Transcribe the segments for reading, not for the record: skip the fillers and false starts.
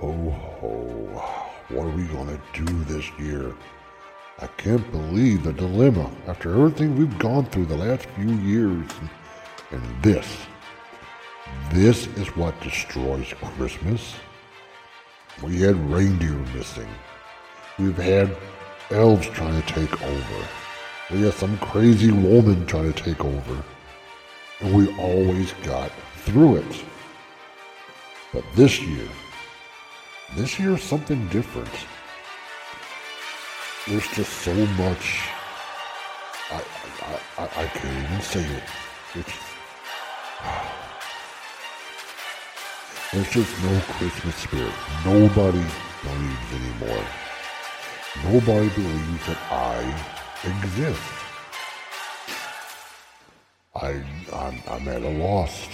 Ho, ho, what are we going to do this year? I can't believe the dilemma after everything we've gone through the last few years. And this is what destroys Christmas. We had reindeer missing. We've had elves trying to take over. We had some crazy woman trying to take over. And we always got through it. But this year's something different. There's just so much, I can't even say it. There's just no Christmas spirit. Nobody believes anymore. Nobody believes that I exist. I'm at a loss.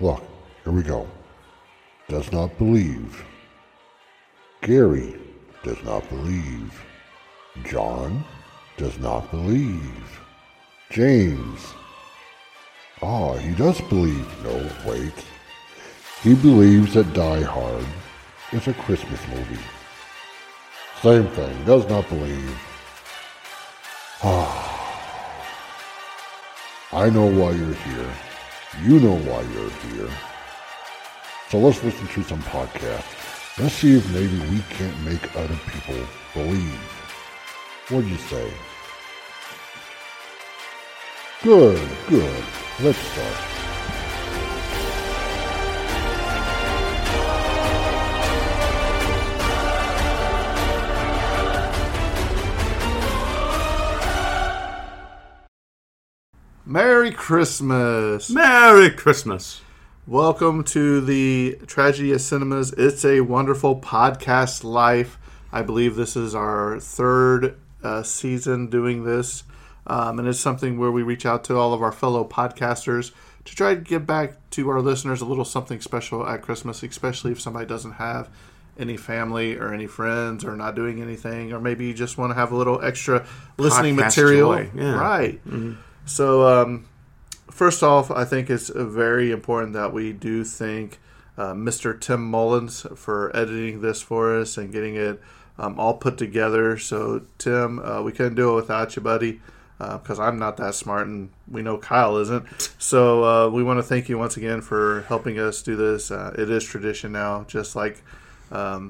Look, here we go. Does not believe. Gary does not believe. John does not believe. James. He does believe. No, wait. He believes that Die Hard is a Christmas movie. Same thing. Does not believe. I know why you're here. You know why you're here. So let's listen to some podcasts. Let's see if maybe we can't make other people believe. What'd you say? Good. Let's start. Merry Christmas. Merry Christmas. Welcome to the Tragedy of Cinemas. It's a Wonderful Podcast Life. I believe this is our third season doing this, and it's something where we reach out to all of our fellow podcasters to try to give back to our listeners a little something special at Christmas, especially if somebody doesn't have any family or any friends or not doing anything, or maybe you just want to have a little extra listening podcast material. Yeah. Right. Mm-hmm. So first off, I think it's very important that we do thank Mr. Tim Mullins for editing this for us and getting it all put together. So, Tim, we couldn't do it without you, buddy, because I'm not that smart, and we know Kyle isn't. So we want to thank you once again for helping us do this. It is tradition now, just like Kyle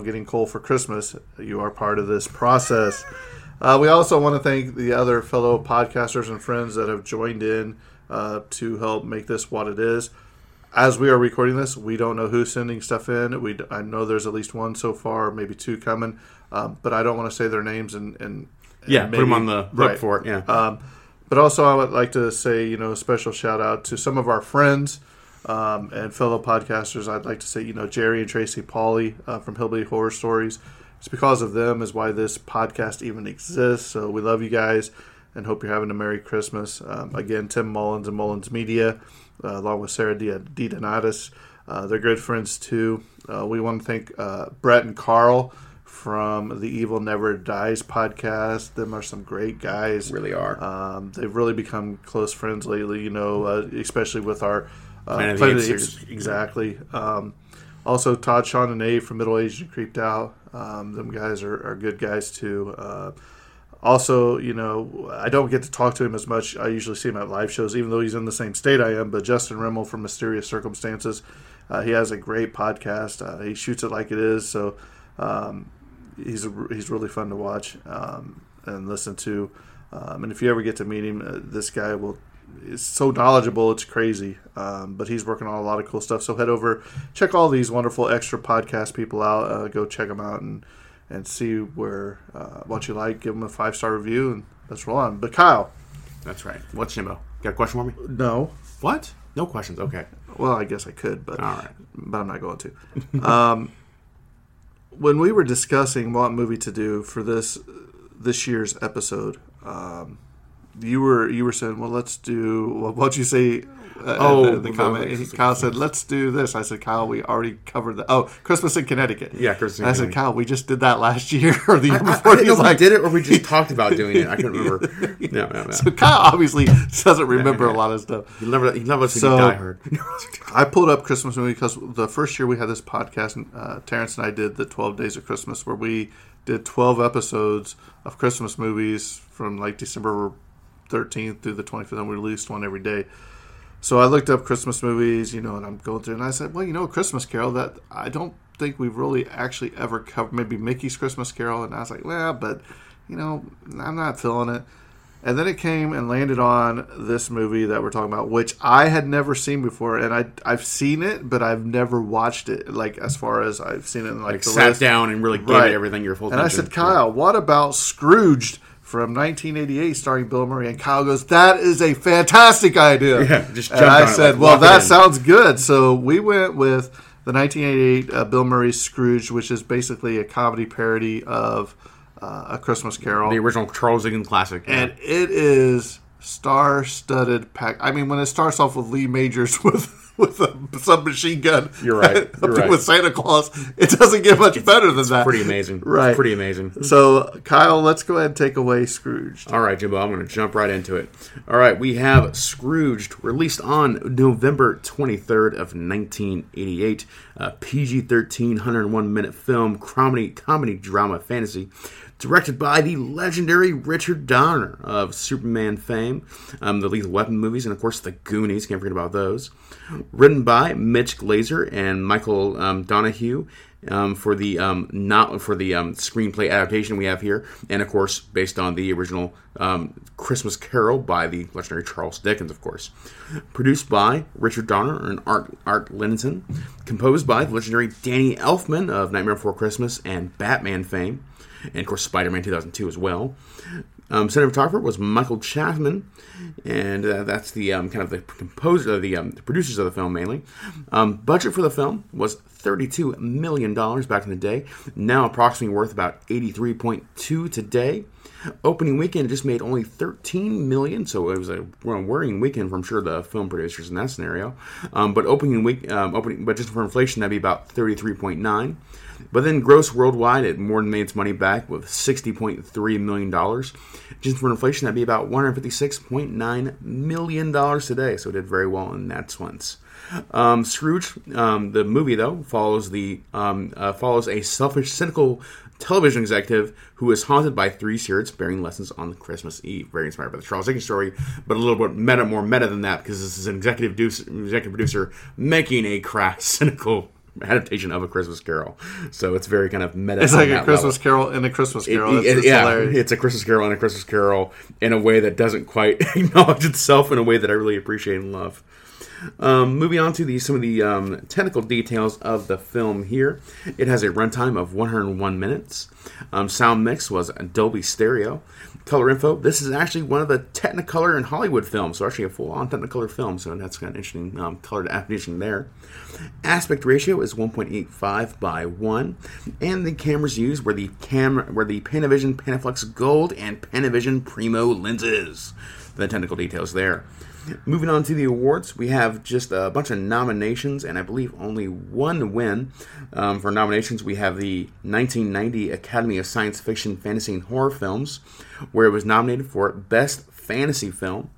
getting coal for Christmas. You are part of this process. We also want to thank the other fellow podcasters and friends that have joined in to help make this what it is. As we are recording this, we don't know who's sending stuff in. I know there's at least one so far, maybe two coming, but I don't want to say their names and maybe, put them on the book right, for it. Yeah. But also, I would like to say a special shout out to some of our friends and fellow podcasters. I'd like to say Jerry and Tracy Pauly from Hillbilly Horror Stories. It's because of them is why this podcast even exists. So we love you guys and hope you're having a Merry Christmas. Again, Tim Mullins and Mullins Media. Along with Sarah DeDonatis. They're good friends, too. We want to thank Brett and Carl from the Evil Never Dies podcast. Them are some great guys. Really are. They've really become close friends lately, especially with our... Planet of the Apes. Exactly. Also, Todd, Sean, and Abe from Middle Aged and Creeped Out. Them guys are good guys, too. Also, I don't get to talk to him as much. I usually see him at live shows, even though he's in the same state I am. But Justin Rimmel from Mysterious Circumstances, he has a great podcast. He shoots it like it is, so he's really fun to watch and listen to. And if you ever get to meet him, this guy is so knowledgeable, it's crazy. But he's working on a lot of cool stuff. So head over, check all these wonderful extra podcast people out. Go check them out and see where what you like. Give them a 5-star review, and let's roll on. But Kyle. That's right. What's Jimbo? Got a question for me? No. What? No questions. Okay. Well, I guess I could, but all right. But I'm not going to. When we were discussing what movie to do for this year's episode, you were saying, well, let's do. Well, what'd you say? The comment. And Kyle said, "Let's do this." I said, "Kyle, we already covered the Christmas in Connecticut." Yeah, Christmas. And I said, "Kyle, we just did that last year or the year before." I didn't know if we did it or we just talked about doing it. I can't remember. No. So Kyle obviously doesn't remember a lot of stuff. He never lets me die hard. I pulled up Christmas movie because the first year we had this podcast, Terrence and I did the 12 Days of Christmas, where we did 12 episodes of Christmas movies from like December 13th through the 25th, and we released one every day. So I looked up Christmas movies, and I'm going through, and I said, well, Christmas Carol, that I don't think we've really actually ever covered, maybe Mickey's Christmas Carol, and I was like, well, but, I'm not feeling it. And then it came and landed on this movie that we're talking about, which I had never seen before, and I've seen it, but I've never watched it, like, as far as I've seen it in, like the sat list. Down and really gave it everything your full attention. And I said, Kyle, what about Scrooged? From 1988, starring Bill Murray, and Kyle goes, "That is a fantastic idea." Yeah, just and I said, "Well, that sounds good." So we went with the 1988 Bill Murray's Scrooge, which is basically a comedy parody of A Christmas Carol, the original Charles Dickens classic, and it is star-studded. When it starts off with Lee Majors with a submachine gun, you're right. With Santa Claus, it doesn't get much better than that. Pretty amazing, right? It's pretty amazing. So, Kyle, let's go ahead and take away Scrooged. All right, Jimbo, I'm going to jump right into it. All right, we have Scrooged, released on November 23rd of 1988, a PG-13, 101-minute film, comedy, drama, fantasy, directed by the legendary Richard Donner of Superman fame, the Lethal Weapon movies, and of course the Goonies. Can't forget about those. Written by Mitch Glazer and Michael Donahue for the screenplay adaptation we have here, and of course based on the original Christmas Carol by the legendary Charles Dickens, of course. Produced by Richard Donner and Art Linson. Composed by the legendary Danny Elfman of Nightmare Before Christmas and Batman fame, and of course Spider-Man 2002 as well. Cinematographer was Michael Chapman, and that's the kind of the composer, the producers of the film mainly. Budget for the film was $32 million back in the day, now approximately worth about $83.2 today. Opening weekend, it just made only $13 million, so it was a worrying weekend from sure the film producers in that scenario. But just for inflation, that'd be about $33.9. But then gross worldwide, it more than made its money back with $60.3 million. Just for inflation, that'd be about $156.9 million today, so it did very well in that sense. Scrooge, the movie, though, follows a selfish, cynical television executive who is haunted by three spirits bearing lessons on Christmas Eve. Very inspired by the Charles Dickens story, but a little bit more meta than that, because this is an executive producer making a crass, cynical adaptation of A Christmas Carol. So it's very kind of meta. It's like A Christmas Carol and A Christmas Carol. It's A Christmas Carol and A Christmas Carol in a way that doesn't quite acknowledge itself, in a way that I really appreciate and love. Moving on to some of the technical details of the film here. It has a runtime of 101 minutes. Sound mix was Dolby Stereo. Color info, this is actually one of the Technicolor in Hollywood films, so actually a full-on Technicolor film, so that's kind of interesting color adaptation there. Aspect ratio is 1.85 by 1, and the cameras used were the Panavision Panaflex Gold and Panavision Primo lenses. The technical details there. Moving on to the awards, we have just a bunch of nominations, and I believe only one win. For nominations, we have the 1990 Academy of Science Fiction, Fantasy, and Horror Films, where it was nominated for Best Fantasy Film.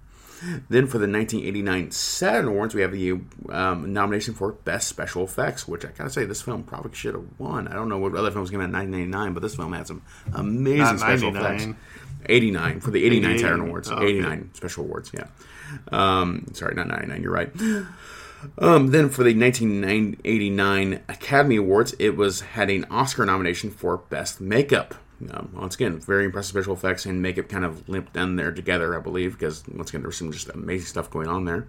Then for the 1989 Saturn Awards, we have the nomination for Best Special Effects, which I gotta say, this film probably should have won. I don't know what other films came out in 1989, but this film had some amazing special effects. 89 for the 89 Saturn Awards. Oh, 89 okay. Special Awards, yeah. Sorry, not 99, you're right. Then for the 1989 Academy Awards, it had an Oscar nomination for Best Makeup. Once again, very impressive special effects and makeup kind of limped down there together, I believe, because once again, there was some just amazing stuff going on there.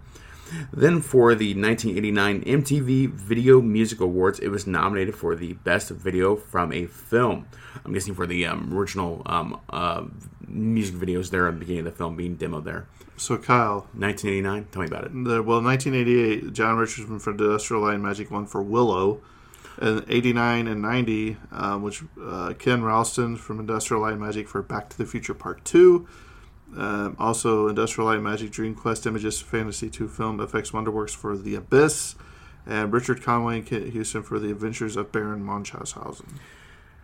Then for the 1989 MTV Video Music Awards, it was nominated for the Best Video from a Film. I'm guessing for the original music videos there at the beginning of the film being demoed there. So, Kyle. 1989? Tell me about it. 1988, John Richardson for Industrial Light and Magic won for Willow. And 89 and 90, Ken Ralston from Industrial Light and Magic for Back to the Future Part 2. Also, Industrial Light, Magic, Dream Quest, Images, Fantasy 2 Film, FX Wonderworks for The Abyss, and Richard Conway and Kent Houston for The Adventures of Baron Munchausen.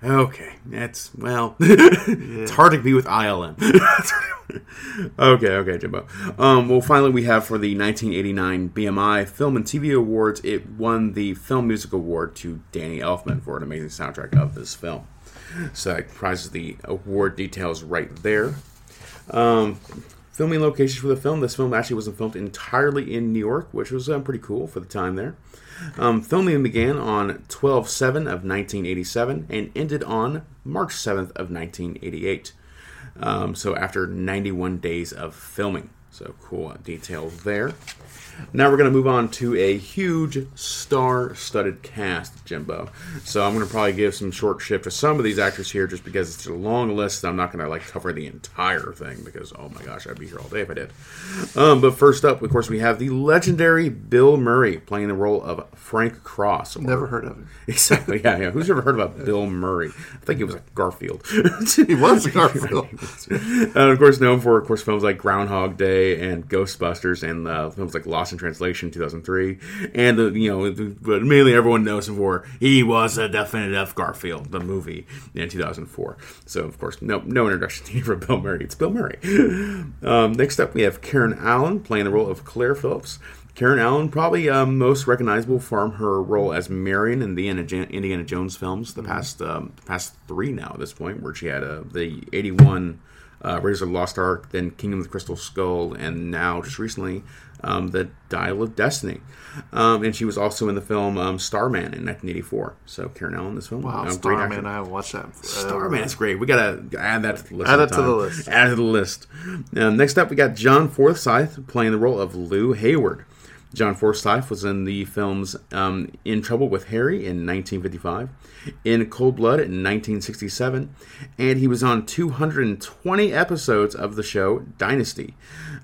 Okay, that's, well, yeah. It's hard to be with ILM. Okay, Jimbo. Well, finally, we have for the 1989 BMI Film and TV Awards, it won the Film Music Award to Danny Elfman for an amazing soundtrack of this film. So that comprises the award details right there. Filming locations for the film. This film actually wasn't filmed entirely in New York, which was pretty cool for the time there. Filming began on 12/7 of 1987 and ended on March 7th of 1988. So after 91 days of filming. So cool details there. Now we're going to move on to a huge star-studded cast, Jimbo. So I'm going to probably give some short shift to some of these actors here just because it's a long list and I'm not going to cover the entire thing because, oh my gosh, I'd be here all day if I did. But first up, of course, we have the legendary Bill Murray playing the role of Frank Cross. Never heard of him. Exactly, yeah. Who's ever heard about Bill Murray? I think he was like Garfield. He was Garfield. Of course, known for, films like Groundhog Day and Ghostbusters and films like Lost in Translation, 2003, and but mainly everyone knows him for he was a definitive Garfield, the movie in 2004. So of course, no introduction to you for Bill Murray. It's Bill Murray. Next up, we have Karen Allen playing the role of Claire Phillips. Karen Allen, probably most recognizable from her role as Marion in the Indiana Jones films, the past three now at this point, where she had the 81. Raiders of the Lost Ark, then Kingdom of the Crystal Skull, and now, just recently, The Dial of Destiny. And she was also in the film Starman in 1984. So, Karen Allen, this film. Wow, Starman, I haven't watched that. Starman is great. We got to add that to the list. Add it to the list. Next up, we got John Forsythe playing the role of Lou Hayward. John Forsythe was in the films In Trouble with Harry in 1955, In Cold Blood in 1967, and he was on 220 episodes of the show Dynasty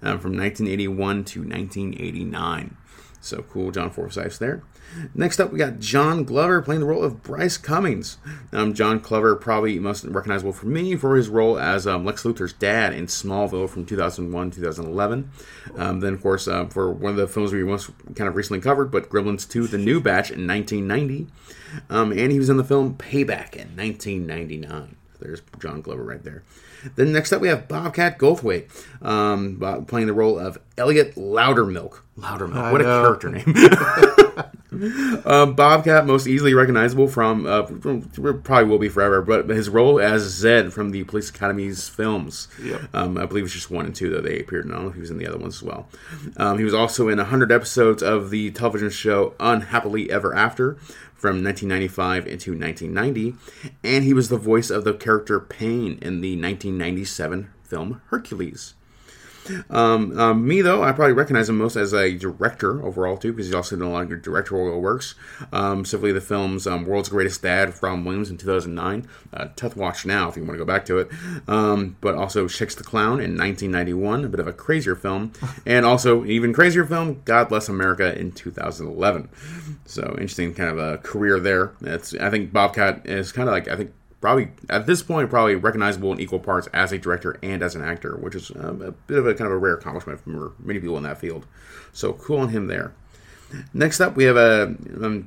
from 1981 to 1989. So cool, John Forsythe's there. Next up, we got John Glover playing the role of Bryce Cummings. John Glover, probably most recognizable for me for his role as Lex Luthor's dad in Smallville from 2001-2011. Then, of course, for one of the films we most kind of recently covered, but Gremlins 2, The New Batch in 1990. And he was in the film Payback in 1999. There's John Glover right there. Then next up, we have Bobcat Goldthwait playing the role of Elliot Loudermilk. What a character name. Bobcat, most easily recognizable from probably will be forever, but his role as Zed from the Police Academy's films. Yep. I believe it's just 1 and 2, though. They appeared in, I don't know if he was in the other ones as well. He was also in 100 episodes of the television show Unhappily Ever After, from 1995 into 1990, and he was the voice of the character Pain in the 1997 film Hercules. Me, though, I probably recognize him most as a director overall, too, because he's also done a lot of directorial works, specifically the films World's Greatest Dad, Robin Williams in 2009, tough watch now if you want to go back to it, but also Shakes the Clown in 1991, a bit of a crazier film, and also an even crazier film, God Bless America in 2011. So, interesting kind of a career there. I think Bobcat is kind of probably, at this point, recognizable in equal parts as a director and as an actor, which is a bit of a kind of a rare accomplishment for many people in that field. So cool on him there. Next up, we have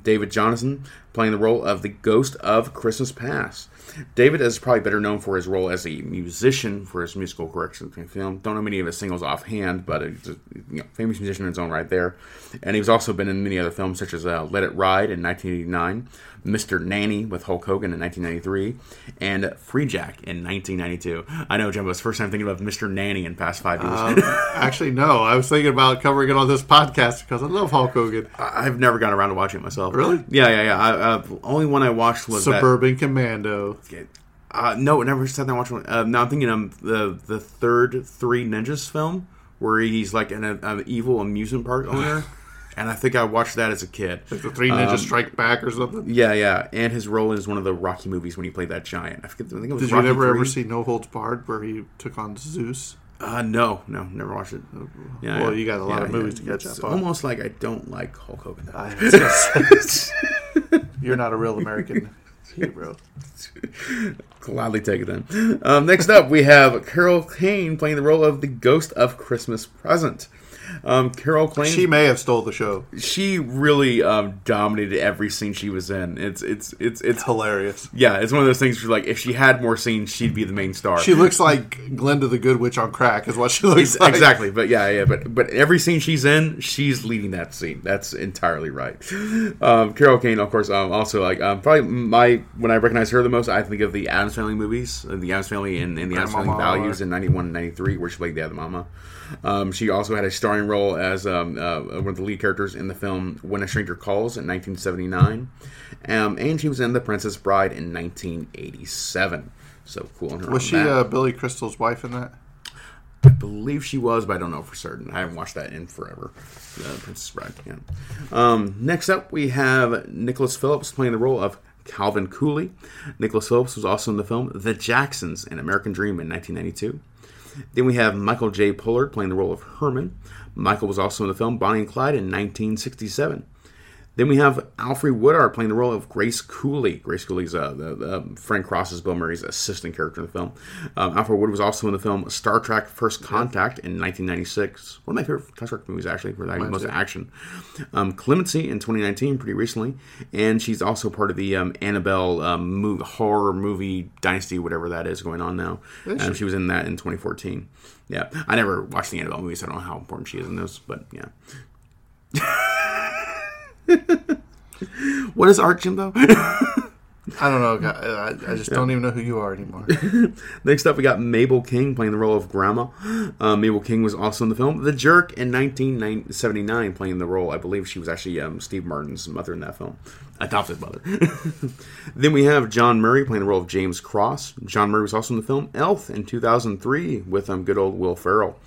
David Johnson playing the role of the Ghost of Christmas Past. David is probably better known for his role as a musician for his musical correction film. Don't know many of his singles offhand, but he's a famous musician in his own right there. And he's also been in many other films such as Let It Ride in 1989, Mr. Nanny with Hulk Hogan in 1993, and Free Jack in 1992. I know, Jimbo, it's the first time thinking about Mr. Nanny in past 5 years. Actually, no. I was thinking about covering it on this podcast because I love Hulk Hogan. I've never gotten around to watching it myself. Really? Yeah. The only one I watched was Suburban Commando. No, never said that. Watch one. Now I'm thinking the third Three Ninjas film where he's like an evil amusement park owner, and I think I watched that as a kid. Like the Three Ninjas Strike Back or something. Yeah. And his role is one of the Rocky movies when he played that giant. I think it was. Did Rocky you never 3. Ever see No Holds Barred where he took on Zeus? No, never watched it. Yeah, well, you got a lot of movies to catch up on. Almost like I don't like Hulk Hogan. You're not a real American. Hey, bro. Gladly take it then. Next up, we have Carole Kane playing the role of the Ghost of Christmas Present. Carole Kane. She may have stole the show. She really dominated every scene she was in. It's hilarious. Yeah, it's one of those things where, like, if she had more scenes, she'd be the main star. She looks like Glinda the Good Witch on crack is what she looks like. Exactly. But yeah. But every scene she's in, she's leading that scene. That's entirely right. Carole Kane, of course, also like probably when I recognize her the most, I think of the Addams Family movies, the Addams Family and the Addams Family Values in 91 and 93, where she played the other mama. She also had a starring role as one of the lead characters in the film When a Stranger Calls in 1979. And she was in The Princess Bride in 1987. So cool on her. Was she Billy Crystal's wife in that? I believe she was, but I don't know for certain. I haven't watched that in forever. Princess Bride, yeah. Next up, we have Nicholas Phillips playing the role of Calvin Cooley. Nicholas Phillips was also in the film The Jacksons, An American Dream in 1992. Then we have Michael J. Pollard playing the role of Herman. Michael was also in the film Bonnie and Clyde in 1967. Then we have Alfre Woodard playing the role of Grace Cooley. Grace Cooley's Frank Cross's, Bill Murray's assistant character in the film. Alfre Woodard was also in the film Star Trek First Contact in 1996. One of my favorite Star Trek movies, actually, for that most action. Clemency in 2019, pretty recently. And she's also part of the Annabelle horror movie dynasty, whatever that is, going on now. She was in that in 2014. Yeah. I never watched the Annabelle movies, so I don't know how important she is in this, but yeah. What is Art Jimbo? I don't know. I just don't even know who you are anymore. Next up, we got Mabel King playing the role of Grandma. Mabel King was also in the film The Jerk in 1979, playing the role. I believe she was actually Steve Martin's mother in that film. Adopted mother. Then we have John Murray playing the role of James Cross. John Murray was also in the film Elf in 2003 with good old Will Ferrell.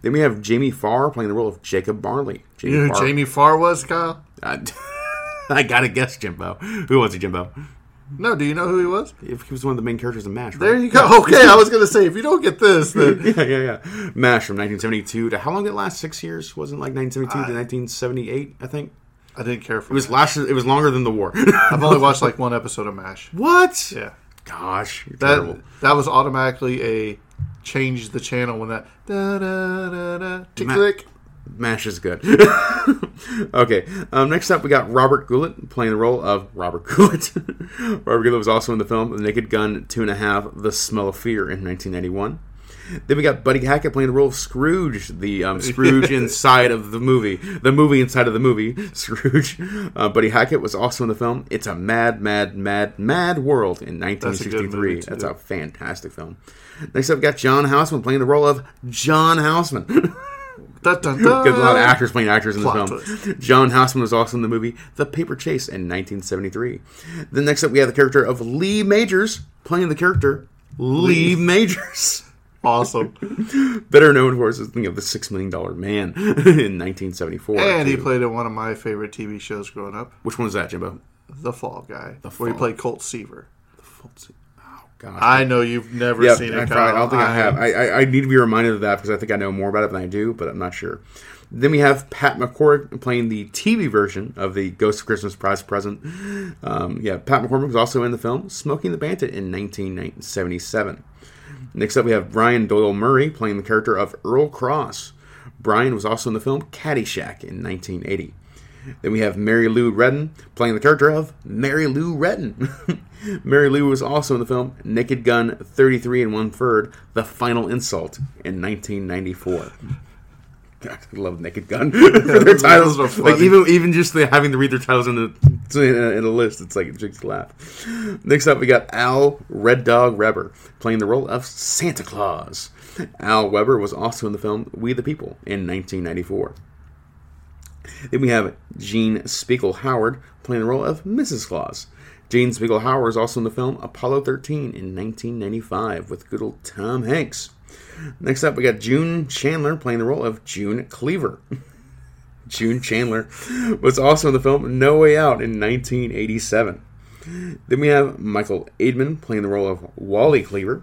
Then we have Jamie Farr playing the role of Jacob Marley. You know who Jamie Farr was, Kyle? I gotta guess, Jimbo. Who was he, Jimbo? No, do you know who he was? If he was one of the main characters in MASH, right? There you go. Yeah. Okay, I was gonna say, if you don't get this, then... yeah. MASH from 1972 to... How long did it last? 6 years? Wasn't like 1972 to 1978, I think? I didn't care for it. It was longer than the war. I've only watched like one episode of MASH. What? Yeah. Gosh, you're terrible. That was automatically a... Change the channel when that click. MASH is good. Okay. Next up, we got Robert Goulet playing the role of Robert Goulet. Robert Goulet was also in the film The Naked Gun 2.5: The Smell of Fear in 1991. Then we got Buddy Hackett playing the role of Scrooge, the Scrooge inside of the movie inside of the movie, Scrooge. Buddy Hackett was also in the film It's a Mad, Mad, Mad, Mad World in 1963. That's a fantastic film. Next up, we got John Houseman playing the role of John Houseman. Because a lot of actors playing actors in the film. Twist. John Houseman was also in the movie The Paper Chase in 1973. Then next up, we have the character of Lee Majors playing the character Lee Majors. Awesome. Better known for his thing of The $6 Million Man in 1974. And he played in one of my favorite TV shows growing up. Which one was that, Jimbo? The Fall Guy. Where he played Colt Seaver. The Colt Seaver. Oh, God. I know you've never seen it. I don't think I have. I need to be reminded of that because I think I know more about it than I do, but I'm not sure. Then we have Pat McCormick playing the TV version of The Ghost of Christmas Past Present. Pat McCormick was also in the film Smoking the Bandit in 1977. Next up, we have Brian Doyle Murray playing the character of Earl Cross. Brian was also in the film Caddyshack in 1980. Then we have Mary Lou Redden playing the character of Mary Lou Redden. Mary Lou was also in the film Naked Gun 33 1/3, The Final Insult in 1994. God, I love Naked Gun for their titles. Like even just having to read their titles in a list, it's like it makes you laugh. Next up, we got Al Red Dog Weber playing the role of Santa Claus. Al Weber was also in the film We the People in 1994. Then we have Gene Spiegel Howard playing the role of Mrs. Claus. Gene Spiegel Howard was also in the film Apollo 13 in 1995 with good old Tom Hanks. Next up, we got June Chandler playing the role of June Cleaver. June Chandler was also in the film No Way Out in 1987. Then we have Michael Aidman playing the role of Wally Cleaver.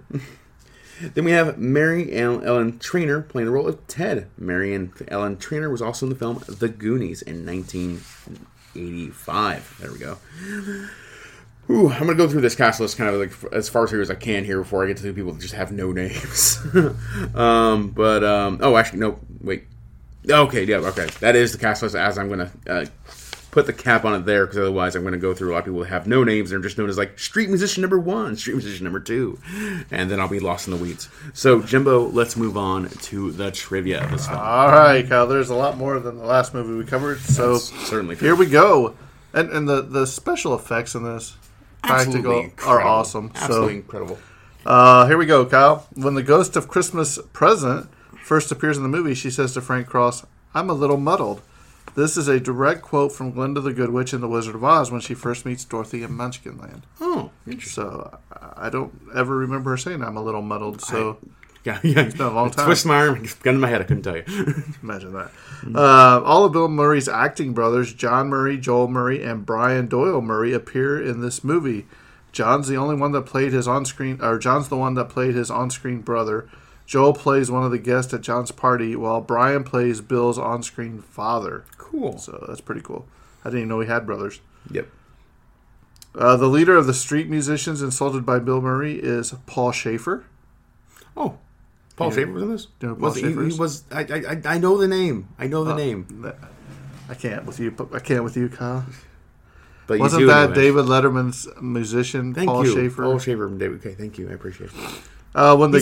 Then we have Mary Ellen Trainer playing the role of Ted. Mary Ellen Trainer was also in the film The Goonies in 1985. There we go. Ooh, I'm going to go through this cast list kind of like as far through as I can here before I get to the people that just have no names. Okay. That is the cast list as I'm going to put the cap on it there, because otherwise I'm going to go through a lot of people that have no names and are just known as like street musician number 1, street musician number 2, and then I'll be lost in the weeds. So, Jimbo, let's move on to the trivia this time. All right, Kyle. There's a lot more than the last movie we covered, so certainly here we go. And the special effects in this... Absolutely incredible. Here we go, Kyle. When the ghost of Christmas Present first appears in the movie, she says to Frank Cross, "I'm a little muddled." This is a direct quote from Glinda the Good Witch in The Wizard of Oz when she first meets Dorothy in Munchkinland. Oh, interesting. So I don't ever remember her saying "I'm a little muddled." So it's been a long time. Twist my arm, gun in my head. I couldn't tell you. Imagine that. All of Bill Murray's acting brothers, John Murray, Joel Murray, and Brian Doyle Murray, appear in this movie. John's the one that played his on-screen brother. Joel plays one of the guests at John's party, while Brian plays Bill's on-screen father. Cool. So that's pretty cool. I didn't even know he had brothers. Yep. The leader of the street musicians insulted by Bill Murray is Paul Schaefer. Oh. Paul Schaefer was in this? I know the name. I can't with you, Kyle. But wasn't that David Letterman's musician, Paul Schaefer? Paul Schaefer from David. Okay, thank you. I appreciate it. When the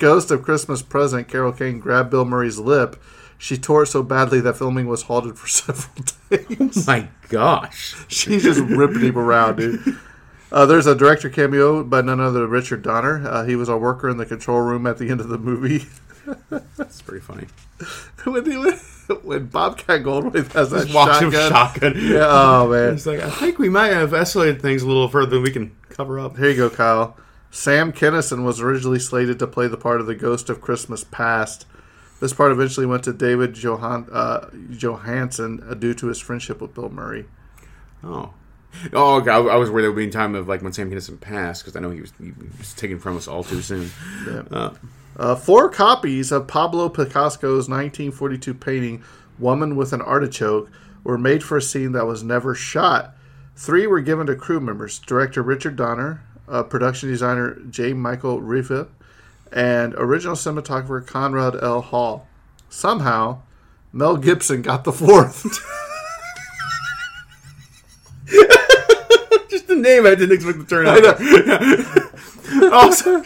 ghost of Christmas Present, Carole Kane, grabbed Bill Murray's lip, she tore it so badly that filming was halted for several days. Oh my gosh. She's just ripping him around, dude. There's a director cameo by none other than Richard Donner. He was a worker in the control room at the end of the movie. That's pretty funny. When Bobcat Goldthwait has that shotgun. Yeah, oh, man. It's like, I think we might have escalated things a little further than we can cover up. Here you go, Kyle. Sam Kinison was originally slated to play the part of the Ghost of Christmas Past. This part eventually went to David Johansen due to his friendship with Bill Murray. Oh, okay. I was worried there would be in time of like when Sam Kinison passed, because I know he was taken from us all too soon. Yeah. Four copies of Pablo Picasso's 1942 painting "Woman with an Artichoke" were made for a scene that was never shot. 3 were given to crew members: director Richard Donner, production designer J. Michael Riffe, and original cinematographer Conrad L. Hall. Somehow, Mel Gibson got the 4th. Name I didn't expect to turn out. Also,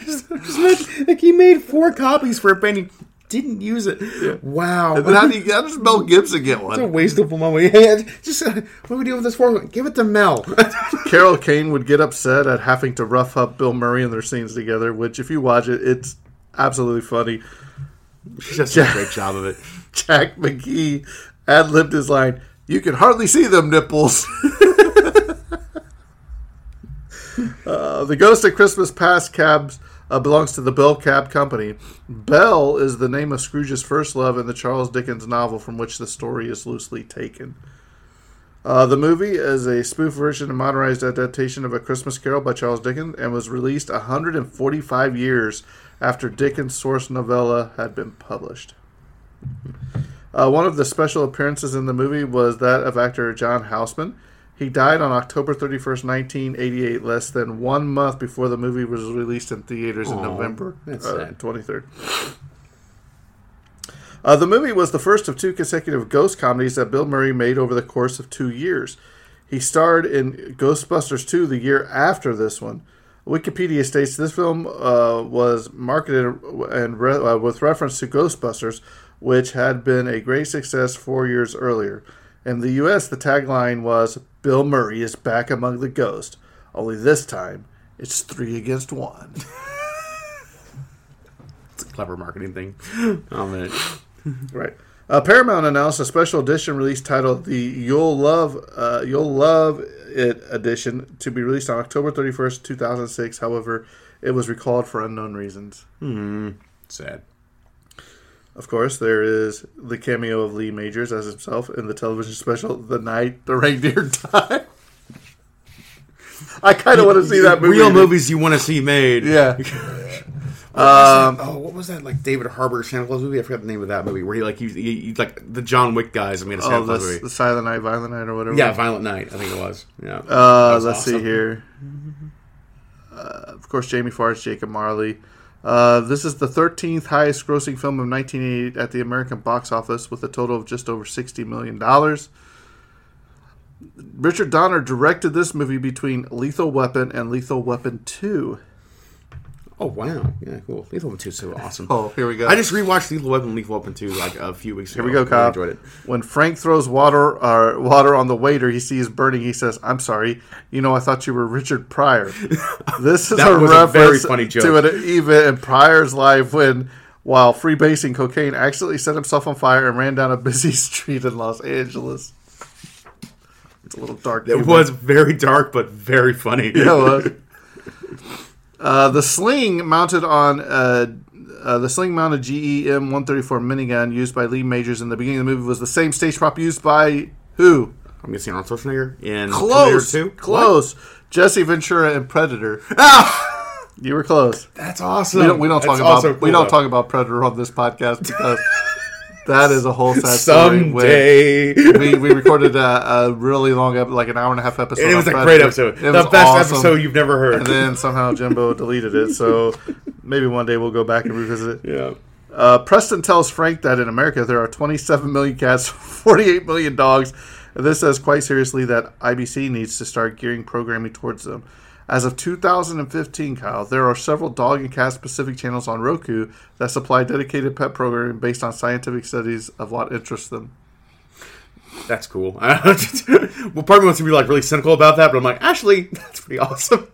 he made 4 copies for a painting, didn't use it. Yeah. Wow. And how does Mel Gibson get one? It's a wasteful moment. What do we do with this 4th one? Give it to Mel. Carole Kane would get upset at having to rough up Bill Murray and their scenes together, which if you watch it, it's absolutely funny. She does a great job of it. Jack McGee ad-libbed his line, "You can hardly see them nipples." The Ghost of Christmas Past cabs belongs to the Bell Cab Company. Bell is the name of Scrooge's first love in the Charles Dickens novel from which the story is loosely taken. The movie is a spoof version and modernized adaptation of A Christmas Carol by Charles Dickens and was released 145 years after Dickens' source novella had been published. One of the special appearances in the movie was that of actor John Houseman. He died on October 31st, 1988, less than 1 month before the movie was released in theaters in November 23rd. The movie was the first of 2 consecutive ghost comedies that Bill Murray made over the course of 2 years. He starred in Ghostbusters 2 the year after this one. Wikipedia states this film was marketed and with reference to Ghostbusters, which had been a great success 4 years earlier. In the U.S., the tagline was, "Bill Murray is back among the ghosts, only this time it's 3 against 1. It's a clever marketing thing. Oh, man. Right. Paramount announced a special edition release titled the You'll Love It edition to be released on October 31st, 2006. However, it was recalled for unknown reasons. Sad. Of course, there is the cameo of Lee Majors as himself in the television special, The Night the Reindeer Died. I kind of want to see that movie. Real movies you want to see made. Yeah. What was that? Like David Harbour Santa Claus movie? I forgot the name of that movie where he the John Wick guys made a Santa Claus movie. The Silent Night, Violent Night, or whatever. Yeah, Violent Night. I think it was. Yeah. Let's see here. Of course, Jamie Farr, Jacob Marley. This is the 13th highest grossing film of 1988 at the American box office with a total of just over $60 million. Richard Donner directed this movie between Lethal Weapon and Lethal Weapon 2. Oh, wow. Yeah, cool. Lethal Weapon 2 is so awesome. Oh, here we go. I just rewatched Lethal Weapon and Lethal Weapon 2 like a few weeks ago. Here we go, Kyle. I enjoyed it. When Frank throws water on the waiter he sees burning, he says, "I'm sorry. You know, I thought you were Richard Pryor." This is a reference to an event in Pryor's life when, while freebasing cocaine, accidentally set himself on fire and ran down a busy street in Los Angeles. It's a little dark. It was very dark, but very funny. Yeah, it was. The sling mounted on the sling-mounted GEM 134 minigun used by Lee Majors in the beginning of the movie was the same stage prop used by who? I'm guessing Arnold Schwarzenegger in Terminator 2. Close. What? Jesse Ventura in Predator. Ah! You were close. That's awesome. We don't talk about Predator on this podcast because that is a whole sad story. We recorded a really long, like an hour and a half episode. It was a great episode. It was the best episode you've never heard. And then somehow Jimbo deleted it. So maybe one day we'll go back and revisit it. Yeah. Preston tells Frank that in America there are 27 million cats, 48 million dogs. And this says quite seriously that IBC needs to start gearing programming towards them. As of 2015, Kyle, there are several dog and cat-specific channels on Roku that supply dedicated pet programming based on scientific studies of what interests them. That's cool. Well, part of me wants to be like really cynical about that, but I'm like, actually, that's pretty awesome.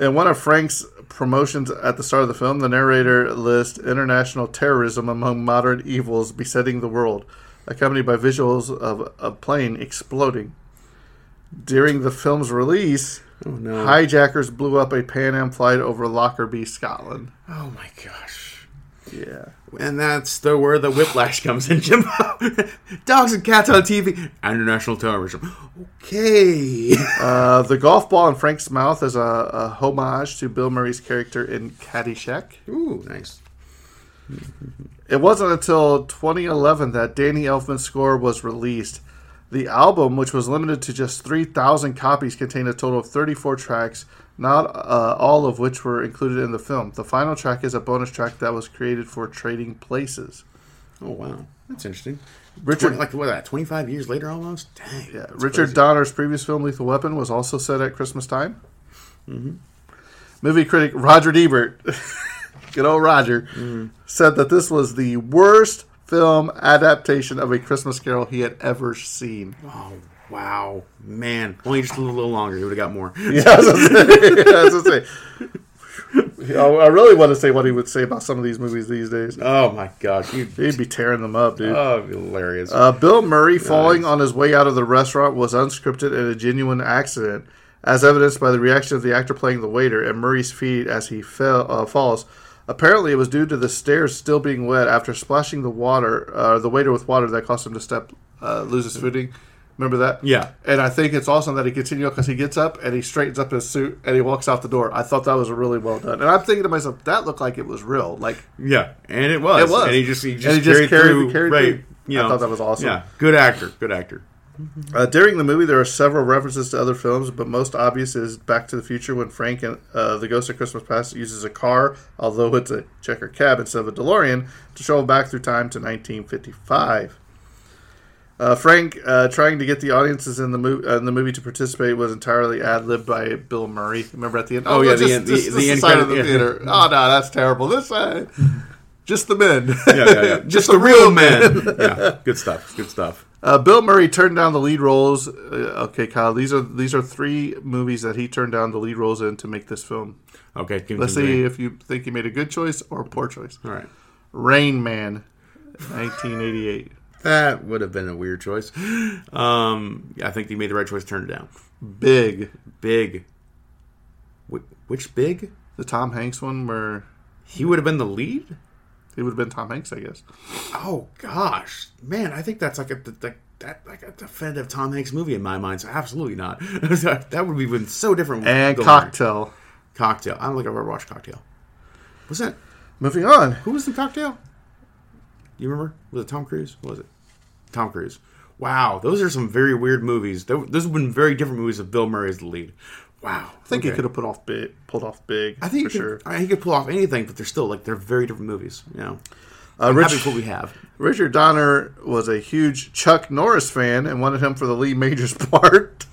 In one of Frank's promotions at the start of the film, the narrator lists international terrorism among modern evils besetting the world, accompanied by visuals of a plane exploding. During the film's release... Oh, no. Hijackers blew up a Pan Am flight over Lockerbie, Scotland. Oh, my gosh. Yeah. And that's where the whiplash comes in, Jimbo. Dogs and cats on TV. International terrorism. Okay. The golf ball in Frank's mouth is a homage to Bill Murray's character in Caddyshack. Ooh, nice. It wasn't until 2011 that Danny Elfman's score was released. The album, which was limited to just 3,000 copies, contained a total of 34 tracks, not all of which were included in the film. The final track is a bonus track that was created for Trading Places. Oh, wow. That's interesting. Richard, like, what, 25 years later almost? Dang. Yeah. Richard Donner's previous film, Lethal Weapon, was also set at Christmas time. Mm-hmm. Movie critic Roger Ebert, good old Roger, said that this was the worst film adaptation of A Christmas Carol he had ever seen. Oh, wow. Man. Only just a little longer. He would have got more. Yeah, I was going to say. I really want to say what he would say about some of these movies these days. Oh, my gosh. He'd be tearing them up, dude. Oh, hilarious. Bill Murray falling on his way out of the restaurant was unscripted and a genuine accident, as evidenced by the reaction of the actor playing the waiter and Murray's feet as he falls. Apparently, it was due to the stairs still being wet after splashing the waiter with water that caused him to lose his footing. Remember that? Yeah. And I think it's awesome that he continued because he gets up and he straightens up his suit and he walks out the door. I thought that was really well done. And I'm thinking to myself, that looked like it was real. Like, yeah, and it was. It was. And he just carried through. I thought that was awesome. Yeah, good actor. During the movie, there are several references to other films, but most obvious is Back to the Future when Frank and the Ghost of Christmas Past uses a car, although it's a checker cab instead of a DeLorean, to travel back through time to 1955. Frank trying to get the audiences in the movie to participate was entirely ad-libbed by Bill Murray. Remember at the end? Oh, the end of the theater. Oh, no, that's terrible. This side. Just the men. Yeah. Just the real men. Yeah, good stuff. Bill Murray turned down the lead roles. Okay, Kyle, these are three movies that he turned down the lead roles in to make this film. Okay, let's see if you think he made a good choice or a poor choice. All right, Rain Man, 1988. That would have been a weird choice. I think he made the right choice. Turned it down. Big. Which Big? The Tom Hanks one where he would have been the lead. It would have been Tom Hanks, I guess. Oh, gosh. Man, I think that's like a definitive Tom Hanks movie in my mind, so absolutely not. That would have been so different. And Cocktail. I don't think I've ever watched Cocktail. Was that? Moving on. Who was in Cocktail? You remember? Was it Tom Cruise? What was it? Tom Cruise. Wow. Those are some very weird movies. Those have been very different movies with Bill Murray as the lead. Wow. I think he could have pulled off big. I think sure. He could pull off anything, but they're still like they're very different movies. You know, that's what we have. Richard Donner was a huge Chuck Norris fan and wanted him for the Lee Majors part.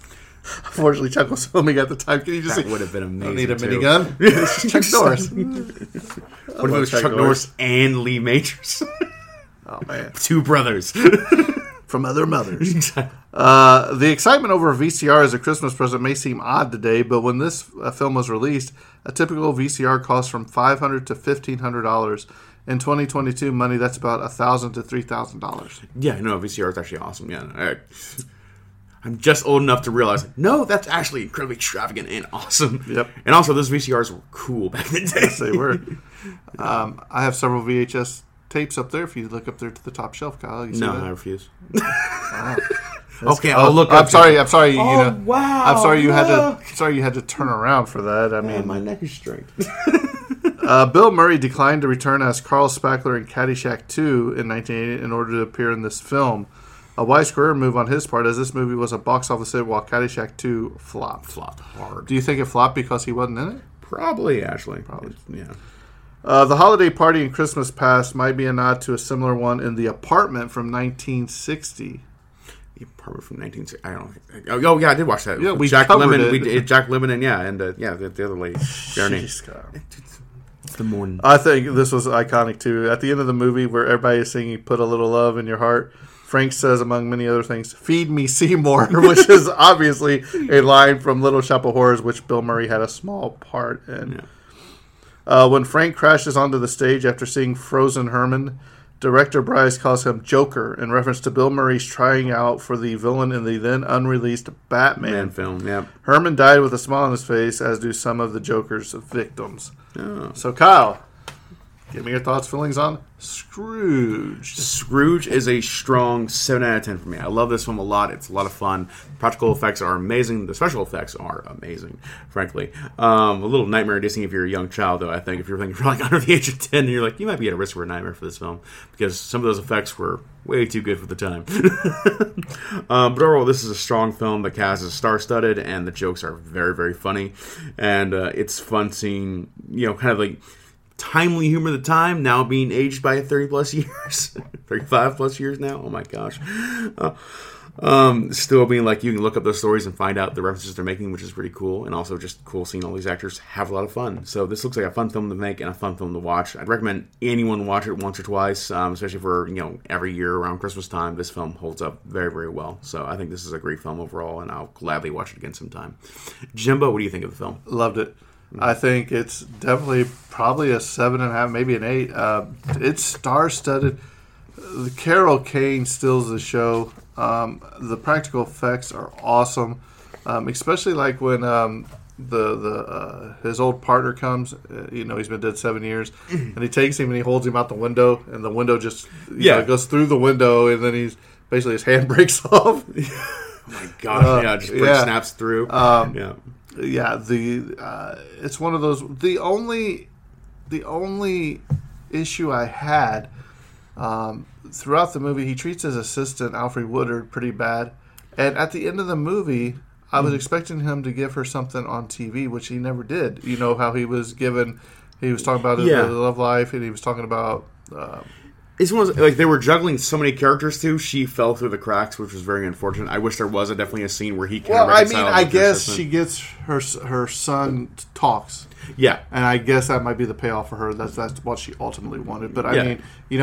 Unfortunately, Chuck was filming at the time. Can you just would have been amazing. Don't need a minigun. Chuck Norris. What if it was Chuck Norris and Lee Majors? Oh man, two brothers. From other mothers. Exactly. The excitement over a VCR as a Christmas present may seem odd today, but when this film was released, a typical VCR cost from $500 to $1,500. In 2022 money, that's about $1,000 to $3,000. Yeah, no, VCR is actually awesome. Yeah, right. I'm just old enough to realize, no, that's actually incredibly extravagant and awesome. Yep. And also, those VCRs were cool back in the day. Yes, they were. I have several VHS tapes up there. If you look up there to the top shelf, Kyle, you see that? I refuse. Wow. Okay, I'll look. I'm sorry. Oh, you know, wow. I'm sorry you had to. Sorry you had to turn around for that. I mean, my neck is straight. Bill Murray declined to return as Carl Spackler in Caddyshack 2 in 1980 in order to appear in this film. A wise career move on his part, as this movie was a box office hit, while Caddyshack 2 flopped. Flopped hard. Do you think it flopped because he wasn't in it? Probably, actually. Probably, yeah. The holiday party in Christmas Past might be a nod to a similar one in The Apartment from 1960. The Apartment from 1960. I don't know. Oh, yeah, I did watch that. Yeah, we Jack Lemmon. It. We did Jack Lemmon and, the other lady. Jeez, God. It's the morning. I think this was iconic, too. At the end of the movie where everybody is singing Put a Little Love in Your Heart, Frank says, among many other things, "Feed me, Seymour," which is obviously a line from Little Shop of Horrors, which Bill Murray had a small part in. Yeah. When Frank crashes onto the stage after seeing Frozen Herman, director Bryce calls him Joker in reference to Bill Murray's trying out for the villain in the then unreleased Batman film. Yep. Herman died with a smile on his face, as do some of the Joker's victims. Oh. So, Kyle, give me your thoughts, feelings on Scrooge. Scrooge is a strong 7 out of 10 for me. I love this film a lot. It's a lot of fun. Practical effects are amazing. The special effects are amazing, frankly. A little nightmare-inducing if you're a young child, though, I think. If you're like under the age of 10, and you're like, you might be at a risk for a nightmare for this film, because some of those effects were way too good for the time. But overall, this is a strong film. The cast is star-studded, and the jokes are very, very funny. And it's fun seeing, kind of like timely humor of the time, now being aged by 30 plus years, 35 plus years now. Oh my gosh. Still being like, you can look up those stories and find out the references they're making, which is pretty cool. And also just cool seeing all these actors have a lot of fun. So this looks like a fun film to make and a fun film to watch. I'd recommend anyone watch it once or twice, especially for, every year around Christmas time. This film holds up very, very well. So I think this is a great film overall, and I'll gladly watch it again sometime. Jimbo, what do you think of the film? Loved it. I think it's definitely probably a 7.5, maybe an 8. It's star-studded. Carole Kane steals the show. The practical effects are awesome, especially like when his old partner comes. He's been dead 7 years, and he takes him and he holds him out the window, and the window just goes through the window, and then he's basically his hand breaks off. Oh my gosh! Snaps through. It's one of those. The only issue I had throughout the movie, he treats his assistant Alfre Woodard pretty bad, and at the end of the movie, I was expecting him to give her something on TV, which he never did. You know how he was talking about his love life, and he was talking about. It's one of those, they were juggling so many characters too. She fell through the cracks, which was very unfortunate. I wish there was definitely a scene where he can. Well, I mean, I guess she gets her son talks. Yeah, and I guess that might be the payoff for her. That's what she ultimately wanted. But I mean,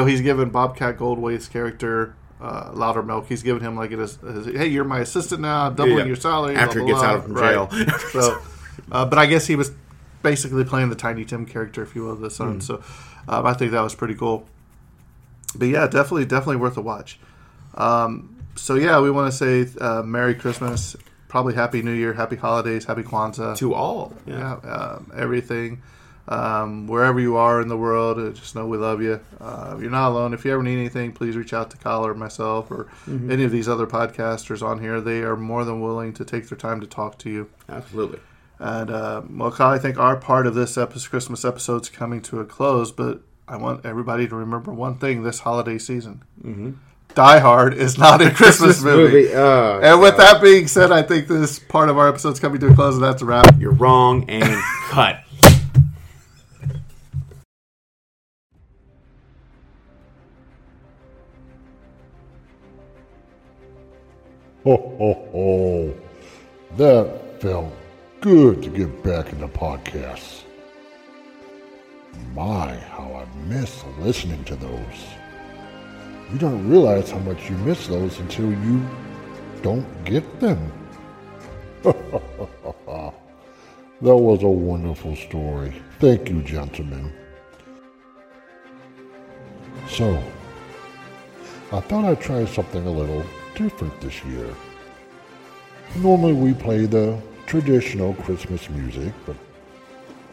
he's given Bobcat Goldthwait's character Louder Milk. He's given him like it is. Hey, you're my assistant now. I'm doubling your salary after he gets out from jail. Right. So, but I guess he was basically playing the Tiny Tim character, if you will, of the son. Mm. So I think that was pretty cool. But yeah, definitely worth a watch. We want to say Merry Christmas, probably Happy New Year, Happy Holidays, Happy Kwanzaa. To all. Yeah. Everything. Wherever you are in the world, just know we love you. You're not alone. If you ever need anything, please reach out to Kyle or myself or any of these other podcasters on here. They are more than willing to take their time to talk to you. Absolutely. And, well, Kyle, I think our part of this Christmas episode's coming to a close, but I want everybody to remember one thing this holiday season. Mm-hmm. Die Hard is not a Christmas movie. And with that being said, I think this part of our episode's coming to a close, and that's a wrap. You're wrong and cut. Ho, ho, ho. That felt good to get back into podcasts. My, how I miss listening to those. You don't realize how much you miss those until you don't get them. That was a wonderful story. Thank you, gentlemen. So, I thought I'd try something a little different this year. Normally we play the traditional Christmas music, but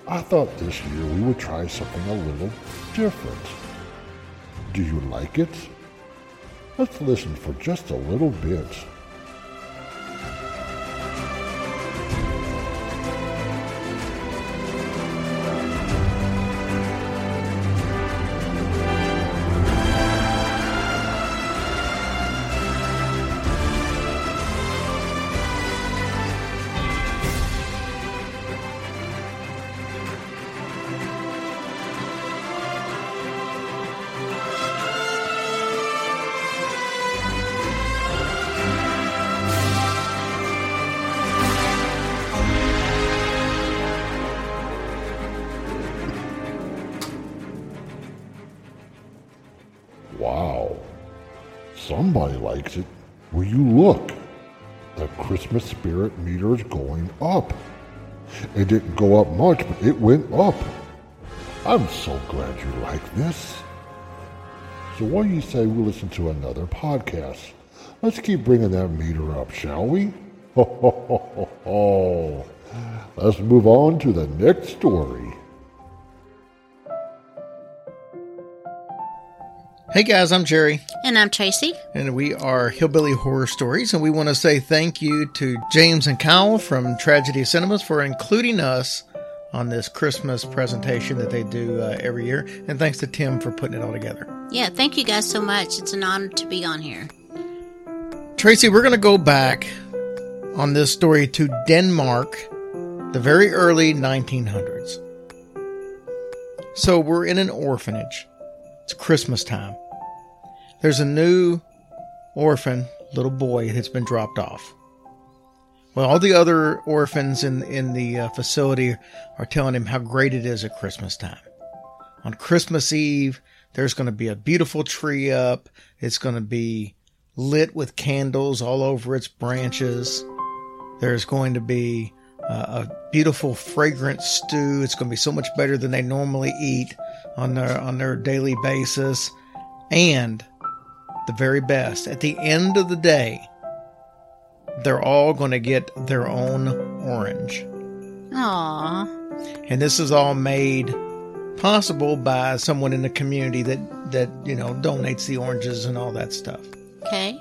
I thought this year we would try something a little different. Do you like it? Let's listen for just a little bit. It, will you look? The Christmas spirit meter is going up. It didn't go up much, but it went up. I'm so glad you like this. So what do you say we listen to another podcast? Let's keep bringing that meter up, shall we? Ho, ho, ho, ho, ho. Let's move on to the next story. Hey guys, I'm Jerry. And I'm Tracy. And we are Hillbilly Horror Stories, and we want to say thank you to James and Kyle from Tragedy Cinemas for including us on this Christmas presentation that they do every year. And thanks to Tim for putting it all together. Yeah, thank you guys so much. It's an honor to be on here. Tracy, we're going to go back on this story to Denmark, the very early 1900s. So we're in an orphanage. It's Christmas time. There's a new orphan, little boy, that's been dropped off. Well, all the other orphans in the facility are telling him how great it is at Christmas time. On Christmas Eve, there's going to be a beautiful tree up. It's going to be lit with candles all over its branches. There's going to be a beautiful fragrant stew. It's going to be so much better than they normally eat on their daily basis. And the very best, at the end of the day, they're all going to get their own orange. Aww. And this is all made possible by someone in the community that you know, donates the oranges and all that stuff. Okay.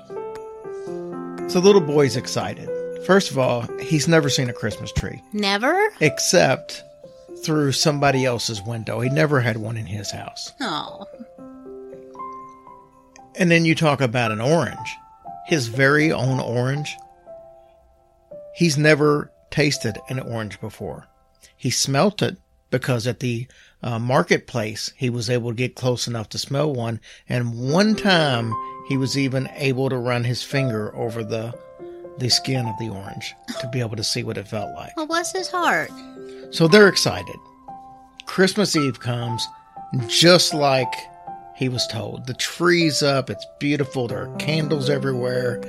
So the little boy's excited. First of all, he's never seen a Christmas tree. Never? Except through somebody else's window. He never had one in his house. Oh. And then you talk about an orange. His very own orange. He's never tasted an orange before. He smelt it because at the marketplace, he was able to get close enough to smell one. And one time, he was even able to run his finger over the skin of the orange to be able to see what it felt like. Well, bless his heart. So they're excited. Christmas Eve comes just like he was told. The tree's up. It's beautiful. There are candles everywhere.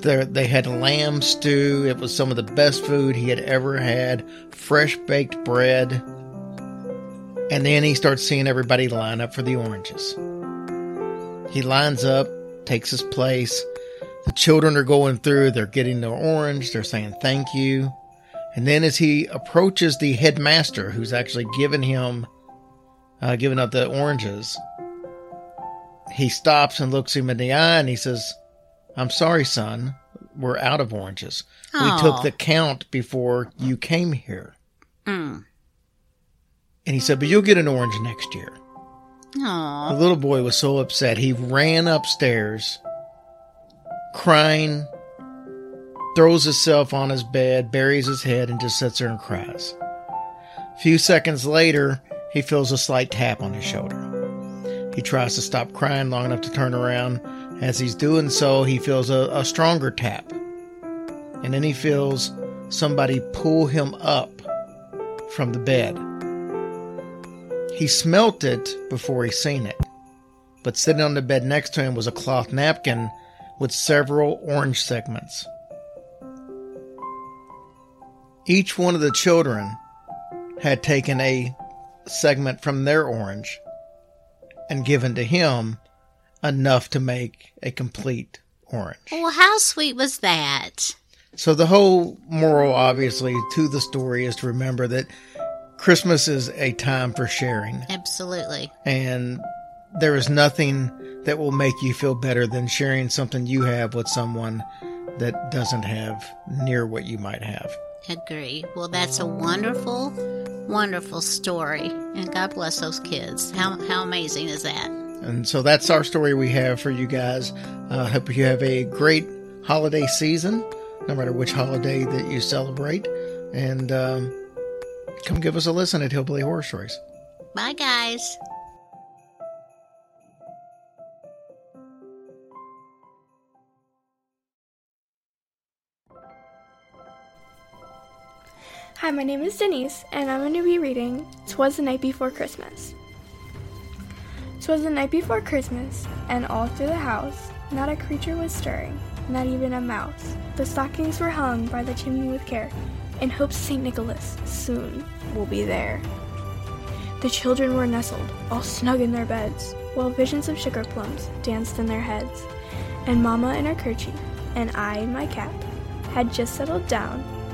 They had lamb stew. It was some of the best food he had ever had. Fresh baked bread. And then he starts seeing everybody line up for the oranges. He lines up, takes his place. The children are going through. They're getting their orange. They're saying thank you. And then as he approaches the headmaster, who's actually giving up the oranges, he stops and looks him in the eye and he says, "I'm sorry, son. We're out of oranges. Aww. We took the count before you came here." Mm. And he said, but you'll get an orange next year. Aww. The little boy was so upset. He ran upstairs, crying, throws himself on his bed, buries his head, and just sits there and cries. A few seconds later, he feels a slight tap on his shoulder. He tries to stop crying long enough to turn around. As he's doing so, he feels a stronger tap. And then he feels somebody pull him up from the bed. He smelt it before he seen it, but sitting on the bed next to him was a cloth napkin with several orange segments. Each one of the children had taken a segment from their orange and given to him enough to make a complete orange. Well, how sweet was that? So the whole moral, obviously, to the story is to remember that Christmas is a time for sharing. Absolutely. And there is nothing that will make you feel better than sharing something you have with someone that doesn't have near what you might have. Agree. Well, that's a wonderful, wonderful story. And God bless those kids. How amazing is that? And so that's our story we have for you guys. I hope you have a great holiday season, no matter which holiday that you celebrate. And, come give us a listen at Hillbilly Horror Stories. Bye, guys. Hi, my name is Denise, and I'm going to be reading 'Twas the Night Before Christmas. 'Twas the night before Christmas, and all through the house, not a creature was stirring, not even a mouse. The stockings were hung by the chimney with care, in hopes St. Nicholas soon will be there. The children were nestled, all snug in their beds, while visions of sugar plums danced in their heads. And Mama in her kerchief, and I in my cap, had just settled down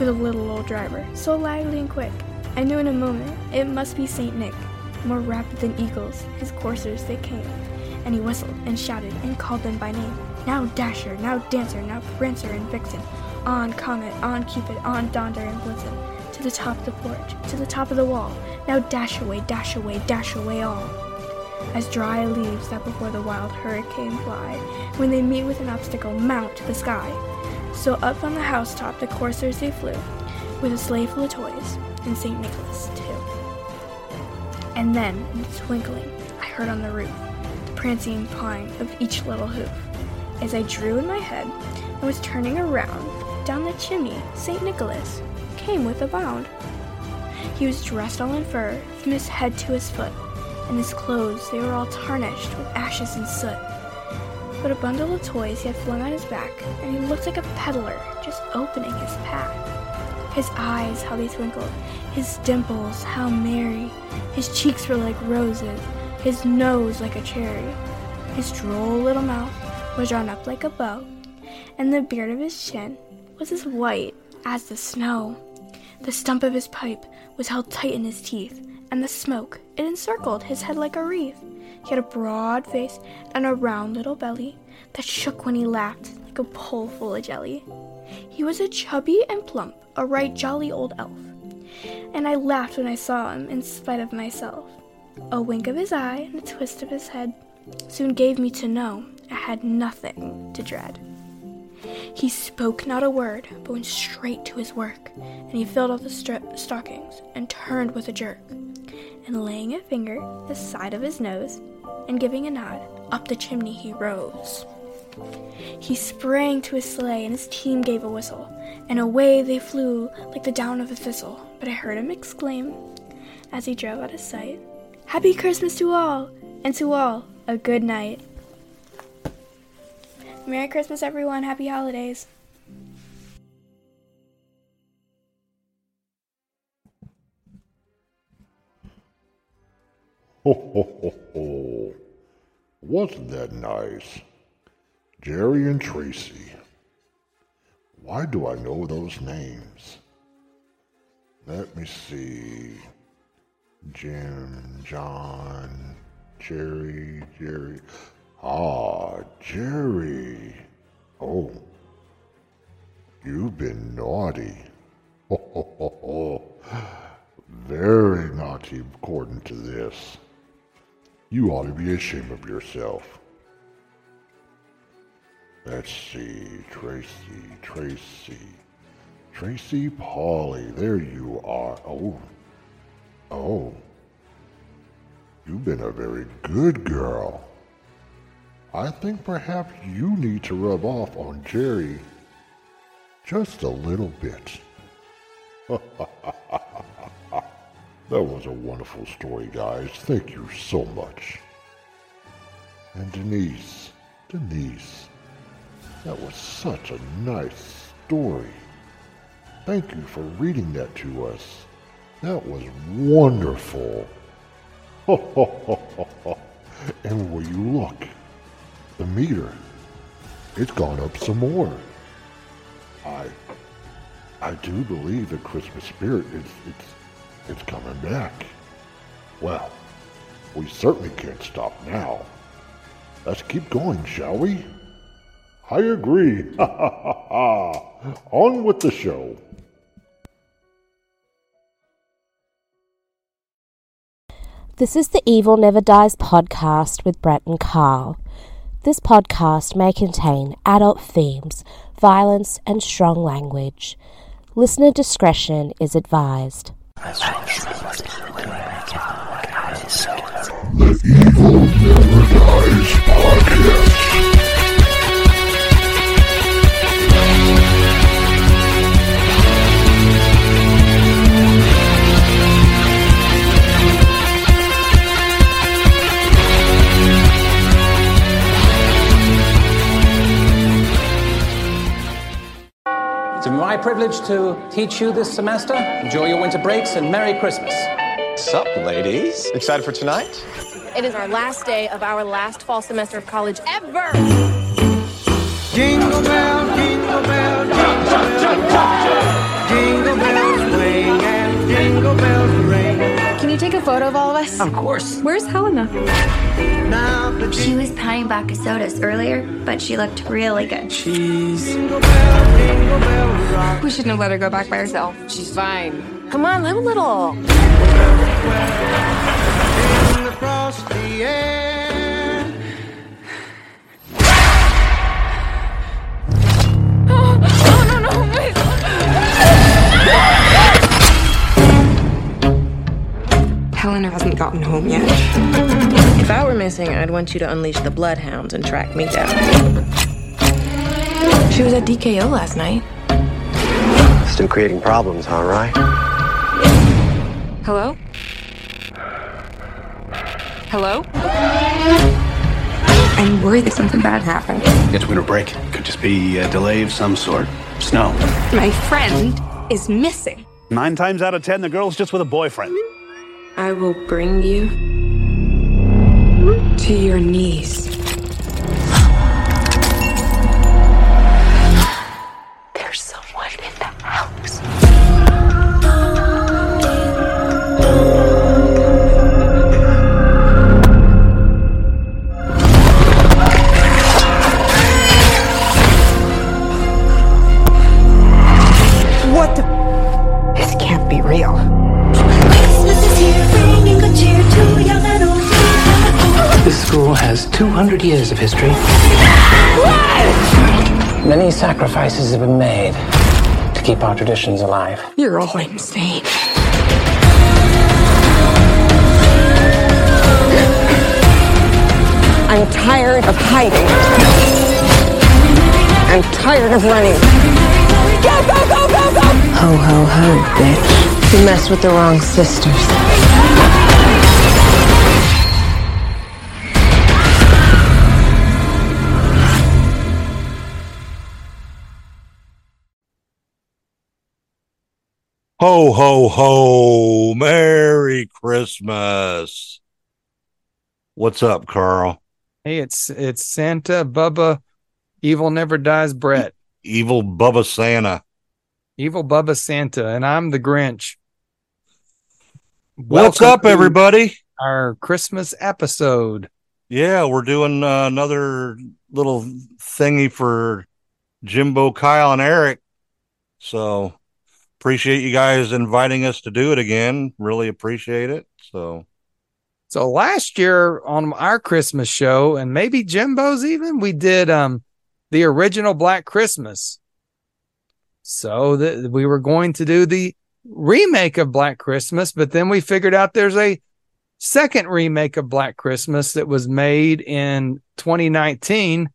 With a little old driver, so lively and quick, I knew in a moment it must be Saint Nick. More rapid than eagles, his coursers they came, and he whistled and shouted and called them by name. Now Dasher, now Dancer, now Prancer and Vixen, on Comet, on Cupid, on Donder and Blitzen. To the top of the porch, to the top of the wall, now dash away, dash away, dash away all. As dry leaves that before the wild hurricane fly, when they meet with an obstacle, mount to the sky. So up on the housetop the coursers they flew, with a sleigh full of toys, and St. Nicholas too. And then, in the twinkling, I heard on the roof, the prancing pawing of each little hoof. As I drew in my head, and was turning around, down the chimney, St. Nicholas came with a bound. He was dressed all in fur, from his head to his foot, and his clothes, they were all tarnished with ashes and soot. But a bundle of toys he had flung on his back, and he looked like a peddler just opening his pack. His eyes, how they twinkled, his dimples, how merry, his cheeks were like roses, his nose like a cherry. His droll little mouth was drawn up like a bow, and the beard of his chin was as white as the snow. The stump of his pipe was held tight in his teeth, and the smoke, it encircled his head like a wreath. He had a broad face and a round little belly that shook when he laughed like a bowl full of jelly. He was a chubby and plump, a right jolly old elf, and I laughed when I saw him in spite of myself. A wink of his eye and a twist of his head soon gave me to know I had nothing to dread. He spoke not a word, but went straight to his work, and he filled out the stockings, and turned with a jerk, and laying a finger the side of his nose, and giving a nod, up the chimney he rose. He sprang to his sleigh, and his team gave a whistle, and away they flew like the down of a thistle, but I heard him exclaim, as he drove out of sight, "Happy Christmas to all, and to all a good night." Merry Christmas, everyone. Happy holidays. Ho, ho, ho, ho. Wasn't that nice? Jerry and Tracy. Why do I know those names? Let me see. Jim, John, Jerry. Ah, Jerry. Oh, you've been naughty. Ho, ho, ho, ho. Very naughty according to this. You ought to be ashamed of yourself. Let's see, Tracy Polly, there you are. Oh, you've been a very good girl. I think perhaps you need to rub off on Jerry just a little bit. That was a wonderful story, guys. Thank you so much. And Denise, that was such a nice story. Thank you for reading that to us. That was wonderful. And will you look? The meter, it's gone up some more. I do believe the Christmas spirit is coming back. Well, we certainly can't stop now. Let's keep going, shall we? I agree. On with the show. This is the Evil Never Dies podcast with Brett and Carl. This podcast may contain adult themes, violence, and strong language. Listener discretion is advised. The Evil Never Dies podcast. It's my privilege to teach you this semester. Enjoy your winter breaks and Merry Christmas. Sup, ladies? Excited for tonight? It is our last day of our last fall semester of college ever. Jingle bell, jingle bell, jingle bell. Jingle bells ring and jingle bells ring. Can you take a photo of all of us? Of course. Where's Helena? She was pounding vodka sodas earlier, but she looked really good. Cheese. We shouldn't have let her go back by herself. She's fine. Come on, live a little. Oh, no, wait. Helena hasn't gotten home yet. If I were missing, I'd want you to unleash the bloodhounds and track me down. She was at DKO last night. Still creating problems, huh, Rye? Hello? Hello? I'm worried that something bad happened. It's winter break. Could just be a delay of some sort. Snow. My friend is missing. 9 times out of 10, the girl's just with a boyfriend. I will bring you to your knees. There's someone in the house. What the? This can't be real. This school has 200 years of history. What? Many sacrifices have been made to keep our traditions alive. You're all insane. I'm tired of hiding. I'm tired of running. Go, go, go, go, go! Ho, ho, ho, bitch. You messed with the wrong sisters. Ho, ho, ho, Merry Christmas. What's up, Carl? Hey, it's Santa Bubba, Evil Never Dies Brett. Evil Bubba Santa. Evil Bubba Santa, and I'm the Grinch. What's up, everybody? Our Christmas episode. Yeah, we're doing another little thingy for Jimbo, Kyle, and Eric. So appreciate you guys inviting us to do it again. Really appreciate it. So last year on our Christmas show, and maybe Jimbo's even, we did the original Black Christmas. So that we were going to do the remake of Black Christmas, but then we figured out there's a second remake of Black Christmas that was made in 2019,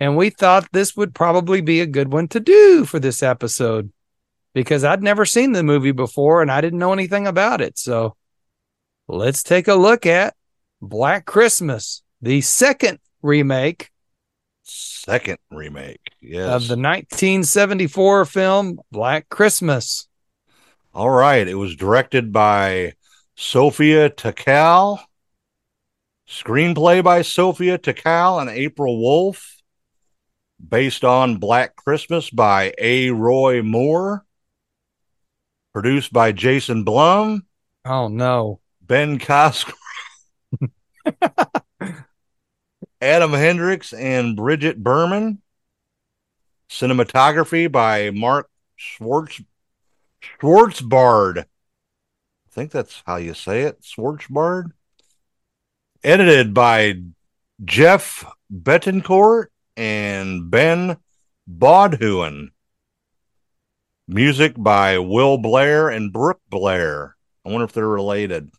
and we thought this would probably be a good one to do for this episode because I'd never seen the movie before and I didn't know anything about it. So let's take a look at Black Christmas, the second remake. Second remake, yes. Of the 1974 film Black Christmas. All right. It was directed by Sophia Takal. Screenplay by Sophia Takal and April Wolf. Based on Black Christmas by A. Roy Moore. Produced by Jason Blum. Oh, no. Ben Cosgrove. Adam Hendricks and Bridget Berman. Cinematography by Mark Schwartzbard. I think that's how you say it. Schwartzbard. Edited by Jeff Betancourt and Ben Bodhuin. Music by Will Blair and Brooke Blair. I wonder if they're related.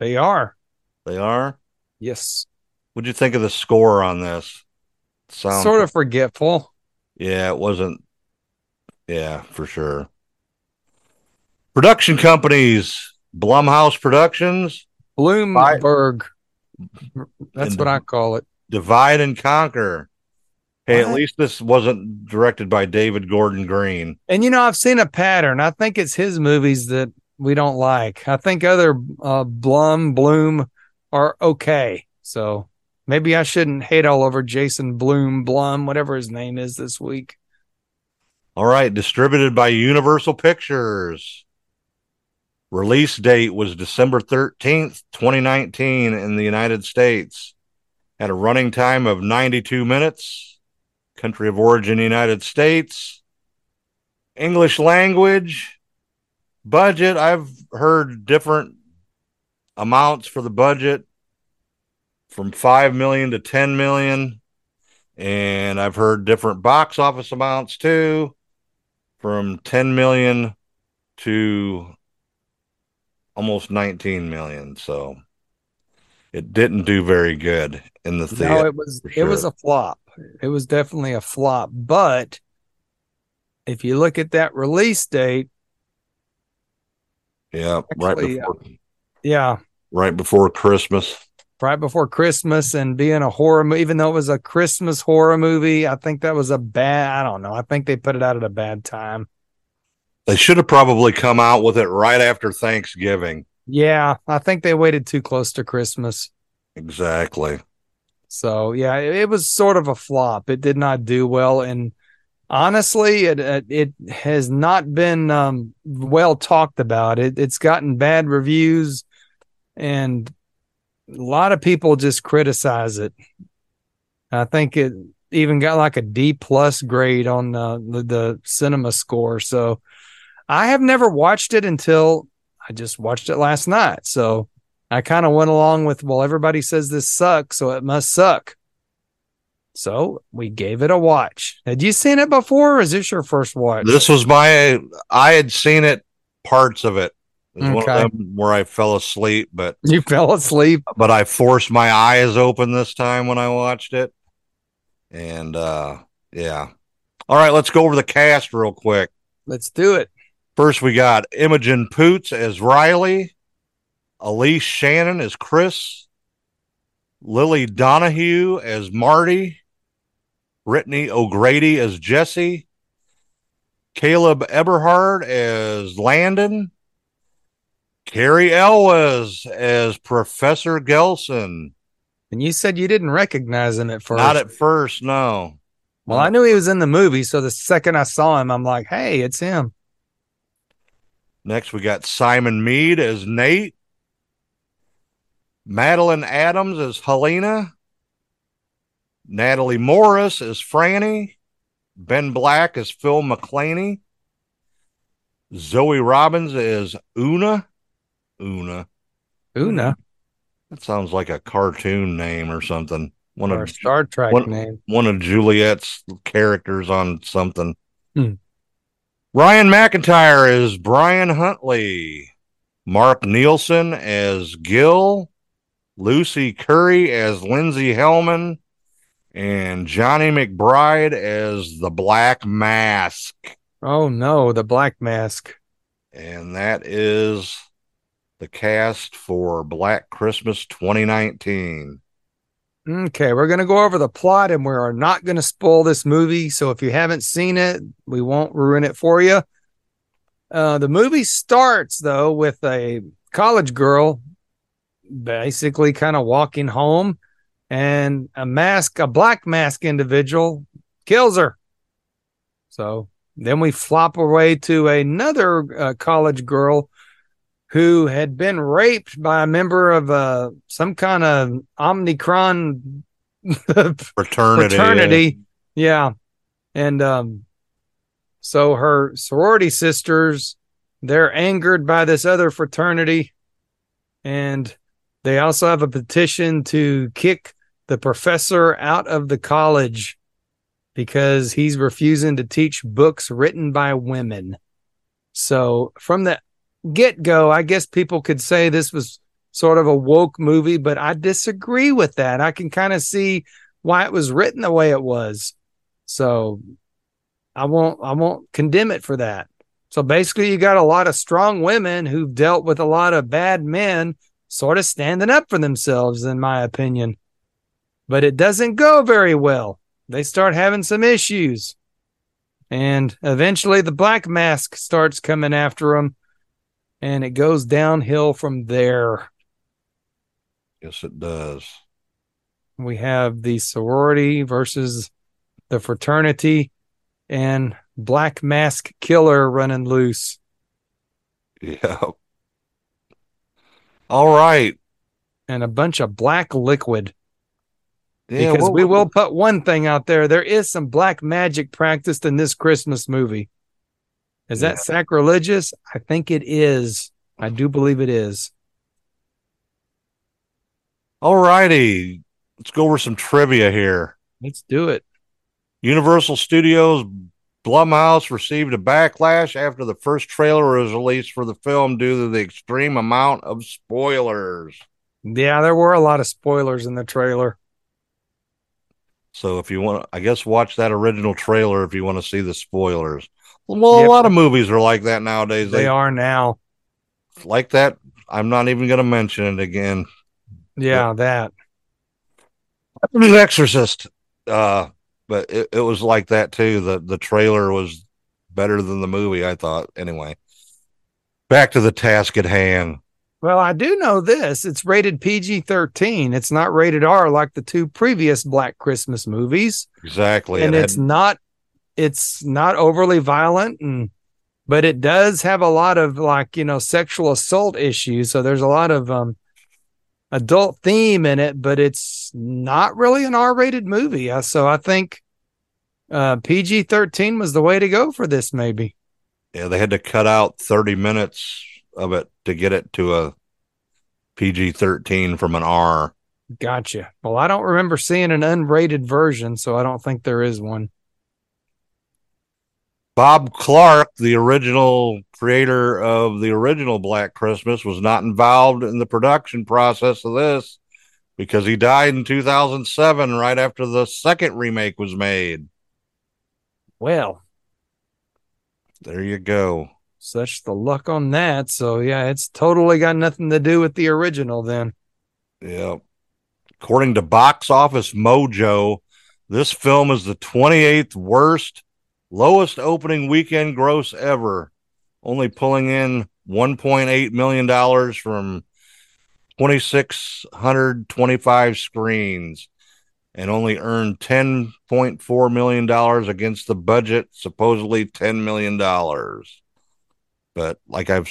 They are. They are? Yes. What'd you think of the score on this? Sort of forgetful. Yeah, it wasn't. Yeah, for sure. Production companies, Blumhouse Productions. Bloomberg. That's what I call it. Divide and Conquer. Hey, at least this wasn't directed by David Gordon Green. And, you know, I've seen a pattern. I think it's his movies that we don't like. I think other Bloom are okay. So maybe I shouldn't hate all over Jason Blum, whatever his name is this week. All right. Distributed by Universal Pictures. Release date was December 13th, 2019 in the United States. Had a running time of 92 minutes. Country of origin, United States. English language. Budget, I've heard different amounts for the budget. From $5 million to $10 million. And I've heard different box office amounts too. From $10 million to almost 19 million, so it didn't do very good in the theater. No, it was a flop. It was definitely a flop, but if you look at that release date, yeah, actually, right before Christmas and being a horror movie, even though it was a Christmas horror movie, I think that was I don't know. I think they put it out at a bad time. They should have probably come out with it right after Thanksgiving. Yeah, I think they waited too close to Christmas. Exactly. So, yeah, it was sort of a flop. It did not do well. And honestly, it has not been well talked about. It's gotten bad reviews, and a lot of people just criticize it. I think it even got like a D+ grade on the cinema score. So I have never watched it until I just watched it last night. So I kind of went along with, well, everybody says this sucks, so it must suck. So we gave it a watch. Had you seen it before, or is this your first watch? This was I had seen it, parts of it. It was one of them where I fell asleep. But you fell asleep? But I forced my eyes open this time when I watched it. And, yeah. All right, let's go over the cast real quick. Let's do it. First, we got Imogen Poots as Riley, Elise Shannon as Chris, Lily Donahue as Marty, Brittany O'Grady as Jesse, Caleb Eberhard as Landon, Carrie Elwes as Professor Gelson, And you said you didn't recognize him at first. Not at first, no. Well, I knew he was in the movie, so the second I saw him, I'm like, hey, it's him. Next, we got Simon Mead as Nate. Madeline Adams as Helena. Natalie Morris as Franny. Ben Black as Phil McClaney. Zoe Robbins as Una. That sounds like a cartoon name or something. Or a Star Trek name. One of Juliet's characters on something. Ryan McIntyre as Brian Huntley. Mark Nielsen as Gil. Lucy Curry as Lindsay Hellman. And Johnny McBride as the Black Mask. Oh, no, the Black Mask. And that is the cast for Black Christmas 2019. Okay, we're going to go over the plot, and we are not going to spoil this movie. So if you haven't seen it, we won't ruin it for you. The movie starts, though, with a college girl basically kind of walking home. And a black mask individual kills her. So then we flop away to another college girl who had been raped by a member of some kind of Omicron fraternity. Yeah. And so her sorority sisters, they're angered by this other fraternity. And they also have a petition to kick the professor out of the college because he's refusing to teach books written by women. So from the get-go, I guess people could say this was sort of a woke movie, but I disagree with that. I can kind of see why it was written the way it was. So I won't condemn it for that. So basically you got a lot of strong women who've dealt with a lot of bad men sort of standing up for themselves, in my opinion. But it doesn't go very well. They start having some issues. And eventually the Black Mask starts coming after them. And it goes downhill from there. Yes, it does. We have the sorority versus the fraternity and Black Mask Killer running loose. Yeah. All right. And a bunch of black liquid. Yeah, because we will put one thing out there. There is some black magic practiced in this Christmas movie. Is that sacrilegious? I think it is. I do believe it is. All righty. Let's go over some trivia here. Let's do it. Universal Studios Blumhouse received a backlash after the first trailer was released for the film due to the extreme amount of spoilers. Yeah, there were a lot of spoilers in the trailer. So if you want to, I guess, watch that original trailer if you want to see the spoilers. Well, yep. A lot of movies are like that nowadays. They are now. Like that, I'm not even going to mention it again. Yeah, but that. The new Exorcist. But it was like that, too. The trailer was better than the movie, I thought. Anyway, back to the task at hand. Well, I do know this. It's rated PG-13. It's not rated R like the two previous Black Christmas movies. Exactly. And it's not overly violent, but it does have a lot of, like, you know, sexual assault issues. So there's a lot of adult theme in it, but it's not really an R-rated movie. So I think PG-13 was the way to go for this, maybe. Yeah, they had to cut out 30 minutes of it to get it to a PG-13 from an R. Gotcha. Well, I don't remember seeing an unrated version, so I don't think there is one. Bob Clark, the original creator of the original Black Christmas, was not involved in the production process of this because he died in 2007, right after the second remake was made. Well, there you go. Such the luck on that. So, yeah, it's totally got nothing to do with the original then. Yeah. According to Box Office Mojo, this film is the 28th worst, lowest opening weekend gross ever, only pulling in $1.8 million from 2,625 screens and only earned $10.4 million against the budget, supposedly $10 million. But like I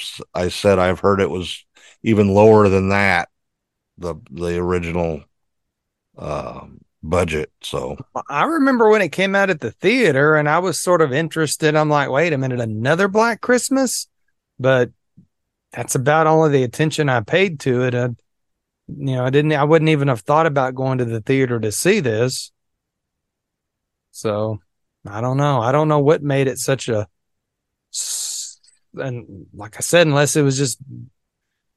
said, I've heard it was even lower than that, the original budget. So I remember when it came out at the theater and I was sort of interested. I'm like, wait a minute, another Black Christmas? But that's about all of the attention I paid to it. I wouldn't even have thought about going to the theater to see this. So I don't know. I don't know what made it such a, and like I said, unless it was just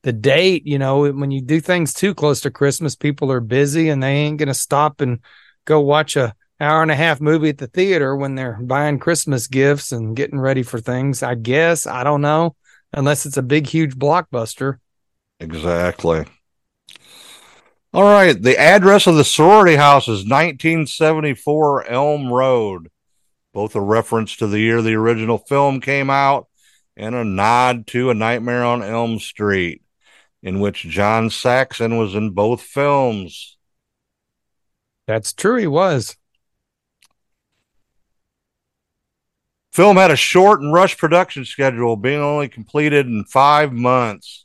the date, when you do things too close to Christmas, people are busy and they ain't going to stop and go watch a hour and a half movie at the theater when they're buying Christmas gifts and getting ready for things, I guess. I don't know. Unless it's a big, huge blockbuster. Exactly. All right. The address of the sorority house is 1974 Elm Road. Both a reference to the year the original film came out and a nod to A Nightmare on Elm Street, in which John Saxon was in both films. That's true. He was. Film had a short and rushed production schedule, being only completed in 5 months.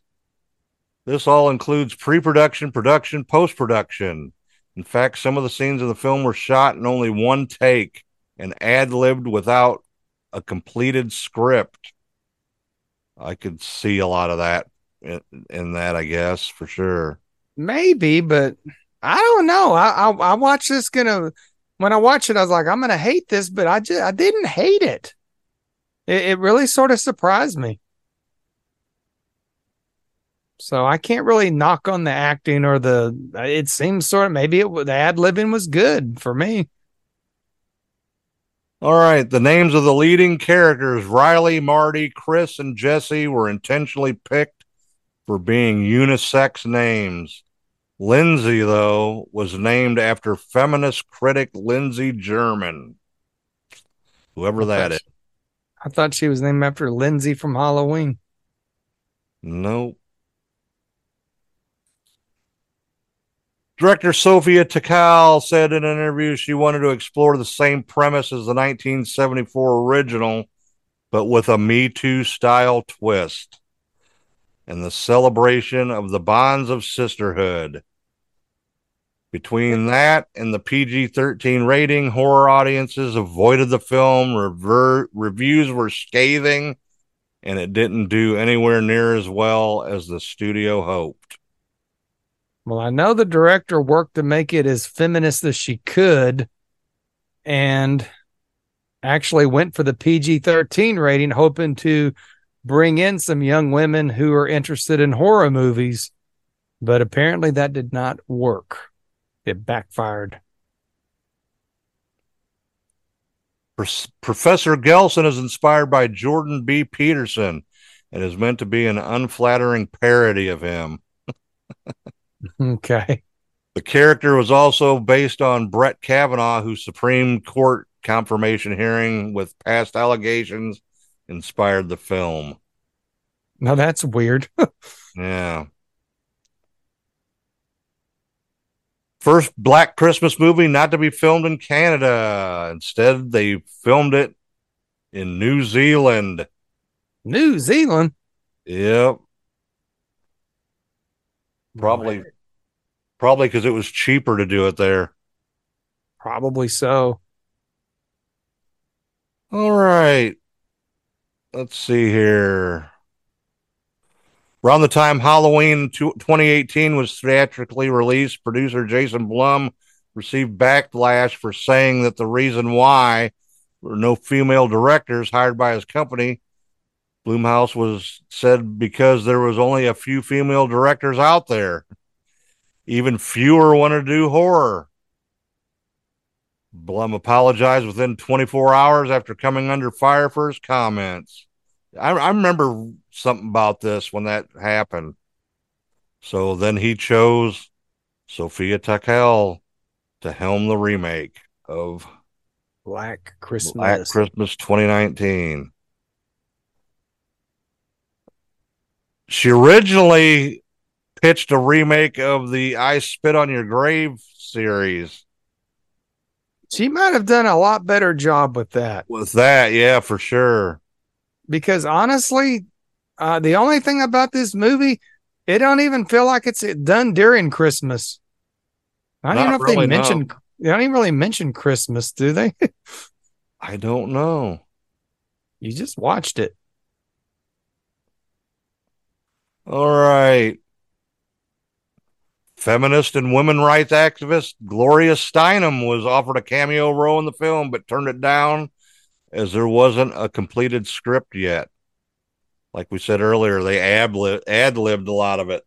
This all includes pre-production, production, post-production. In fact, some of the scenes of the film were shot in only one take and ad-libbed without a completed script. I could see a lot of that in that, I guess, for sure. Maybe, but I don't know. I watched this when I watched it, I was like, I'm gonna hate this, but I didn't hate it. It really sort of surprised me. So I can't really knock on the acting or it seems sort of, maybe the ad-libbing was good for me. All right. The names of the leading characters, Riley, Marty, Chris, and Jesse, were intentionally picked for being unisex names. Lindsay, though, was named after feminist critic Lindsay German. Whoever that is. I thought she was named after Lindsay from Halloween. Nope. Director Sophia Takal said in an interview she wanted to explore the same premise as the 1974 original, but with a Me Too style twist and the celebration of the bonds of sisterhood. Between that and the PG-13 rating, horror audiences avoided the film. Reviews were scathing, and it didn't do anywhere near as well as the studio hoped. Well, I know the director worked to make it as feminist as she could and actually went for the PG-13 rating, hoping to bring in some young women who are interested in horror movies. But apparently that did not work. It backfired. Professor Gelson is inspired by Jordan B. Peterson and is meant to be an unflattering parody of him. Okay. The character was also based on Brett Kavanaugh, whose Supreme Court confirmation hearing with past allegations inspired the film. Now that's weird. Yeah. First Black Christmas movie not to be filmed in Canada. Instead, they filmed it in New Zealand. New Zealand? Yep. Probably because it was cheaper to do it there. Probably so. All right. Let's see here. Around the time Halloween 2018 was theatrically released, producer Jason Blum received backlash for saying that the reason why there were no female directors hired by his company, Blumhouse, was said because there was only a few female directors out there. Even fewer want to do horror. Blum apologized within 24 hours after coming under fire for his comments. I remember something about this when that happened. So then he chose Sophia Takal to helm the remake of Black Christmas 2019. She originally pitched a remake of the I Spit on Your Grave series. She might have done a lot better job with that. With that, yeah, for sure. Because honestly, the only thing about this movie, it don't even feel like it's done during Christmas. I don't even know if they mention. They don't even really mention Christmas, do they? I don't know. You just watched it. All right. Feminist and women rights activist Gloria Steinem was offered a cameo role in the film, but turned it down as there wasn't a completed script yet. Like we said earlier, they ad-libbed a lot of it.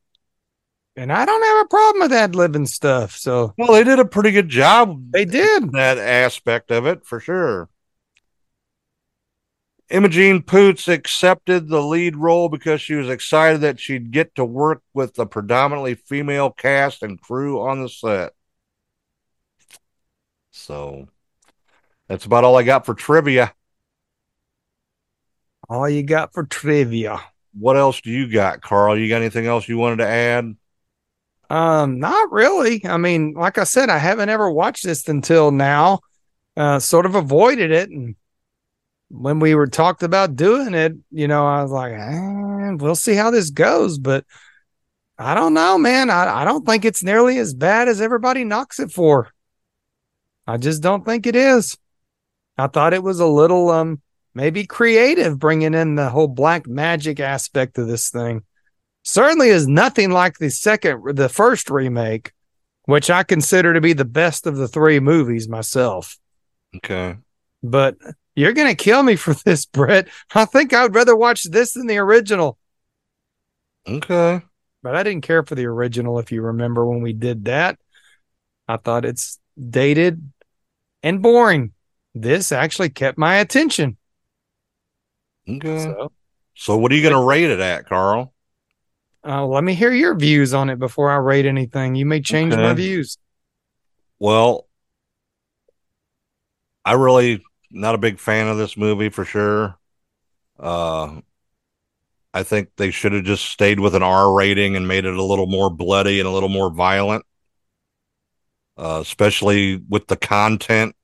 And I don't have a problem with ad-libbing stuff. So, well, they did a pretty good job. They did. That aspect of it, for sure. Imogene Poots accepted the lead role because she was excited that she'd get to work with the predominantly female cast and crew on the set. So that's about all I got for trivia. All you got for trivia. What else do you got, Carl? You got anything else you wanted to add? Not really. I mean, like I said, I haven't ever watched this until now. Sort of avoided it, and when we were talked about doing it, you know, I was like, we'll see how this goes. But I don't know, man. I don't think it's nearly as bad as everybody knocks it for. I just don't think it is. I thought it was a little maybe creative, bringing in the whole black magic aspect of this thing. Certainly is nothing like the first remake, which I consider to be the best of the three movies myself. Okay. But you're going to kill me for this, Brett. I think I would rather watch this than the original. Okay. But I didn't care for the original, if you remember when we did that. I thought it's dated and boring. This actually kept my attention. Okay. So what are you going to rate it at, Carl? Let me hear your views on it before I rate anything. You may change my views. Well, I really... not a big fan of this movie for sure. I think they should have just stayed with an R rating and made it a little more bloody and a little more violent, especially with the content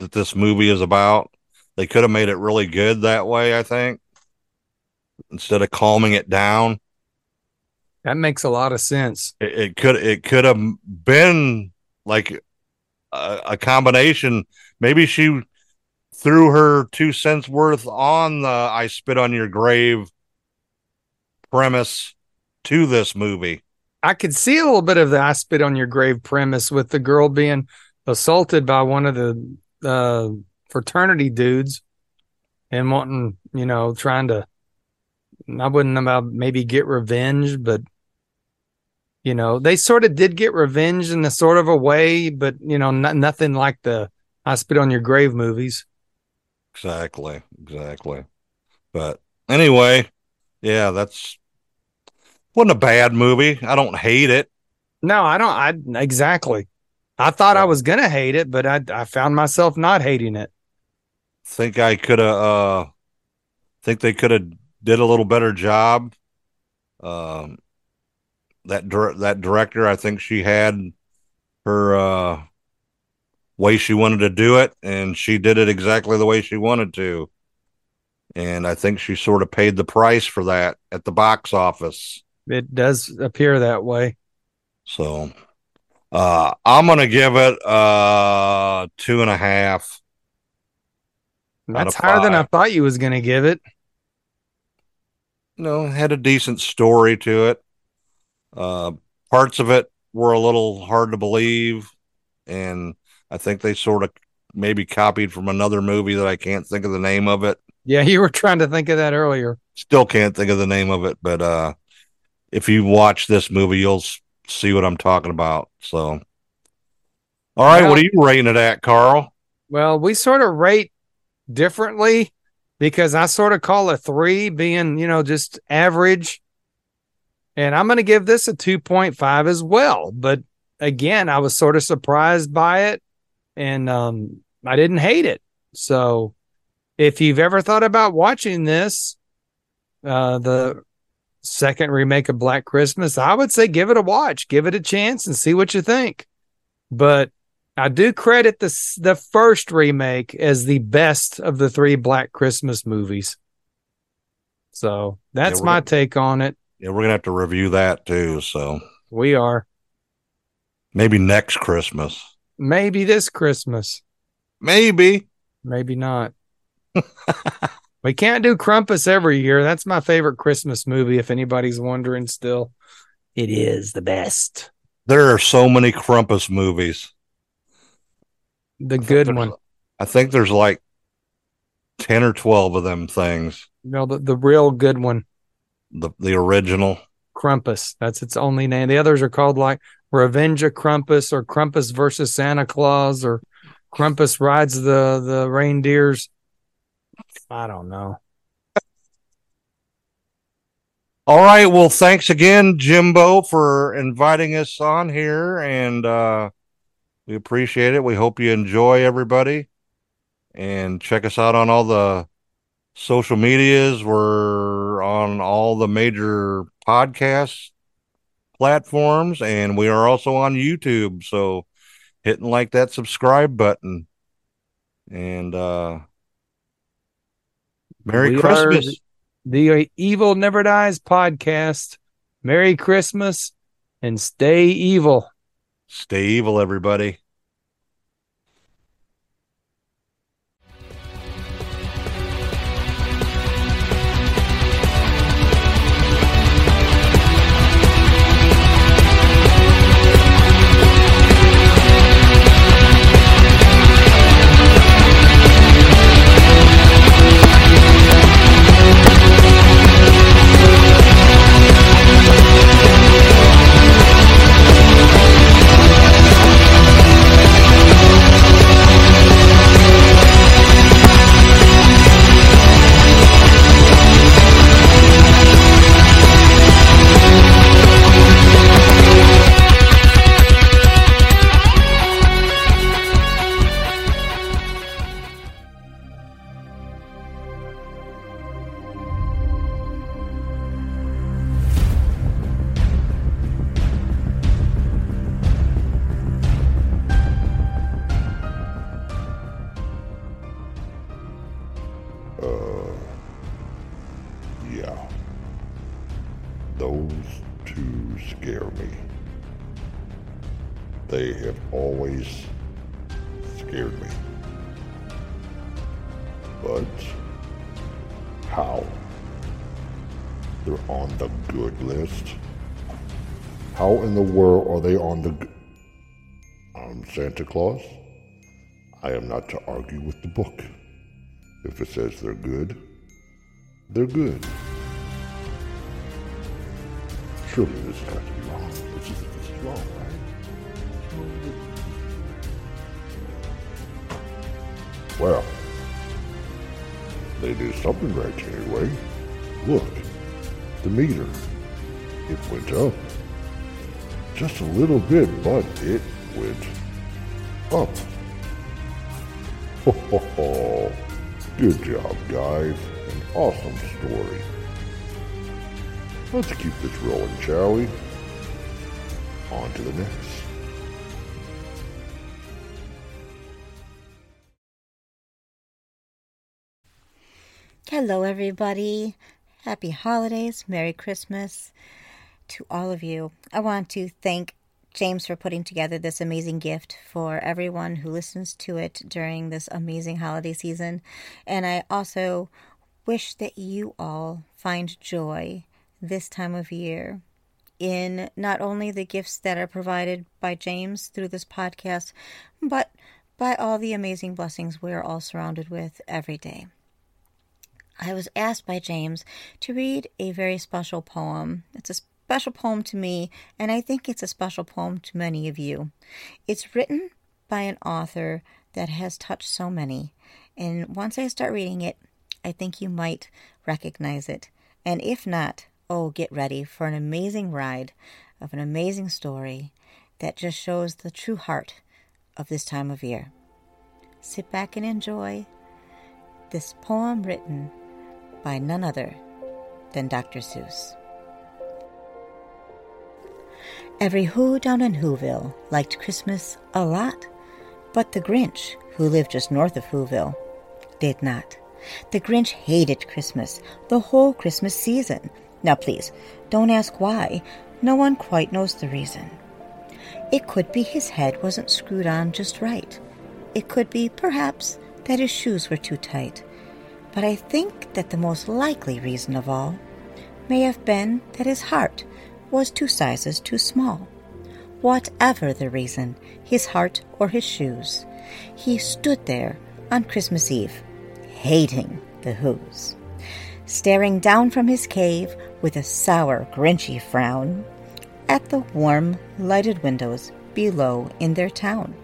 that this movie is about. They could have made it really good that way, I think, instead of calming it down. That makes a lot of sense. It could have been like a combination. Maybe she threw her 2 cents worth on the I Spit on Your Grave premise to this movie. I could see a little bit of the I Spit on Your Grave premise with the girl being assaulted by one of the fraternity dudes and wanting, you know, trying to, I wouldn't about maybe get revenge, but, you know, they sort of did get revenge in a sort of a way, but, you know, nothing like the I Spit on Your Grave movies. Exactly. But anyway, yeah, that's wasn't a bad movie. I don't hate it. No, I don't. Exactly. I thought I was going to hate it, but I found myself not hating it. Think they could have did a little better job. That director, I think she had her, way she wanted to do it, and she did it exactly the way she wanted to. And I think she sort of paid the price for that at the box office. It does appear that way. So I'm going to give it 2.5. That's higher than I thought you was going to give it. No, it had a decent story to it. Parts of it were a little hard to believe, and I think they sort of maybe copied from another movie that I can't think of the name of it. Yeah, you were trying to think of that earlier. Still can't think of the name of it, but if you watch this movie, you'll see what I'm talking about. So, all right, what are you rating it at, Carl? Well, we sort of rate differently because I sort of call a 3 being, you know, just average. And I'm going to give this a 2.5 as well. But again, I was sort of surprised by it. And I didn't hate it. So if you've ever thought about watching this, the second remake of Black Christmas, I would say give it a watch, give it a chance, and see what you think. But I do credit the first remake as the best of the three Black Christmas movies. So that's my take on it. Yeah, we're gonna have to review that too. So we are. Maybe next Christmas. Maybe this Christmas. Maybe. Maybe not. We can't do Krampus every year. That's my favorite Christmas movie, if anybody's wondering still. It is the best. There are so many Krampus movies. The good one. I think there's like 10 or 12 of them things. No, the real good one. The original. Krampus. That's its only name. The others are called like Revenge of Krampus or Krampus versus Santa Claus or Krampus Rides the Reindeers. I don't know. All right. Well, thanks again, Jimbo, for inviting us on here. And we appreciate it. We hope you enjoy, everybody. And check us out on all the social medias. We're on all the major podcast platforms. And we are also on YouTube. So hitting like that subscribe button. And Merry Christmas. The Evil Never Dies podcast. Merry Christmas and stay evil. Stay evil, everybody. Santa Claus, I am not to argue with the book. If it says they're good, they're good. Surely this has to be wrong. This is wrong, right? Well, they did something right anyway. Look, the meter. It went up. Just a little bit, but it went up. Ho, ho, ho. Good job, guys. An awesome story. Let's keep this rolling, shall we? On to the next. Hello, everybody. Happy holidays. Merry Christmas to all of you. I want to thank James for putting together this amazing gift for everyone who listens to it during this amazing holiday season. And I also wish that you all find joy this time of year in not only the gifts that are provided by James through this podcast, but by all the amazing blessings we're all surrounded with every day. I was asked by James to read a very special poem. It's a special poem to me, and I think it's a special poem to many of you. It's written by an author that has touched so many, and once I start reading it, I think you might recognize it. And if not, oh, get ready for an amazing ride of an amazing story that just shows the true heart of this time of year. Sit back and enjoy this poem written by none other than Dr. Seuss. Every who down in Whoville liked Christmas a lot, but the Grinch, who lived just north of Whoville, did not. The Grinch hated Christmas, the whole Christmas season. Now please, don't ask why. No one quite knows the reason. It could be his head wasn't screwed on just right. It could be, perhaps, that his shoes were too tight. But I think that the most likely reason of all may have been that his heart was 2 sizes too small. Whatever the reason, his heart or his shoes, he stood there on Christmas Eve, hating the Who's. Staring down from his cave with a sour, grinchy frown at the warm, lighted windows below in their town,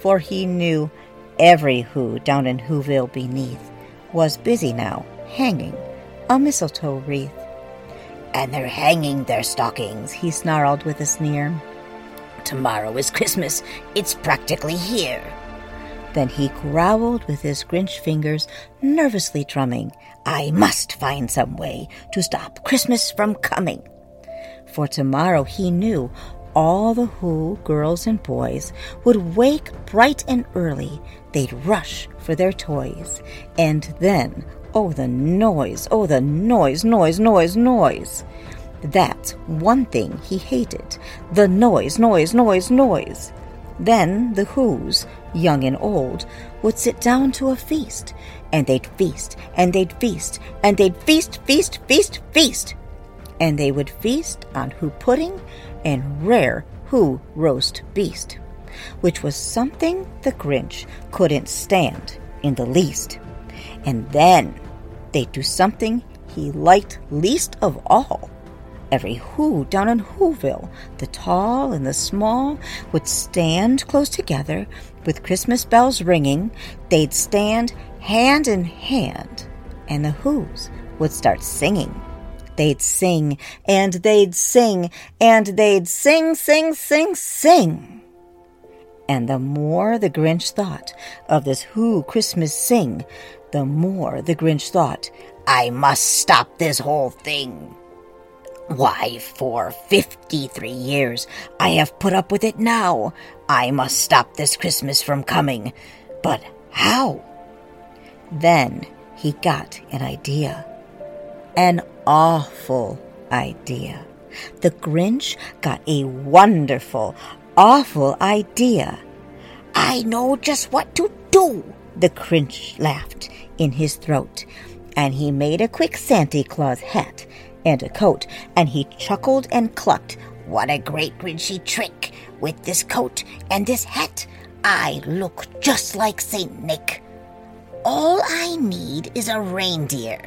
for he knew every Who down in Whoville beneath was busy now hanging a mistletoe wreath. "And they're hanging their stockings," he snarled with a sneer. "Tomorrow is Christmas. It's practically here." Then he growled with his Grinch fingers nervously drumming, "I must find some way to stop Christmas from coming." For tomorrow, he knew, all the Who girls and boys would wake bright and early. They'd rush for their toys. And then, oh, the noise, noise. That's one thing he hated, the noise. Then the Who's, young and old, would sit down to a feast, and they'd feast, and they'd feast, and they'd feast. And they would feast on Who pudding and rare Who roast beast, which was something the Grinch couldn't stand in the least. And then they'd do something he liked least of all. Every Who down in Whoville, the tall and the small, would stand close together with Christmas bells ringing. They'd stand hand in hand, and the Who's would start singing. They'd sing, and they'd sing, and they'd sing. And the more the Grinch thought of this Who Christmas sing, the more the Grinch thought, "I must stop this whole thing. Why, for 53 years, I have put up with it now. I must stop this Christmas from coming. But how?" Then he got an idea. An awful idea. The Grinch got a wonderful, awful idea. "I know just what to do," the Grinch laughed in his throat. And he made a quick Santa Claus hat and a coat, and he chuckled and clucked. "What a great Grinchy trick! With this coat and this hat, I look just like Saint Nick. All I need is a reindeer."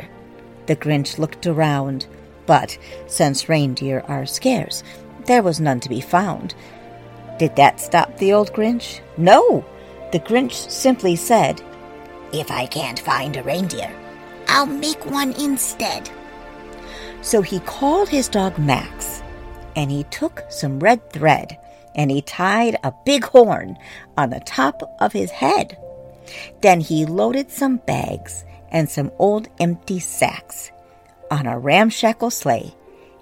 The Grinch looked around, but since reindeer are scarce, there was none to be found. Did that stop the old Grinch? No! The Grinch simply said, "If I can't find a reindeer, I'll make one instead." So he called his dog Max, and he took some red thread, and he tied a big horn on the top of his head. Then he loaded some bags and some old empty sacks on a ramshackle sleigh,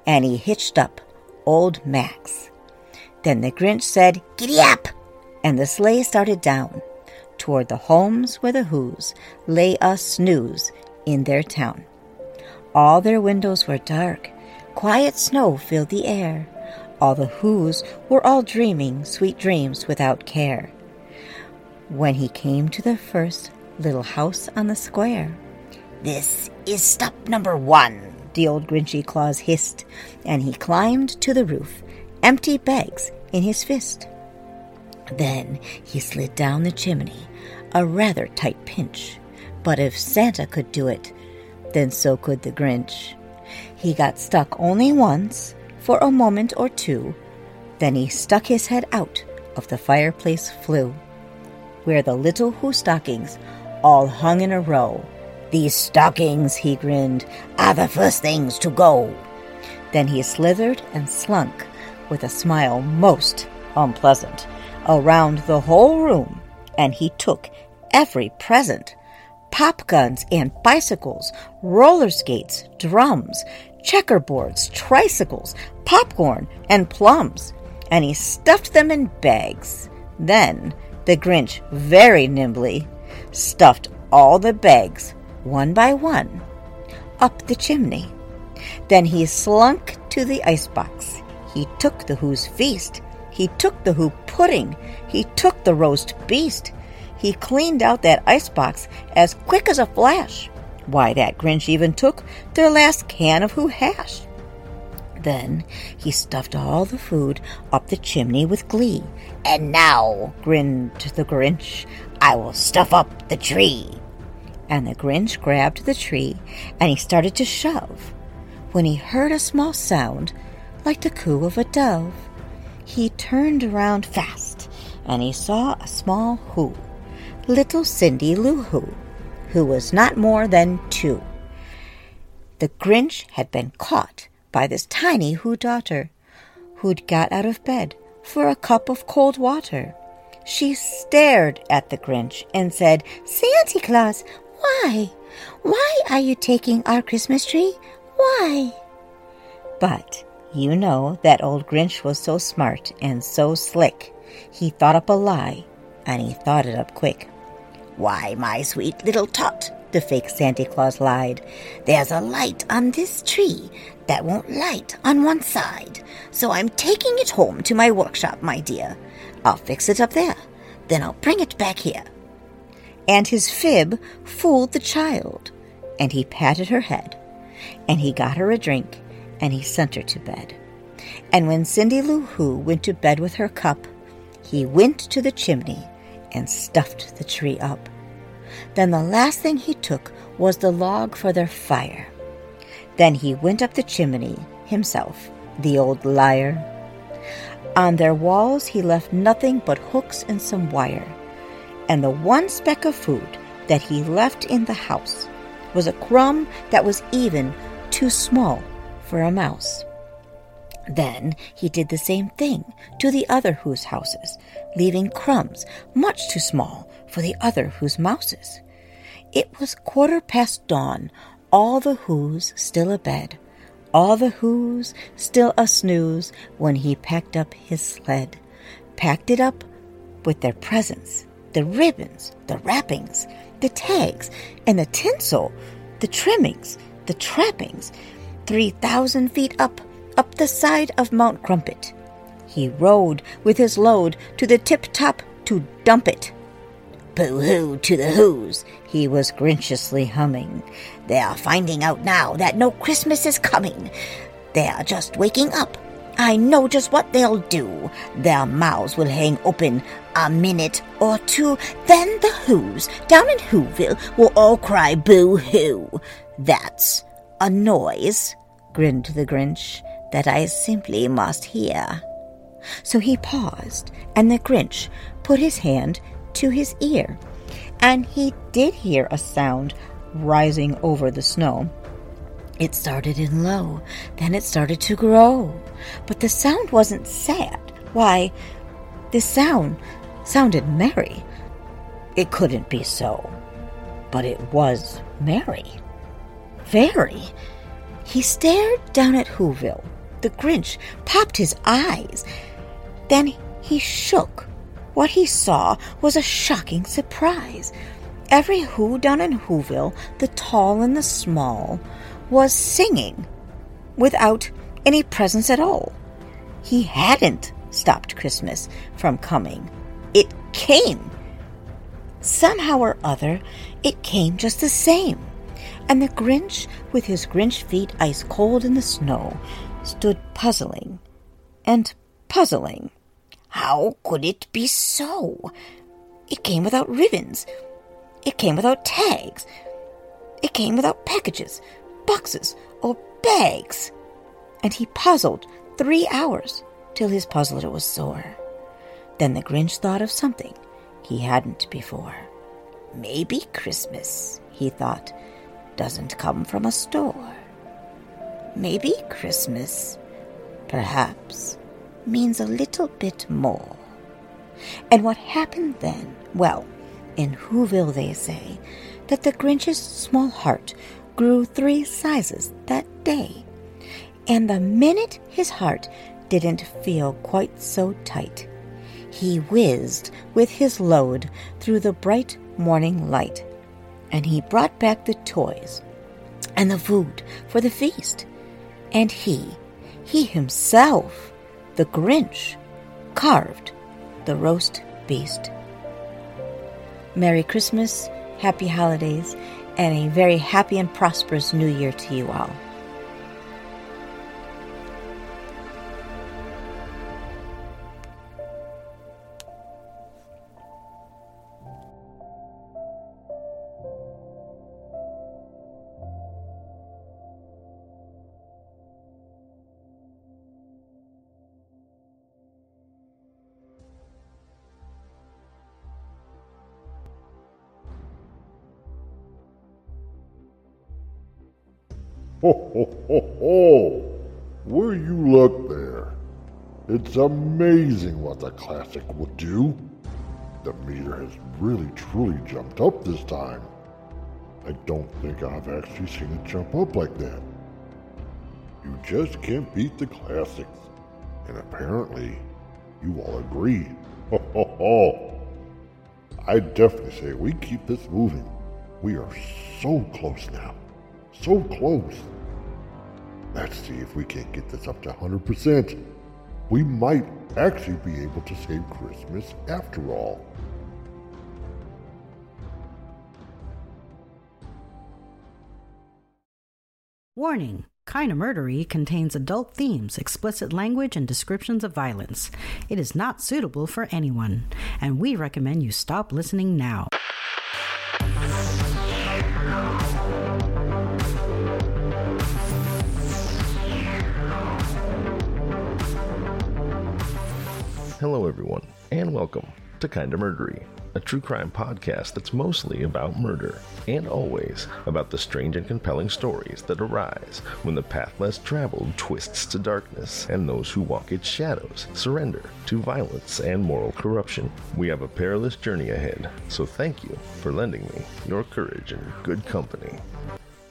and he hitched up old Max. Then the Grinch said, "Giddy up!" and the sleigh started down toward the homes where the Who's lay a snooze in their town. All their windows were dark. Quiet snow filled the air. All the Who's were all dreaming sweet dreams without care. When he came to the first little house on the square, "This is stop number 1, the old Grinchy Claus hissed, and he climbed to the roof, empty bags in his fist. Then he slid down the chimney, a rather tight pinch. But if Santa could do it, then so could the Grinch. He got stuck only once, for a moment or two. Then he stuck his head out of the fireplace flue, where the little Who stockings all hung in a row. "These stockings," he grinned, "are the first things to go." Then he slithered and slunk, with a smile most unpleasant, around the whole room, and he took every present. Pop guns and bicycles, roller skates, drums, checkerboards, tricycles, popcorn, and plums. and he stuffed them in bags. Then the Grinch very nimbly stuffed all the bags, one by one, up the chimney. Then he slunk to the icebox. He took the Who's feast. He took the Who pudding. He took the roast beast. He cleaned out that icebox as quick as a flash. Why, that Grinch even took their last can of Who hash. Then he stuffed all the food up the chimney with glee. "And now," grinned the Grinch, "I will stuff up the tree." And the Grinch grabbed the tree, and he started to shove, when he heard a small sound like the coo of a dove. He turned around fast, and he saw a small Who, little Cindy Lou Who, who was not more than 2. The Grinch had been caught by this tiny Who daughter, who'd got out of bed for a cup of cold water. She stared at the Grinch and said, "Santa Claus, why? Why are you taking our Christmas tree? Why?" But you know that old Grinch was so smart and so slick. He thought up a lie, and he thought it up quick. "Why, my sweet little tot," the fake Santa Claus lied, "there's a light on this tree that won't light on one side. So I'm taking it home to my workshop, my dear. I'll fix it up there, then I'll bring it back here." And his fib fooled the child, and he patted her head, and he got her a drink, and he sent her to bed. And when Cindy Lou Who went to bed with her cup, he went to the chimney and stuffed the tree up. Then the last thing he took was the log for their fire. Then he went up the chimney himself, the old liar. On their walls he left nothing but hooks and some wire, and the one speck of food that he left in the house was a crumb that was even too small for a mouse. Then he did the same thing to the other Who's houses, leaving crumbs much too small for the other Who's mouses. It was 4:15 all the Who's still abed, all the Who's still a snooze, when he packed up his sled, packed it up with their presents, the ribbons, the wrappings, the tags, and the tinsel, the trimmings, the trappings, 3,000 feet up the side of Mount Crumpet. He rode with his load to the tip-top to dump it. "Boo-hoo to the Who's," he was grinchiously humming. "They are finding out now that no Christmas is coming. They are just waking up. I know just what they'll do. Their mouths will hang open a minute or two. Then the Who's down in Whoville will all cry boo-hoo. That's a noise," grinned the Grinch, "that I simply must hear." So he paused, and the Grinch put his hand to his ear, and he did hear a sound rising over the snow. It started in low, then it started to grow, but the sound wasn't sad. Why, the sound sounded merry. It couldn't be so, but it was merry, very. He stared down at Whoville. The Grinch popped his eyes. Then he shook. What he saw was a shocking surprise. Every Who down in Whoville, the tall and the small, was singing without any presents at all. He hadn't stopped Christmas from coming. It came. Somehow or other, it came just the same. And the Grinch, with his Grinch feet ice cold in the snow, stood puzzling and puzzling. How could it be so? It came without ribbons. It came without tags. It came without packages, boxes, or bags. And he puzzled 3 hours till his puzzler was sore. Then the Grinch thought of something he hadn't before. "Maybe Christmas," he thought, "doesn't come from a store. Maybe Christmas, perhaps, means a little bit more." And what happened then? Well, in Whoville they say that the Grinch's small heart grew 3 sizes that day. And the minute his heart didn't feel quite so tight. He whizzed with his load through the bright morning light, and he brought back the toys and the food for the feast. And he himself, the Grinch, carved the roast beast. Merry Christmas, Happy Holidays, and a very happy and prosperous New Year to you all. Ho, ho, ho, ho! Will you look there? It's amazing what the classic will do. The meter has really, truly jumped up this time. I don't think I've actually seen it jump up like that. You just can't beat the classics. And apparently, you all agree. Ho, ho, ho! I definitely say we keep this moving. We are so close now. So close. Let's see if we can't get this up to 100%. We might actually be able to save Christmas after all. Warning. Kind of Murdery contains adult themes, explicit language, and descriptions of violence. It is not suitable for anyone, and we recommend you stop listening now. Hello everyone, and welcome to Kinda Murdery, a true crime podcast that's mostly about murder, and always about the strange and compelling stories that arise when the path less traveled twists to darkness, and those who walk its shadows surrender to violence and moral corruption. We have a perilous journey ahead, so thank you for lending me your courage and good company.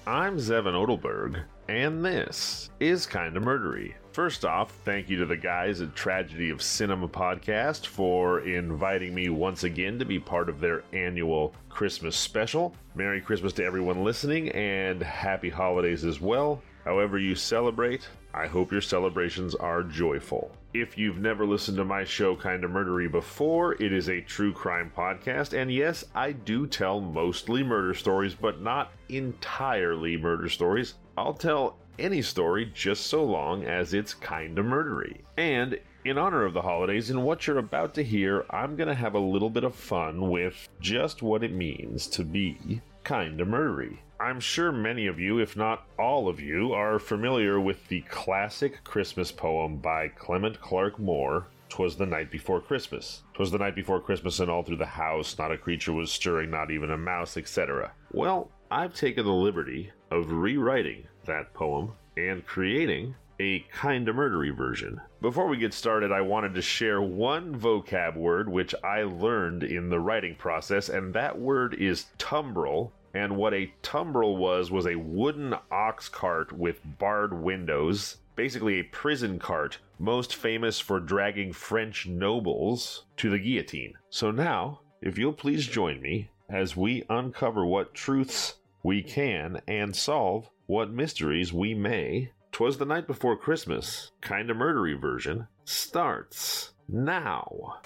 I'm Zevin Odelberg, and this is Kinda Murdery. First off, thank you to the guys at Tragedy of Cinema podcast for inviting me once again to be part of their annual Christmas special. Merry Christmas to everyone listening, and happy holidays as well. However you celebrate, I hope your celebrations are joyful. If you've never listened to my show, Kinda Murdery, before, it is a true crime podcast, and yes, I do tell mostly murder stories, but not entirely murder stories. I'll tell any story just so long as it's kinda murdery. And in honor of the holidays and what you're about to hear, I'm gonna have a little bit of fun with just what it means to be kinda murdery. I'm sure many of you, if not all of you, are familiar with the classic Christmas poem by Clement Clark Moore, 'Twas the Night Before Christmas. 'Twas the night before Christmas, and all through the house not a creature was stirring, not even a mouse, etc. Well, I've taken the liberty of rewriting that poem and creating a kinda murdery version. Before we get started, I wanted to share one vocab word which I learned in the writing process, and that word is tumbrel. And what a tumbrel was a wooden ox cart with barred windows, basically a prison cart, most famous for dragging French nobles to the guillotine. So now, if you'll please join me as we uncover what truths we can and solve what mysteries we may. 'Twas the Night Before Christmas, Kinda Murdery version, starts now.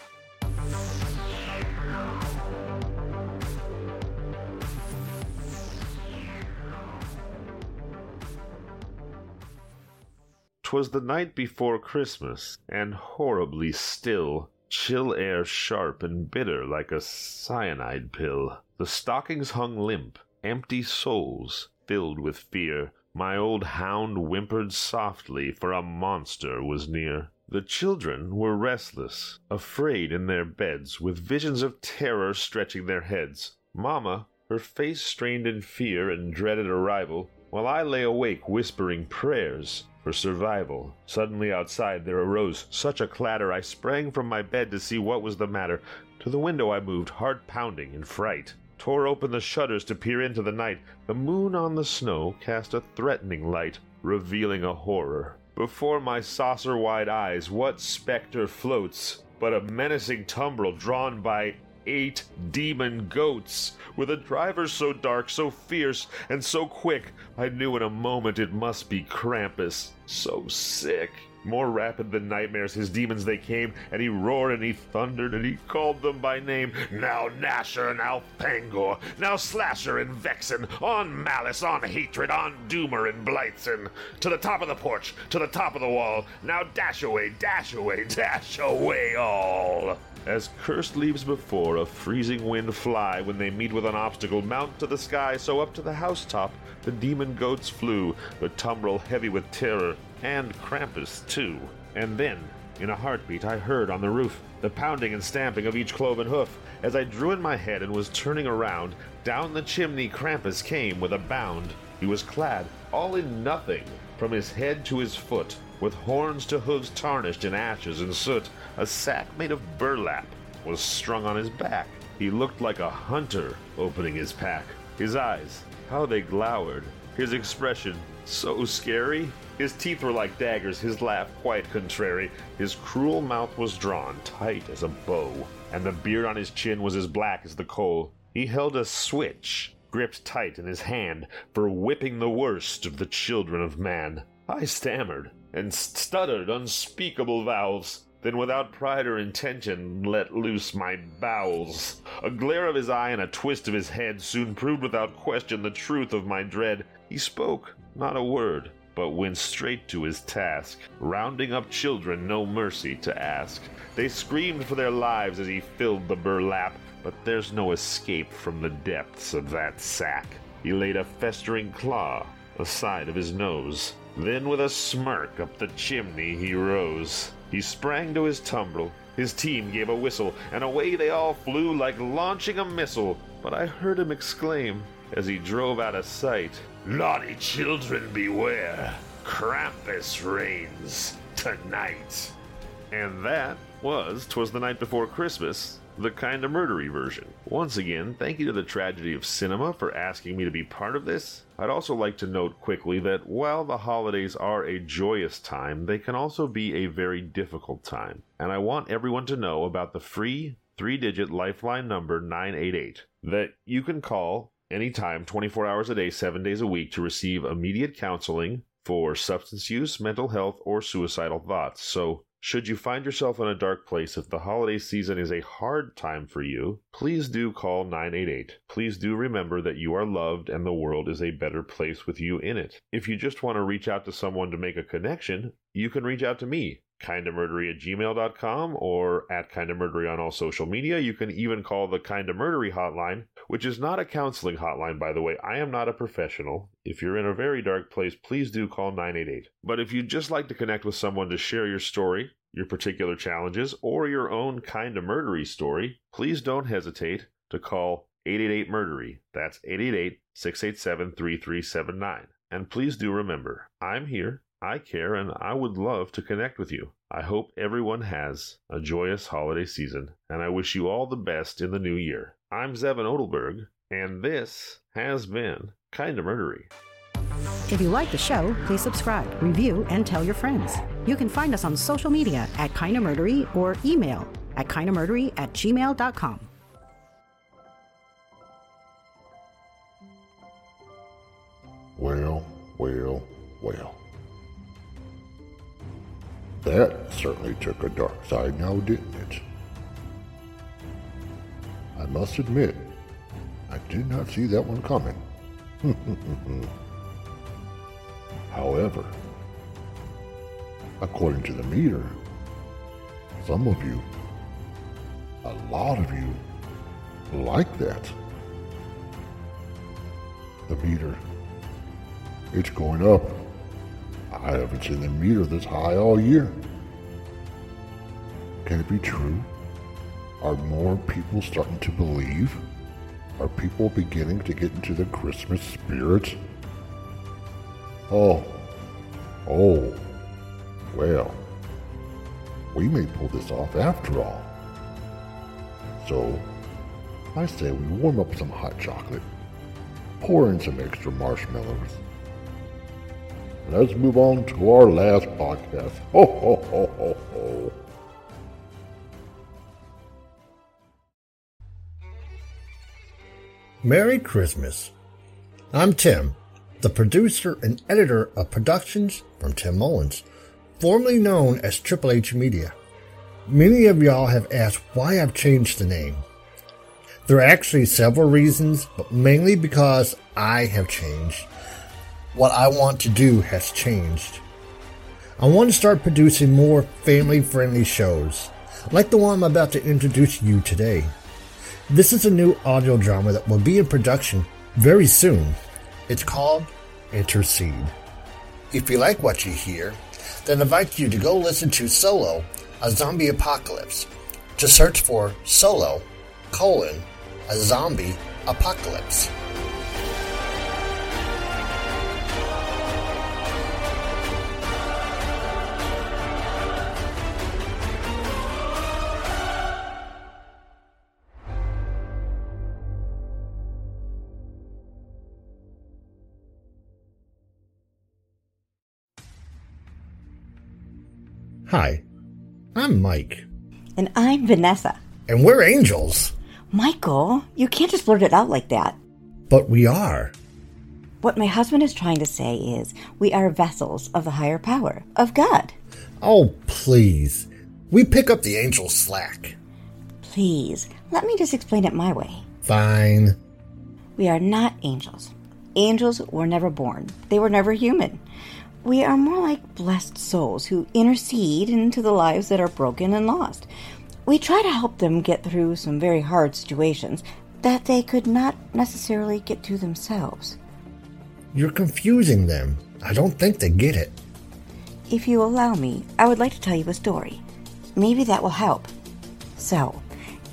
"'Twas the night before Christmas, and horribly still, chill air sharp and bitter like a cyanide pill. The stockings hung limp, empty souls, filled with fear, my old hound whimpered softly, for a monster was near. The children were restless, afraid in their beds, with visions of terror stretching their heads. Mamma, her face strained in fear and dreaded arrival, while I lay awake whispering prayers for survival. Suddenly outside there arose such a clatter, I sprang from my bed to see what was the matter. To the window I moved, heart pounding in fright. Tore open the shutters to peer into the night. The moon on the snow cast a threatening light, revealing a horror Before my saucer-wide eyes, what spectre floats but a menacing tumbril drawn by 8 demon goats, with a driver so dark, so fierce, and so quick, I knew in a moment it must be Krampus. So sick. More rapid than nightmares, his demons they came, and he roared and he thundered, and he called them by name. Now Gnasher, now Pangor, now Slasher and Vexen, on Malice, on Hatred, on Doomer and Blightson. To the top of the porch, to the top of the wall, now dash away, dash away, dash away all. As cursed leaves before a freezing wind fly when they meet with an obstacle, mount to the sky, so up to the housetop the demon goats flew, the tumbril heavy with terror, and Krampus too. And then, in a heartbeat, I heard on the roof the pounding and stamping of each cloven hoof. As I drew in my head and was turning around, down the chimney Krampus came with a bound. He was clad all in nothing, from his head to his foot, with horns to hooves tarnished in ashes and soot. A sack made of burlap was strung on his back. He looked like a hunter opening his pack. His eyes, how they glowered. His expression, so scary. His teeth were like daggers, his laugh quite contrary. His cruel mouth was drawn tight as a bow, and the beard on his chin was as black as the coal. He held a switch, gripped tight in his hand, for whipping the worst of the children of man. I stammered and stuttered unspeakable vowels, then without pride or intention let loose my bowels. A glare of his eye and a twist of his head soon proved without question the truth of my dread. He spoke not a word, but went straight to his task, rounding up children no mercy to ask. They screamed for their lives as he filled the burlap, but there's no escape from the depths of that sack. He laid a festering claw aside of his nose. Then with a smirk up the chimney he rose. He sprang to his tumbril. His team gave a whistle, and away they all flew like launching a missile. But I heard him exclaim, as he drove out of sight, "Naughty children, beware! Krampus reigns tonight!" And that was 'Twas the Night Before Christmas, the kinda murdery version. Once again, thank you to the Tragedy of Cinema for asking me to be part of this. I'd also like to note quickly that while the holidays are a joyous time, they can also be a very difficult time. And I want everyone to know about the free 3-digit lifeline number 988 that you can call anytime, 24 hours a day, 7 days a week, to receive immediate counseling for substance use, mental health, or suicidal thoughts. So, should you find yourself in a dark place, if the holiday season is a hard time for you, please do call 988. Please do remember that you are loved and the world is a better place with you in it. If you just want to reach out to someone to make a connection, you can reach out to me, kindamurdery@gmail.com, or at kindamurdery on all social media. You can even call the kindamurdery hotline, which is not a counseling hotline, by the way. I am not a professional. If you're in a very dark place, please do call 988. But if you'd just like to connect with someone to share your story, your particular challenges, or your own kind of murdery story, please don't hesitate to call 888-MURDERY. That's 888-687-3379. And please do remember, I'm here, I care, and I would love to connect with you. I hope everyone has a joyous holiday season, and I wish you all the best in the new year. I'm Zevin Odelberg, and this has been Kinda Murdery. If you like the show, please subscribe, review, and tell your friends. You can find us on social media at Kinda Murdery, or email at kindamurdery@gmail.com. Well. That certainly took a dark side now, didn't it? I must admit, I did not see that one coming. However, according to the meter, some of you, a lot of you, like that. The meter, it's going up. I haven't seen the meter this high all year. Can it be true? Are more people starting to believe? Are people beginning to get into the Christmas spirit? Oh, well, we may pull this off after all. So, I say we warm up some hot chocolate, pour in some extra marshmallows, Let's move on to our last podcast. Ho, ho, ho, ho, ho. Merry Christmas. I'm Tim, the producer and editor of Productions from Tim Mullins, formerly known as Triple H Media. Many of y'all have asked why I've changed the name. There are actually several reasons, but mainly because I have changed. What I want to do has changed. I want to start producing more family-friendly shows, like the one I'm about to introduce you today. This is a new audio drama that will be in production very soon. It's called Intercede. If you like what you hear, then I invite you to go listen to Solo, A Zombie Apocalypse. Just search for Solo: A Zombie Apocalypse. Hi, I'm Mike. And I'm Vanessa. And we're angels. Michael, you can't just blurt it out like that. But we are. What my husband is trying to say is we are vessels of the higher power, of God. Oh, please. We pick up the angel slack. Please, let me just explain it my way. Fine. We are not angels. Angels were never born. They were never human. We are more like blessed souls who intercede into the lives that are broken and lost. We try to help them get through some very hard situations that they could not necessarily get to themselves. You're confusing them. I don't think they get it. If you allow me, I would like to tell you a story. Maybe that will help. So,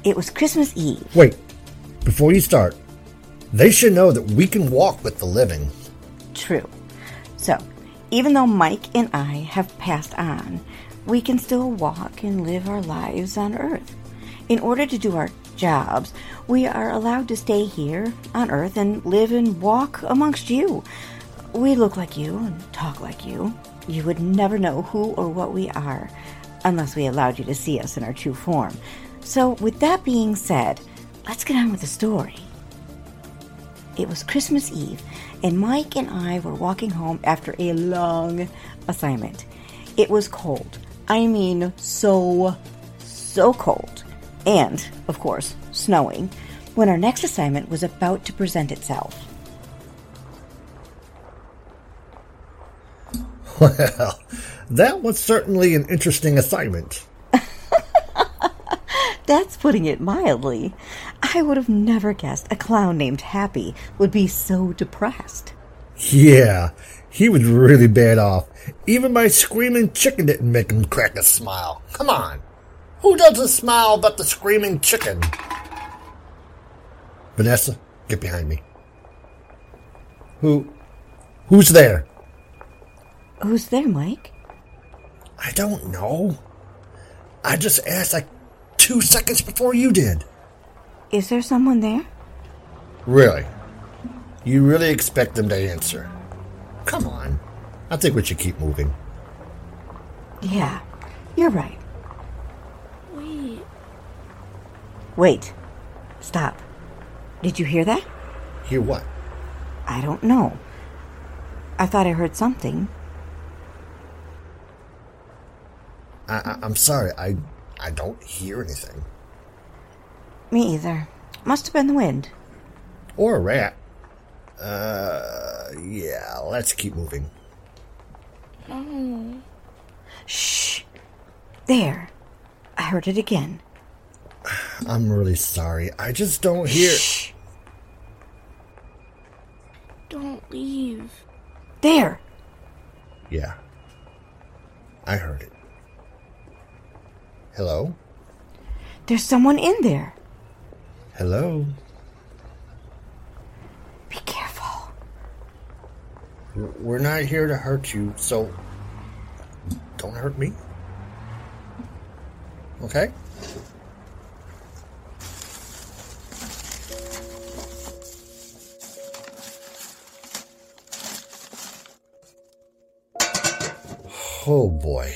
it was Christmas Eve. Wait, before you start, they should know that we can walk with the living. True. So, even though Mike and I have passed on, we can still walk and live our lives on Earth. In order to do our jobs, we are allowed to stay here on Earth and live and walk amongst you. We look like you and talk like you. You would never know who or what we are, unless we allowed you to see us in our true form. So, with that being said, let's get on with the story. It was Christmas Eve, and Mike and I were walking home after a long assignment. It was cold. I mean, so cold. And, of course, snowing, when our next assignment was about to present itself. Well, that was certainly an interesting assignment. That's putting it mildly. I would have never guessed a clown named Happy would be so depressed. Yeah, he was really bad off. Even my screaming chicken didn't make him crack a smile. Come on, who doesn't smile but the screaming chicken? Vanessa, get behind me. Who's there? Who's there, Mike? I don't know. I just asked 2 seconds before you did. Is there someone there? Really? You really expect them to answer? Come on. I think we should keep moving. Yeah, you're right. Wait. Stop. Did you hear that? Hear what? I don't know. I thought I heard something. I'm sorry. I don't hear anything. Me either. Must have been the wind. Or a rat. Yeah, let's keep moving. Oh. Shh. There. I heard it again. I'm really sorry. I just don't hear... Shh. Don't leave. There. Yeah. I heard it. Hello? There's someone in there. Hello? Be careful. We're not here to hurt you, so don't hurt me. Okay? Oh boy.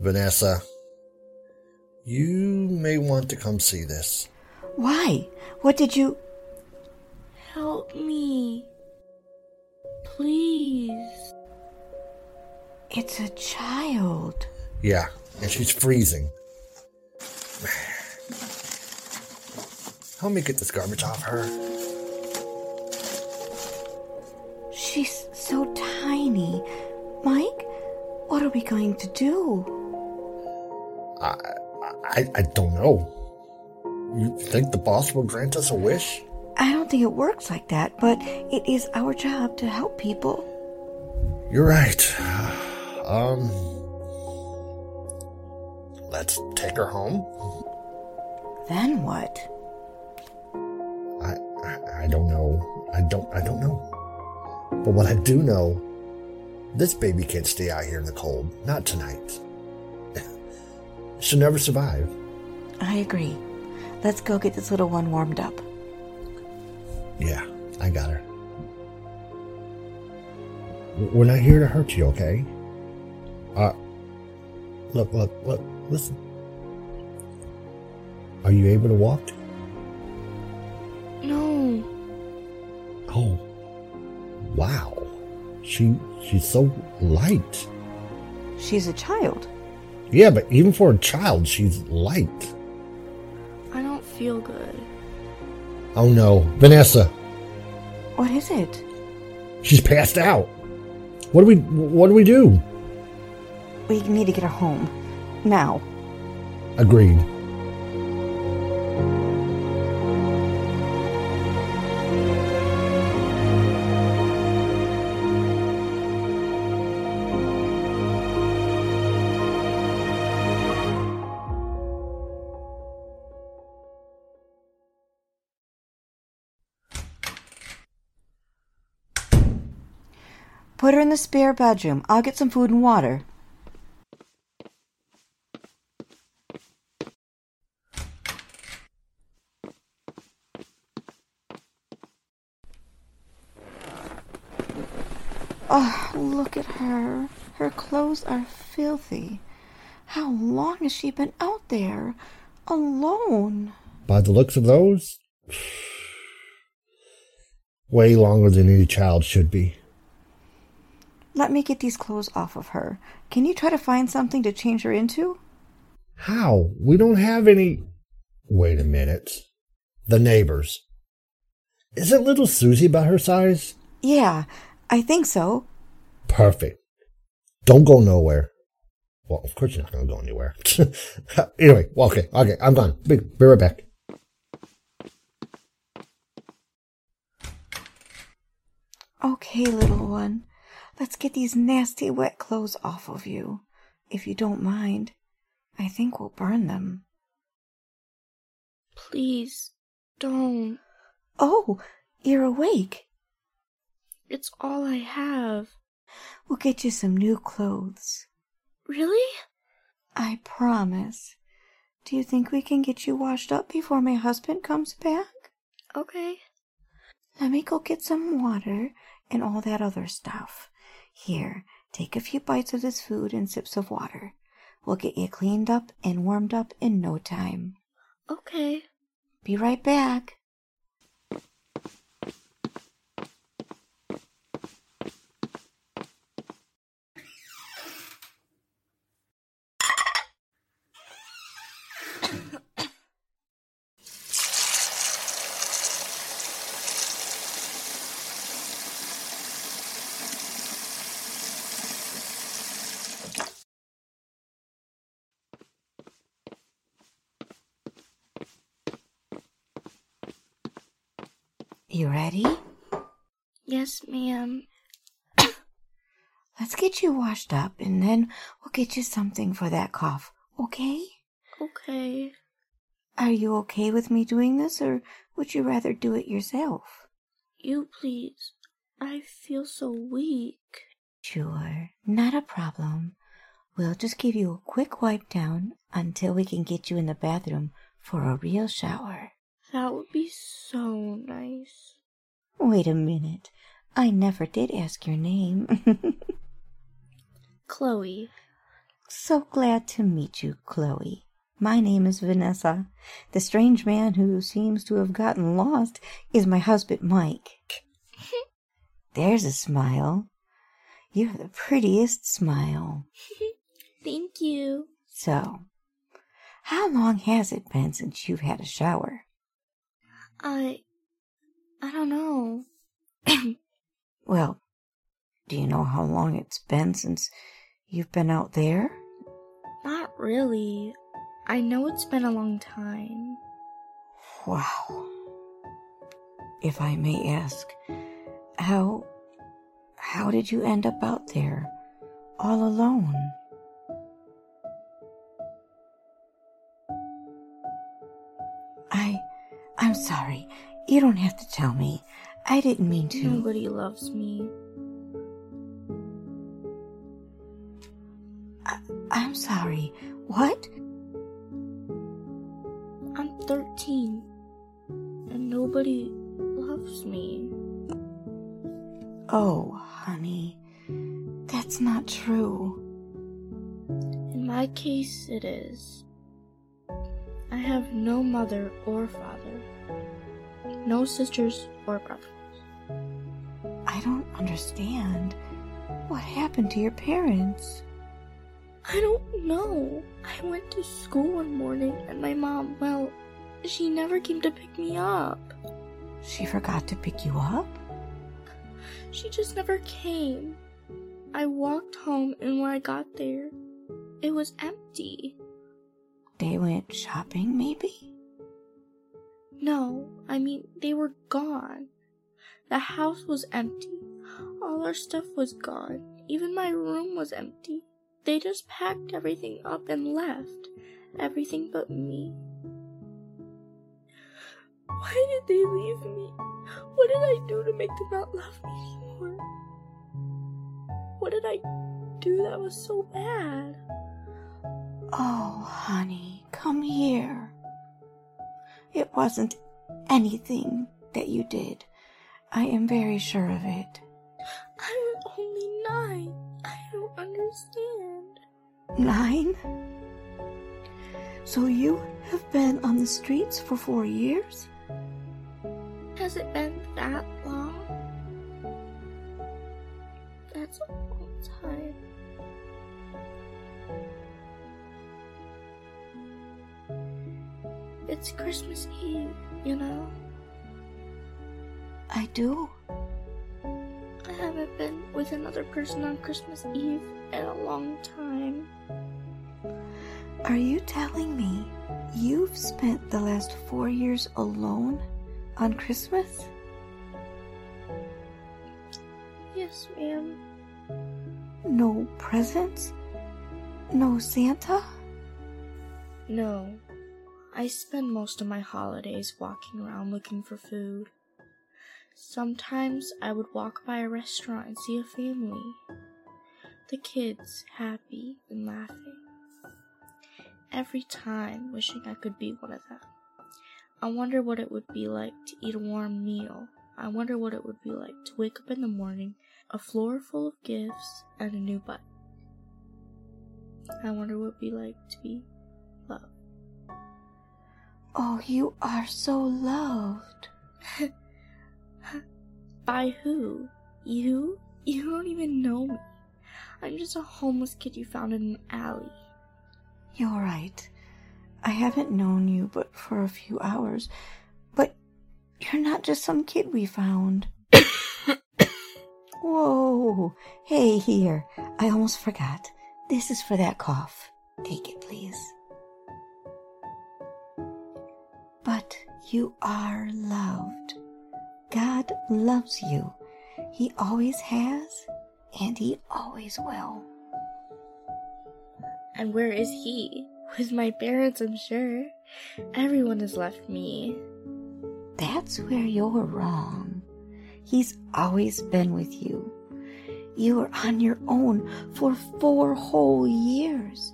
Vanessa, you may want to come see this. Why? What did you... Help me. Please. It's a child. Yeah, and she's freezing. Help me get this garbage off her. She's so tiny. Mike, what are we going to do? I don't know. You think the boss will grant us a wish? I don't think it works like that, but it is our job to help people. You're right. Let's take her home. Then what? I don't know. I don't know. But what I do know, this baby can't stay out here in the cold. Not tonight. She'll never survive. I agree. Let's go get this little one warmed up. Yeah, I got her. We're not here to hurt you, okay? Look, listen. Are you able to walk? No. Oh, wow. She's so light. She's a child. Yeah, but even for a child, she's light. I don't feel good. Oh no, Vanessa. What is it? She's passed out. What do we do? We need to get her home. Now. Agreed. Put her in the spare bedroom. I'll get some food and water. Oh, look at her. Her clothes are filthy. How long has she been out there? Alone? By the looks of those, way longer than any child should be. Let me get these clothes off of her. Can you try to find something to change her into? How? We don't have any... Wait a minute. The neighbors. Isn't little Susie about her size? Yeah, I think so. Perfect. Don't go nowhere. Well, of course you're not going to go anywhere. Anyway, well, okay, I'm gone. Be right back. Okay, little one. Let's get these nasty wet clothes off of you, if you don't mind. I think we'll burn them. Please, don't. Oh, you're awake. It's all I have. We'll get you some new clothes. Really? I promise. Do you think we can get you washed up before my husband comes back? Okay. Let me go get some water and all that other stuff. Here, take a few bites of this food and sips of water. We'll get you cleaned up and warmed up in no time. Okay. Be right back. You ready? Yes, ma'am. Let's get you washed up, and then we'll get you something for that cough, okay? Okay. Are you okay with me doing this, or would you rather do it yourself? You please. I feel so weak. Sure, not a problem. We'll just give you a quick wipe down until we can get you in the bathroom for a real shower. That would be so nice. Wait a minute. I never did ask your name. Chloe. So glad to meet you, Chloe. My name is Vanessa. The strange man who seems to have gotten lost is my husband, Mike. There's a smile. You have the prettiest smile. Thank you. So, how long has it been since you've had a shower? I don't know. Well, do you know how long it's been since you've been out there? Not really. I know it's been a long time. Wow. If I may ask, how did you end up out there, all alone? I'm sorry. You don't have to tell me. I didn't mean to. Nobody loves me. I'm sorry. What? I'm 13, and nobody loves me. Oh, honey, that's not true. In my case, it is. I have no mother or father. No sisters or brothers. I don't understand. What happened to your parents? I don't know. I went to school one morning and my mom, well, she never came to pick me up. She forgot to pick you up? She just never came. I walked home and when I got there, it was empty. They went shopping, maybe? No, I mean, they were gone. The house was empty. All our stuff was gone. Even my room was empty. They just packed everything up and left. Everything but me. Why did they leave me? What did I do to make them not love me anymore? What did I do that was so bad? Oh, honey, come here. It wasn't anything that you did. I am very sure of it. I was only 9. I don't understand. 9? So you have been on the streets for 4 years? Has it been that long? That's a long time. It's Christmas Eve, you know? I do. I haven't been with another person on Christmas Eve in a long time. Are you telling me you've spent the last 4 years alone on Christmas? Yes, ma'am. No presents? No Santa? No. I spend most of my holidays walking around looking for food. Sometimes I would walk by a restaurant and see a family. The kids happy and laughing. Every time wishing I could be one of them. I wonder what it would be like to eat a warm meal. I wonder what it would be like to wake up in the morning, a floor full of gifts and a new bike. I wonder what it would be like to be loved. Oh, you are so loved. By who? You? You don't even know me. I'm just a homeless kid you found in an alley. You're right. I haven't known you but for a few hours. But you're not just some kid we found. Whoa. Hey, here. I almost forgot. This is for that cough. Take it, please. But you are loved. God loves you. He always has, and He always will. And where is He? With my parents, I'm sure. Everyone has left me. That's where you're wrong. He's always been with you. You were on your own for 4 whole years.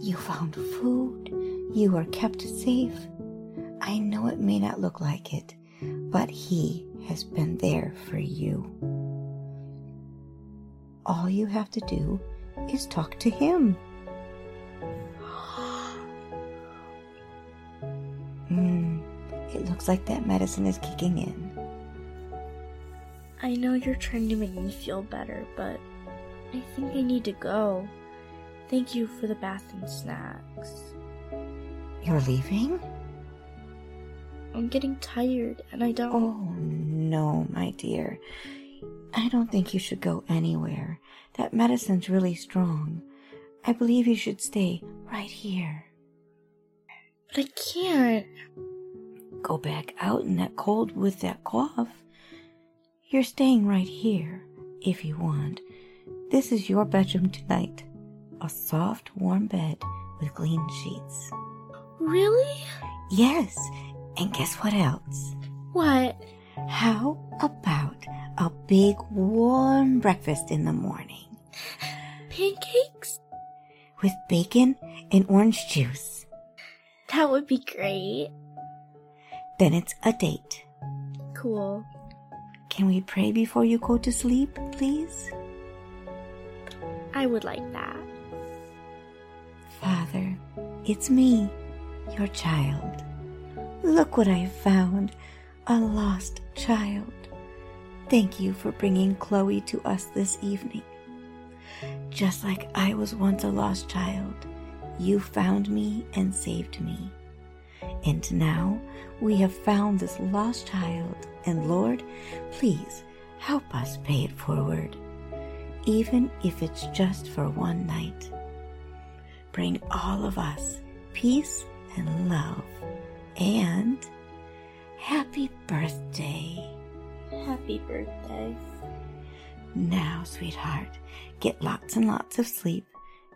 You found food. You were kept safe. I know it may not look like it, but He has been there for you. All you have to do is talk to him. It looks like that medicine is kicking in. I know you're trying to make me feel better, but I think I need to go. Thank you for the bath and snacks. You're leaving? I'm getting tired, and I don't... Oh, no, my dear. I don't think you should go anywhere. That medicine's really strong. I believe you should stay right here. But I can't. Go back out in that cold with that cough. You're staying right here, if you want. This is your bedroom tonight. A soft, warm bed with clean sheets. Really? Yes. And guess what else? What? How about a big, warm breakfast in the morning? Pancakes? With bacon and orange juice. That would be great. Then it's a date. Cool. Can we pray before you go to sleep, please? I would like that. Father, it's me, your child. Look what I found, a lost child. Thank you for bringing Chloe to us this evening. Just like I was once a lost child, you found me and saved me. And now we have found this lost child, and Lord, please help us pay it forward, even if it's just for one night. Bring all of us peace and love. And happy birthday. Happy birthday. Now, sweetheart, get lots and lots of sleep,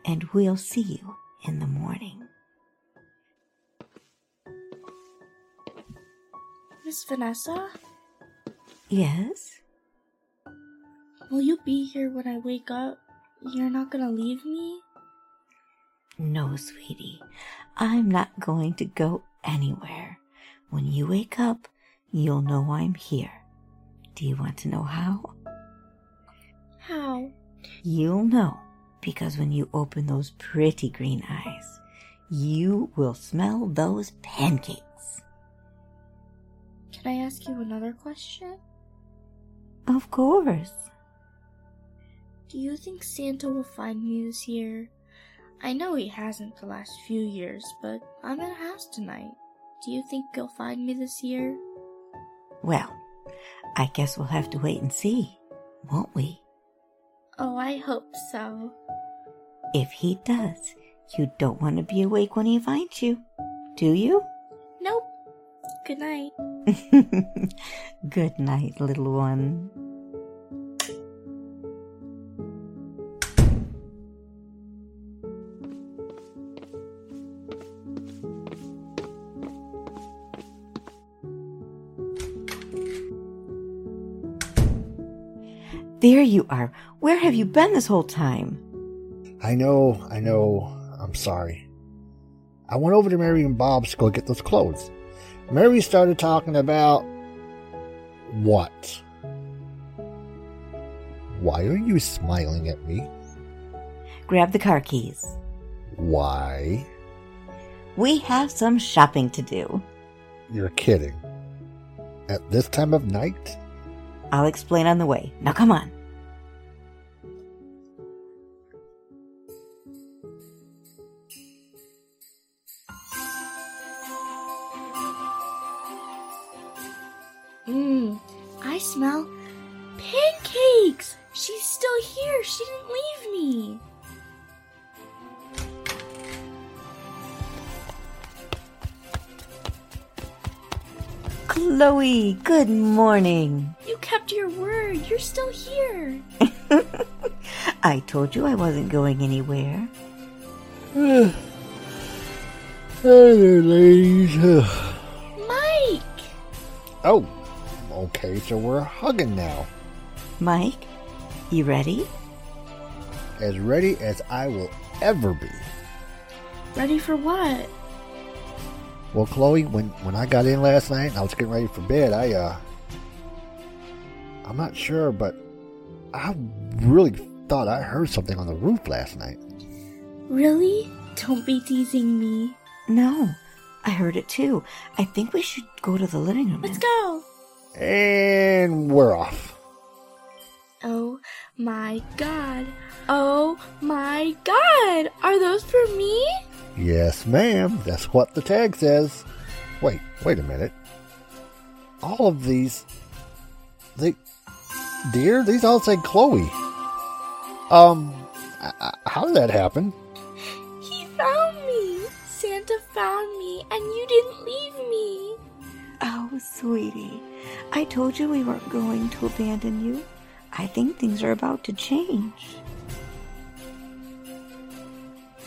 and we'll see you in the morning. Miss Vanessa? Yes? Will you be here when I wake up? You're not going to leave me? No, sweetie. I'm not going to go anywhere. When you wake up, you'll know I'm here. Do you want to know how? How? You'll know, because when you open those pretty green eyes, you will smell those pancakes. Can I ask you another question? Of course. Do you think Santa will find me this year? I know he hasn't the last few years, but I'm at a house tonight. Do you think he'll find me this year? Well, I guess we'll have to wait and see, won't we? Oh, I hope so. If he does, you don't want to be awake when he finds you, do you? Nope. Good night. Good night, little one. There you are. Where have you been this whole time? I know. I'm sorry. I went over to Mary and Bob's to go get those clothes. Mary started talking about... what? Why are you smiling at me? Grab the car keys. Why? We have some shopping to do. You're kidding. At this time of night? I'll explain on the way. Now come on. I smell pancakes! She's still here! She didn't leave me! Chloe, good morning! You kept your word. You're still here. I told you I wasn't going anywhere. Hey there, ladies. Mike! Oh, okay, so we're hugging now. Mike, you ready? As ready as I will ever be. Ready for what? Well, Chloe, when I got in last night and I was getting ready for bed, I I'm not sure, but I really thought I heard something on the roof last night. Really? Don't be teasing me. No, I heard it too. I think we should go to the living room. Let's go. And we're off. Oh my God. Oh my God. Are those for me? Yes, ma'am. That's what the tag says. Wait a minute. All of these... Dear, these all say Chloe. How did that happen? He found me. Santa found me, and you didn't leave me. Oh, sweetie. I told you we weren't going to abandon you. I think things are about to change.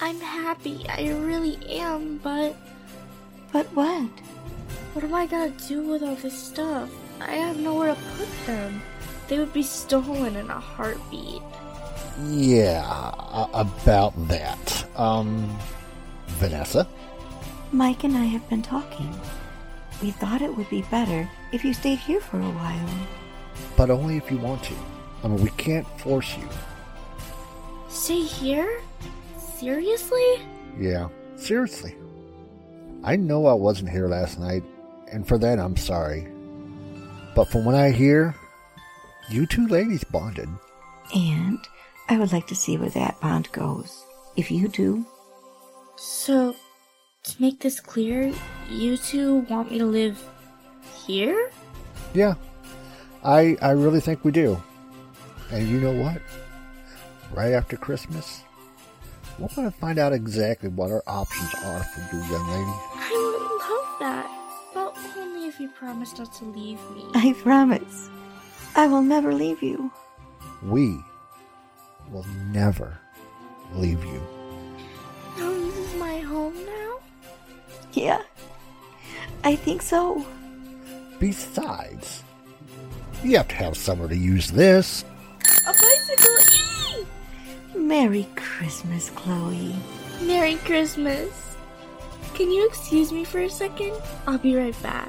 I'm happy. I really am, but... But what? What am I going to do with all this stuff? I have nowhere to put them. They would be stolen in a heartbeat. Yeah, about that. Vanessa? Mike and I have been talking. We thought it would be better if you stayed here for a while. But only if you want to. I mean, we can't force you. Stay here? Seriously? Yeah, seriously. I know I wasn't here last night, and for that I'm sorry. But from what I hear, you two ladies bonded. And I would like to see where that bond goes, if you do. So, to make this clear, you two want me to live here? Yeah, I really think we do. And you know what? Right after Christmas, we're going to find out exactly what our options are for you, young lady. I would love that. But only if you promise not to leave me. I promise. I will never leave you. We will never leave you. Now this is my home now? Yeah, I think so. Besides, you have to have somewhere to use this. A bicycle! Yay! Merry Christmas, Chloe. Merry Christmas. Can you excuse me for a second? I'll be right back.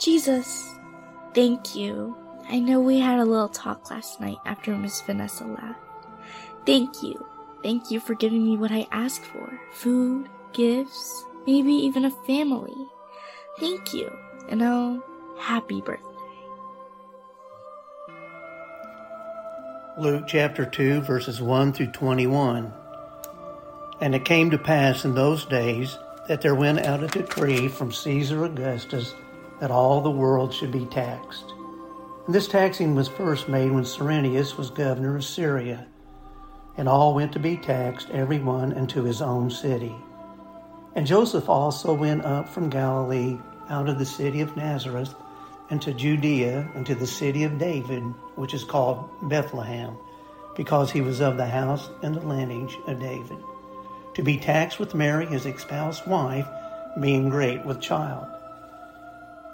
Jesus, thank you. I know we had a little talk last night after Miss Vanessa left. Thank you. Thank you for giving me what I asked for. Food, gifts, maybe even a family. Thank you. And oh, happy birthday. Luke chapter 2, verses 1 through 21. And it came to pass in those days that there went out a decree from Caesar Augustus that all the world should be taxed. And this taxing was first made when Cyrenius was governor of Syria, and all went to be taxed, every one unto his own city. And Joseph also went up from Galilee out of the city of Nazareth into Judea, into the city of David, which is called Bethlehem, because he was of the house and the lineage of David, to be taxed with Mary, his espoused wife, being great with child.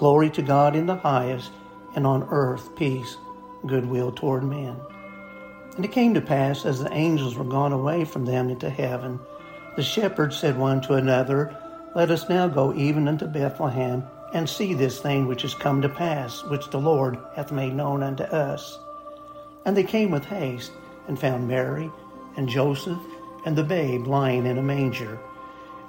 Glory to God in the highest, and on earth peace, goodwill toward men. And it came to pass, as the angels were gone away from them into heaven, the shepherds said one to another, Let us now go even unto Bethlehem, and see this thing which is come to pass, which the Lord hath made known unto us. And they came with haste, and found Mary, and Joseph, and the babe lying in a manger.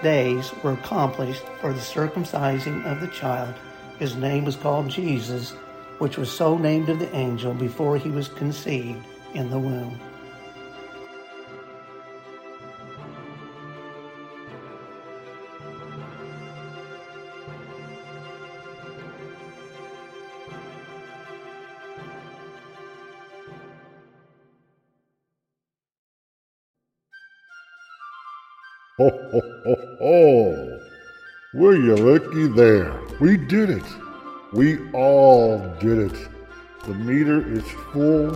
days were accomplished for the circumcising of the child, his name was called Jesus, which was so named of the angel before he was conceived in the womb. Ho, ho, ho, ho! Were you looky there? We did it. We all did it. The meter is full.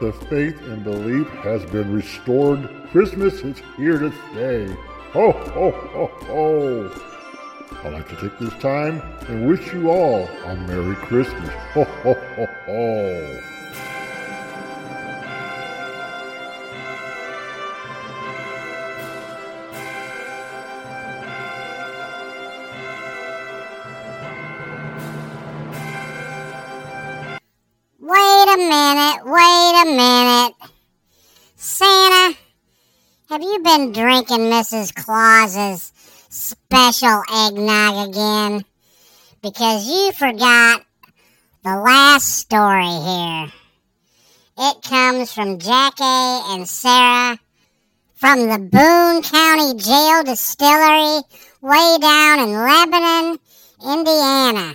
The faith and belief has been restored. Christmas is here to stay. Ho, ho, ho, ho! I'd like to take this time and wish you all a Merry Christmas. Ho, ho, ho, ho! Wait a minute. Santa, have you been drinking Mrs. Claus's special eggnog again? Because you forgot the last story here. It comes from Jackie and Sarah from the Boone County Jail Distillery way down in Lebanon, Indiana.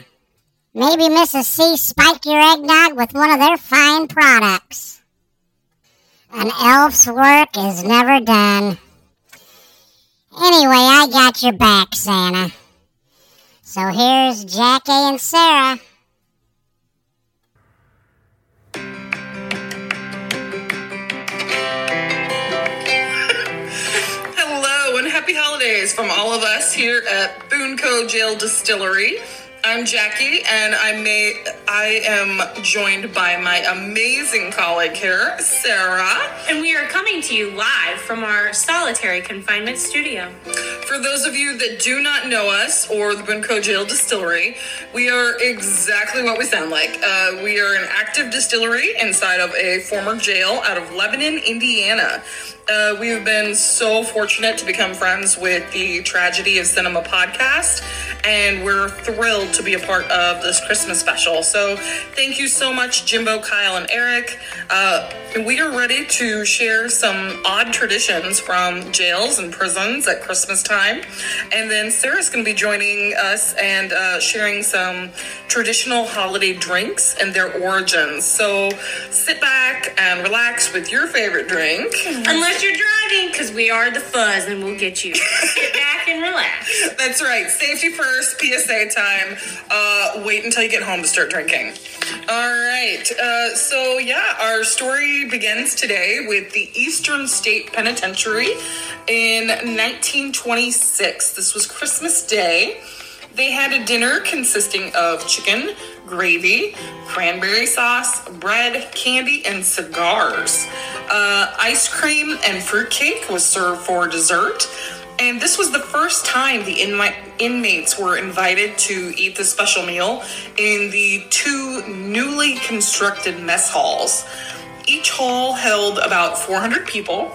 Maybe Mrs. C spiked your eggnog with one of their fine products. An elf's work is never done. Anyway, I got your back, Santa. So here's Jackie and Sarah. Hello, and happy holidays from all of us here at Boone Co. Jail Distillery. I'm Jackie, and I am joined by my amazing colleague here, Sarah. And we are coming to you live from our solitary confinement studio. For those of you that do not know us or the Boone Co. Jail Distillery, we are exactly what we sound like. We are an active distillery inside of a former jail out of Lebanon, Indiana. We have been so fortunate to become friends with the Tragedy of Cinema podcast, and we're thrilled to be a part of this Christmas special. So thank you so much, Jimbo, Kyle, and Eric. We are ready to share some odd traditions from jails and prisons at Christmas time. And then Sarah's going to be joining us and sharing some traditional holiday drinks and their origins. So sit back and relax with your favorite drink. Unless you're driving, because we are the fuzz and we'll get you. Sit back and relax. That's right. Safety first, PSA time. Wait until you get home to start drinking. All right. Our story begins today with the Eastern State Penitentiary in 1926. This was Christmas Day. They had a dinner consisting of chicken, gravy, cranberry sauce, bread, candy, and cigars. Ice cream and fruitcake was served for dessert. And this was the first time the inmates were invited to eat the special meal in the two newly constructed mess halls. Each hall held about 400 people.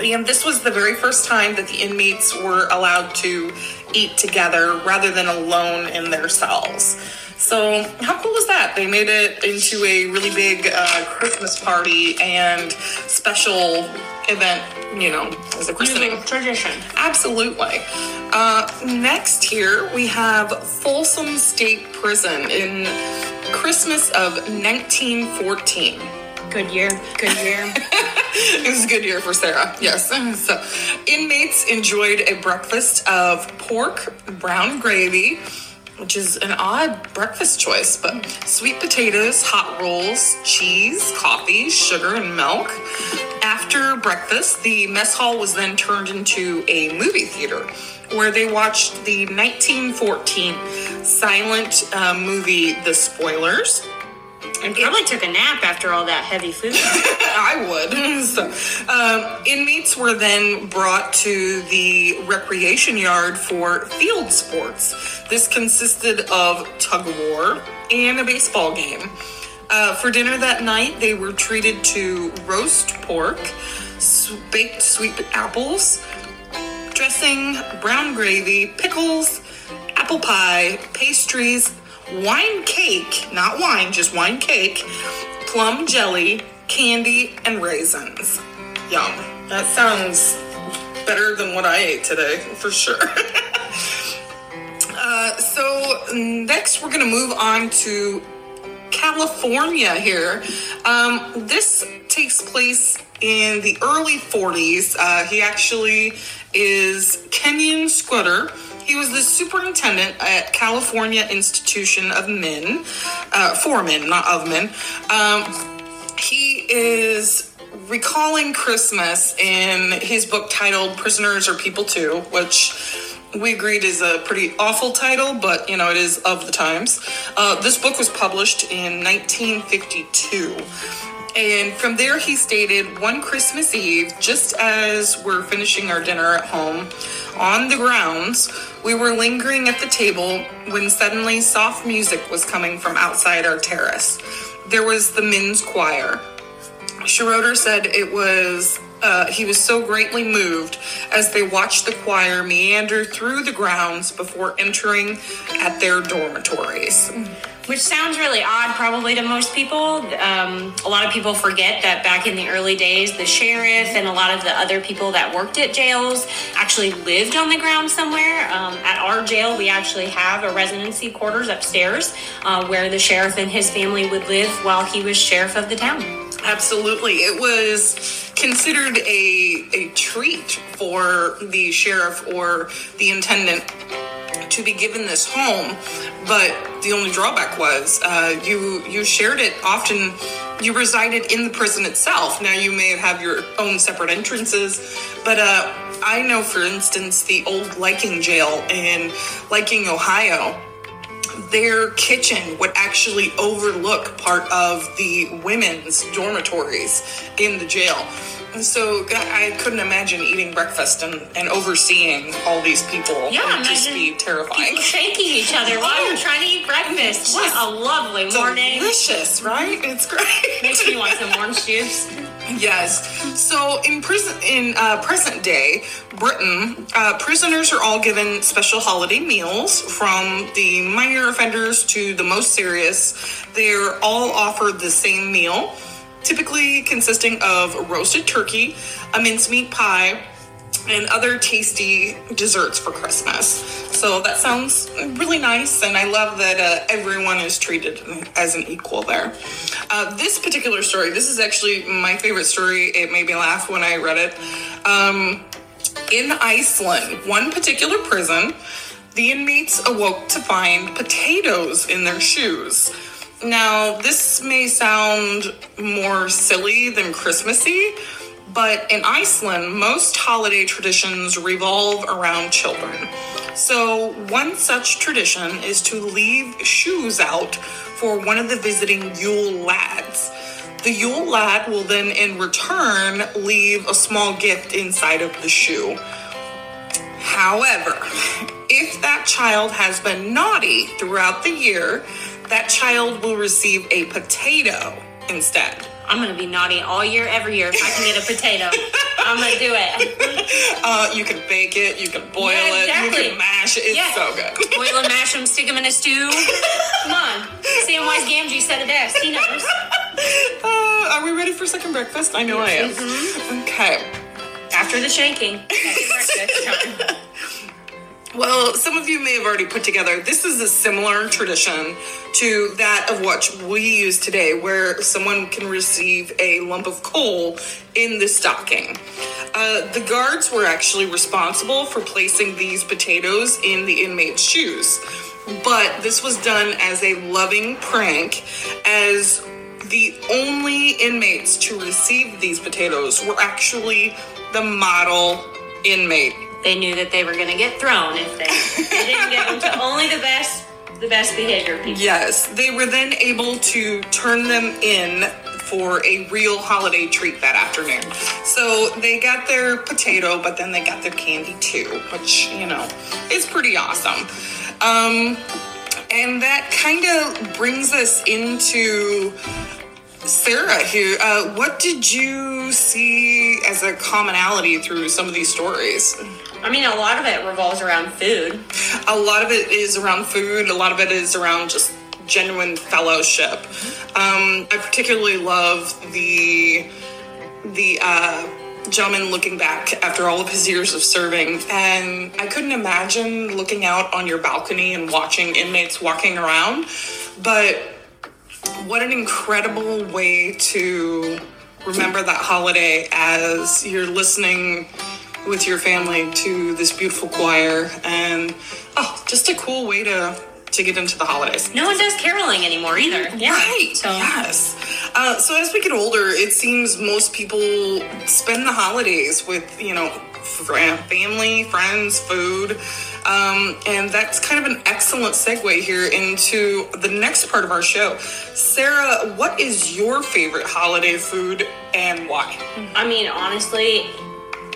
This was the very first time that the inmates were allowed to eat together rather than alone in their cells. So how cool was that? They made it into a really big Christmas party and special event, as a christening tradition. Absolutely. Next here we have Folsom State Prison in Christmas of 1914. Good year. It was a good year for Sarah, yes. So, inmates enjoyed a breakfast of pork, brown gravy, which is an odd breakfast choice, but sweet potatoes, hot rolls, cheese, coffee, sugar, and milk. After breakfast, the mess hall was then turned into a movie theater where they watched the 1914 silent movie, The Spoilers. And probably took a nap after all that heavy food. I would. Inmates were then brought to the recreation yard for field sports. This consisted of tug-of-war and a baseball game. For dinner that night, they were treated to roast pork, baked sweet apples, dressing, brown gravy, pickles, apple pie, pastries, wine cake, not wine, just wine cake, plum jelly, candy, and raisins. Yum. That sounds better than what I ate today, for sure. So next we're going to move on to California here. This takes place in the early 40s. He actually is Kenyon Scudder. He was the superintendent at California Institution of Men, for men, not of men. He is recalling Christmas in his book titled Prisoners Are People Too, which we agreed is a pretty awful title, but, it is of the times. This book was published in 1952. And from there, he stated, one Christmas Eve, just as we're finishing our dinner at home, on the grounds, we were lingering at the table when suddenly soft music was coming from outside our terrace. There was the men's choir. Schroeder said it was, he was so greatly moved as they watched the choir meander through the grounds before entering at their dormitories. Which sounds really odd probably to most people. A lot of people forget that back in the early days, the sheriff and a lot of the other people that worked at jails actually lived on the ground somewhere. At our jail, we actually have a residency quarters upstairs where the sheriff and his family would live while he was sheriff of the town. Absolutely. It was considered a treat for the sheriff or the intendant to be given this home, but the only drawback was you shared it often. You resided in the prison itself. Now you may have your own separate entrances, but I know, for instance, the old Lyking jail in Lyking, Ohio, their kitchen would actually overlook part of the women's dormitories in the jail. And so I couldn't imagine eating breakfast and overseeing all these people. Yeah, would just be terrifying. People shaking each other while you're trying to eat breakfast. What a lovely morning. Delicious, right? It's great. Makes me want some orange juice. Yes. So in present day Britain, prisoners are all given special holiday meals, from the minor offenders to the most serious. They're all offered the same meal, typically consisting of roasted turkey, a mincemeat pie, and other tasty desserts for Christmas. So that sounds really nice, and I love that everyone is treated as an equal there. This particular story, this is actually my favorite story. It made me laugh when I read it. In Iceland, one particular prison, the inmates awoke to find potatoes in their shoes. Now, this may sound more silly than Christmassy, but in Iceland, most holiday traditions revolve around children. So one such tradition is to leave shoes out for one of the visiting Yule lads. The Yule lad will then, in return, leave a small gift inside of the shoe. However, if that child has been naughty throughout the year, that child will receive a potato instead. I'm going to be naughty all year, every year. If I can get a potato, I'm going to do it. You can bake it. You can boil it. You can mash it. It's so good. Boil and mash them, stick them in a stew. Come on. Samwise Gamgee said it best. He knows. Are we ready for second breakfast? I know I am. Mm-hmm. Okay. After the shaking. Second breakfast. Well, some of you may have already put together, this is a similar tradition to that of what we use today, where someone can receive a lump of coal in the stocking. The guards were actually responsible for placing these potatoes in the inmates' shoes, but this was done as a loving prank, as the only inmates to receive these potatoes were actually the model inmate. They knew that they were going to get thrown if they didn't get them to only the best behavior people. Yes, they were then able to turn them in for a real holiday treat that afternoon. So they got their potato, but then they got their candy too, which, you know, is pretty awesome. And that kind of brings us into Sarah here. What did you see as a commonality through some of these stories? I mean, a lot of it revolves around food. A lot of it is around food. A lot of it is around just genuine fellowship. I particularly love the gentleman looking back after all of his years of serving, and I couldn't imagine looking out on your balcony and watching inmates walking around, but what an incredible way to remember that holiday as you're listening with your family to this beautiful choir, and just a cool way to get into the holidays. No one does caroling anymore either. Yeah. Right. So. Yes. So as we get older, it seems most people spend the holidays with, you know, family, friends, food. And that's kind of an excellent segue here into the next part of our show. Sarah, what is your favorite holiday food and why? I mean, honestly,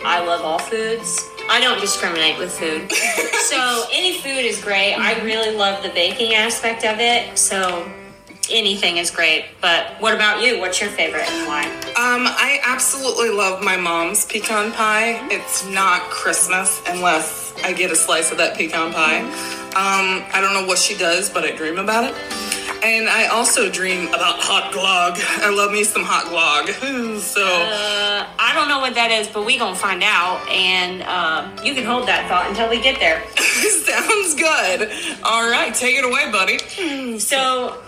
I love all foods. I don't discriminate with food. So any food is great. I really love the baking aspect of it. So anything is great. But what about you? What's your favorite and why? I absolutely love my mom's pecan pie. It's not Christmas unless I get a slice of that pecan pie. I don't know what she does, but I dream about it. And I also dream about hot glog. I love me some hot glog. So I don't know what that is, but we gonna find out. And you can hold that thought until we get there. Sounds good. All right, take it away, buddy. So.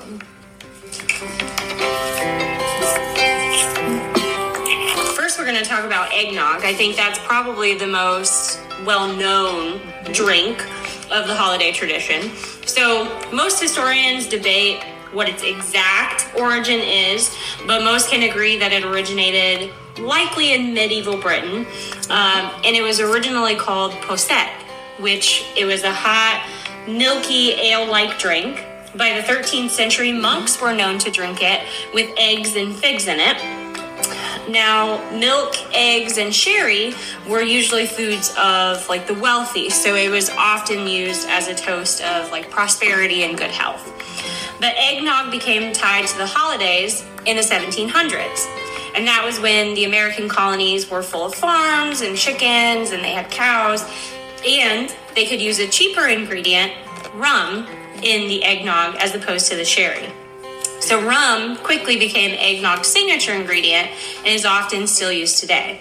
First, we're going to talk about eggnog. I think that's probably the most well-known drink of the holiday tradition. So most historians debate what its exact origin is, but most can agree that it originated likely in medieval Britain. And it was originally called posset, which it was a hot, milky, ale-like drink. By the 13th century, monks were known to drink it with eggs and figs in it. Now, milk, eggs, and sherry were usually foods of, like, the wealthy, so it was often used as a toast of, like, prosperity and good health. But eggnog became tied to the holidays in the 1700s, and that was when the American colonies were full of farms and chickens, and they had cows, and they could use a cheaper ingredient, rum, in the eggnog as opposed to the sherry. So rum quickly became eggnog's signature ingredient and is often still used today.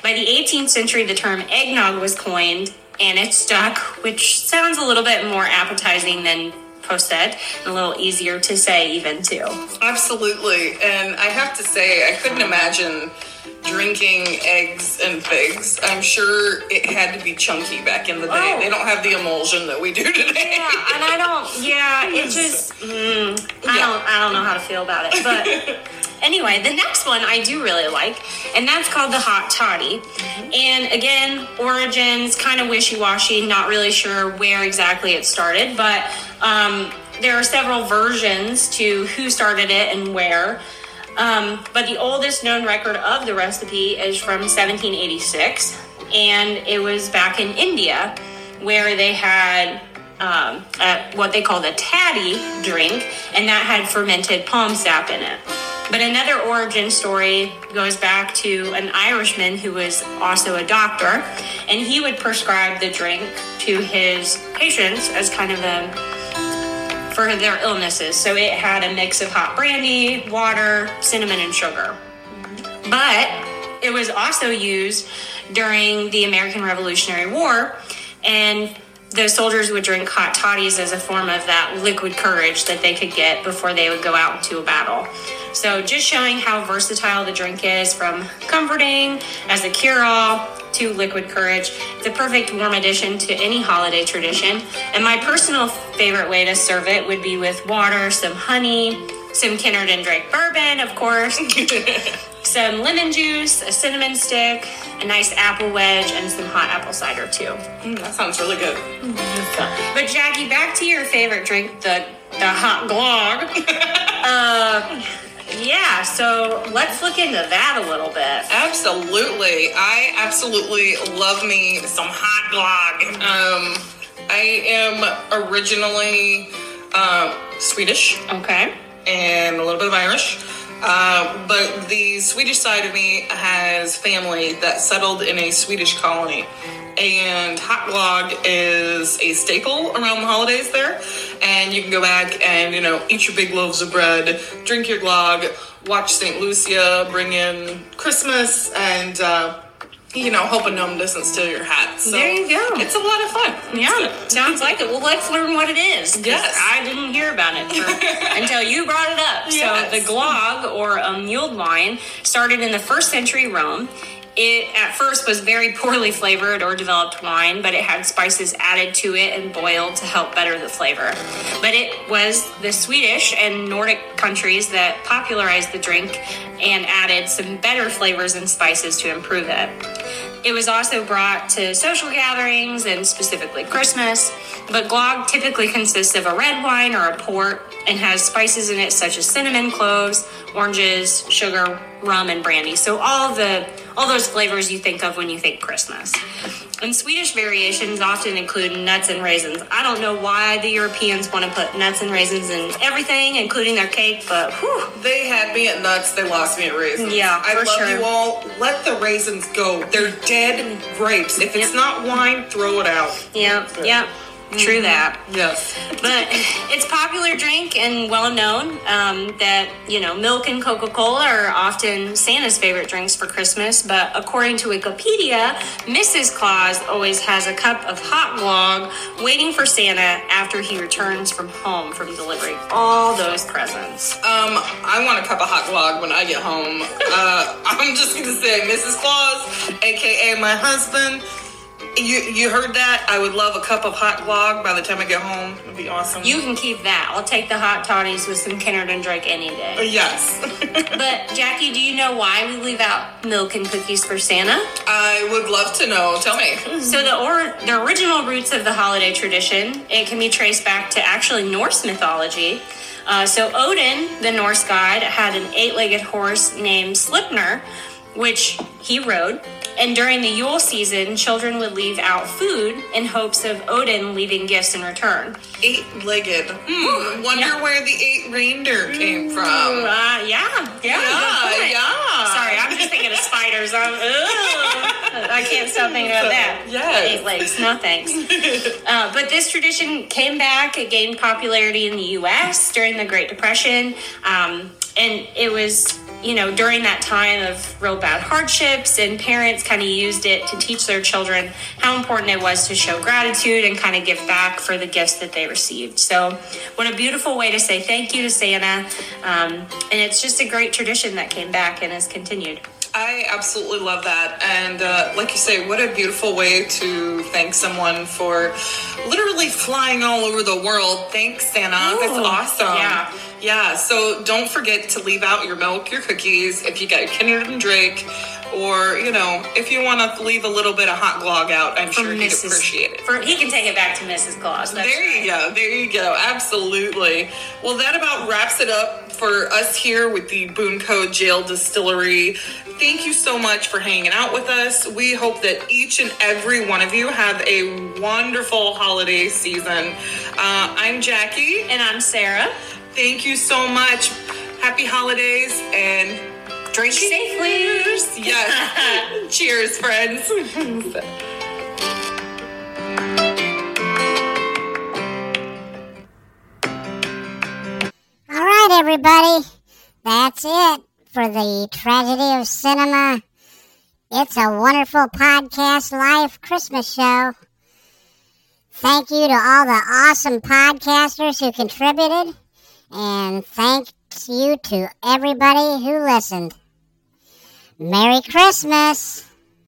By the 18th century, the term eggnog was coined and it stuck, which sounds a little bit more appetizing than posset, and a little easier to say even too. Absolutely. And I have to say, I couldn't imagine drinking eggs and figs. I'm sure it had to be chunky back in the day. They don't have the emulsion that we do today. Yeah, and I don't, it just, I don't know how to feel about it. But anyway, the next one I do really like, and that's called the hot toddy. And again, origins, kind of wishy-washy, not really sure where exactly it started, but there are several versions to who started it and where. But the oldest known record of the recipe is from 1786, and it was back in India where they had what they called a toddy drink, and that had fermented palm sap in it. But another origin story goes back to an Irishman who was also a doctor, and he would prescribe the drink to his patients as kind of a, for their illnesses. So it had a mix of hot brandy, water, cinnamon, and sugar. But it was also used during the American Revolutionary War, and the soldiers would drink hot toddies as a form of that liquid courage that they could get before they would go out into a battle. So just showing how versatile the drink is, from comforting as a cure-all to liquid courage. It's a perfect warm addition to any holiday tradition. And my personal favorite way to serve it would be with water, some honey, some Kennard & Drake bourbon, of course, some lemon juice, a cinnamon stick, a nice apple wedge, and some hot apple cider, too. That sounds really good. Mm-hmm. But, Jackie, back to your favorite drink, the hot glog. Yeah, so let's look into that a little bit. Absolutely. I absolutely love me some hot glog. I am originally Swedish. Okay. And a little bit of Irish. But the Swedish side of me has family that settled in a Swedish colony. And hot glog is a staple around the holidays there. And you can go back and, you know, eat your big loaves of bread, drink your glog, watch St. Lucia, bring in Christmas, and, you know, hope a gnome doesn't steal your hat. So there you go. It's a lot of fun. Yeah, sounds like it. Well, let's learn what it is. Yes. I didn't hear about it until you brought it up. Yes. So the glog, or a mulled wine, started in the 1st century Rome. It at first was very poorly flavored or developed wine, but it had spices added to it and boiled to help better the flavor. But it was the Swedish and Nordic countries that popularized the drink and added some better flavors and spices to improve it. It was also brought to social gatherings and specifically Christmas, but glögg typically consists of a red wine or a port and has spices in it such as cinnamon, cloves, oranges, sugar, rum, and brandy. So all those flavors you think of when you think Christmas. And Swedish variations often include nuts and raisins. I don't know why the Europeans want to put nuts and raisins in everything, including their cake, but whew. They had me at nuts, they lost me at raisins. Yeah, I love you all. Let the raisins go. They're dead grapes. If it's not wine, throw it out. Yep. True that. Yes. But it's popular drink and well known that, you know, milk and Coca-Cola are often Santa's favorite drinks for Christmas. But according to Wikipedia, Mrs. Claus always has a cup of hot glögg waiting for Santa after he returns from home from delivering all those presents. I want a cup of hot glögg when I get home. I'm just going to say Mrs. Claus, a.k.a. my husband. You heard that? I would love a cup of hot glögg by the time I get home. It'd be awesome. You can keep that. I'll take the hot toddies with some Kennard & Drake any day. Yes. But, Jackie, do you know why we leave out milk and cookies for Santa? I would love to know. Tell me. So the original roots of the holiday tradition, it can be traced back to actually Norse mythology. So Odin, the Norse god, had an 8-legged horse named Sleipnir, which he rode. And during the Yule season, children would leave out food in hopes of Odin leaving gifts in return. 8-legged. Wonder where the 8 reindeer came from. Sorry, I'm just thinking of spiders. I can't stop thinking about that. Yes. 8 legs, no thanks. But this tradition came back. It gained popularity in the U.S. during the Great Depression. And it was, you know, during that time of real bad hardships, and parents kind of used it to teach their children how important it was to show gratitude and kind of give back for the gifts that they received. So what a beautiful way to say thank you to Santa. And it's just a great tradition that came back and has continued. I absolutely love that. And like you say, what a beautiful way to thank someone for literally flying all over the world. Thanks, Santa. Ooh, that's awesome. Yeah. So don't forget to leave out your milk, your cookies, if you got Kennard & Drake, or, you know, if you want to leave a little bit of hot glögg out, I'm sure he'd appreciate it. He can take it back to Mrs. Claus. There you go. Absolutely. Well, that about wraps it up for us here with the Boone Code Jail Distillery. Thank you so much for hanging out with us. We hope that each and every one of you have a wonderful holiday season. I'm Jackie. And I'm Sarah. Thank you so much. Happy holidays and drink safely. Yes. Cheers, friends. All right, everybody. That's it for the Tragedy of Cinema. It's a Wonderful Podcast Live Christmas show. Thank you to all the awesome podcasters who contributed, and thank you to everybody who listened. Merry Christmas!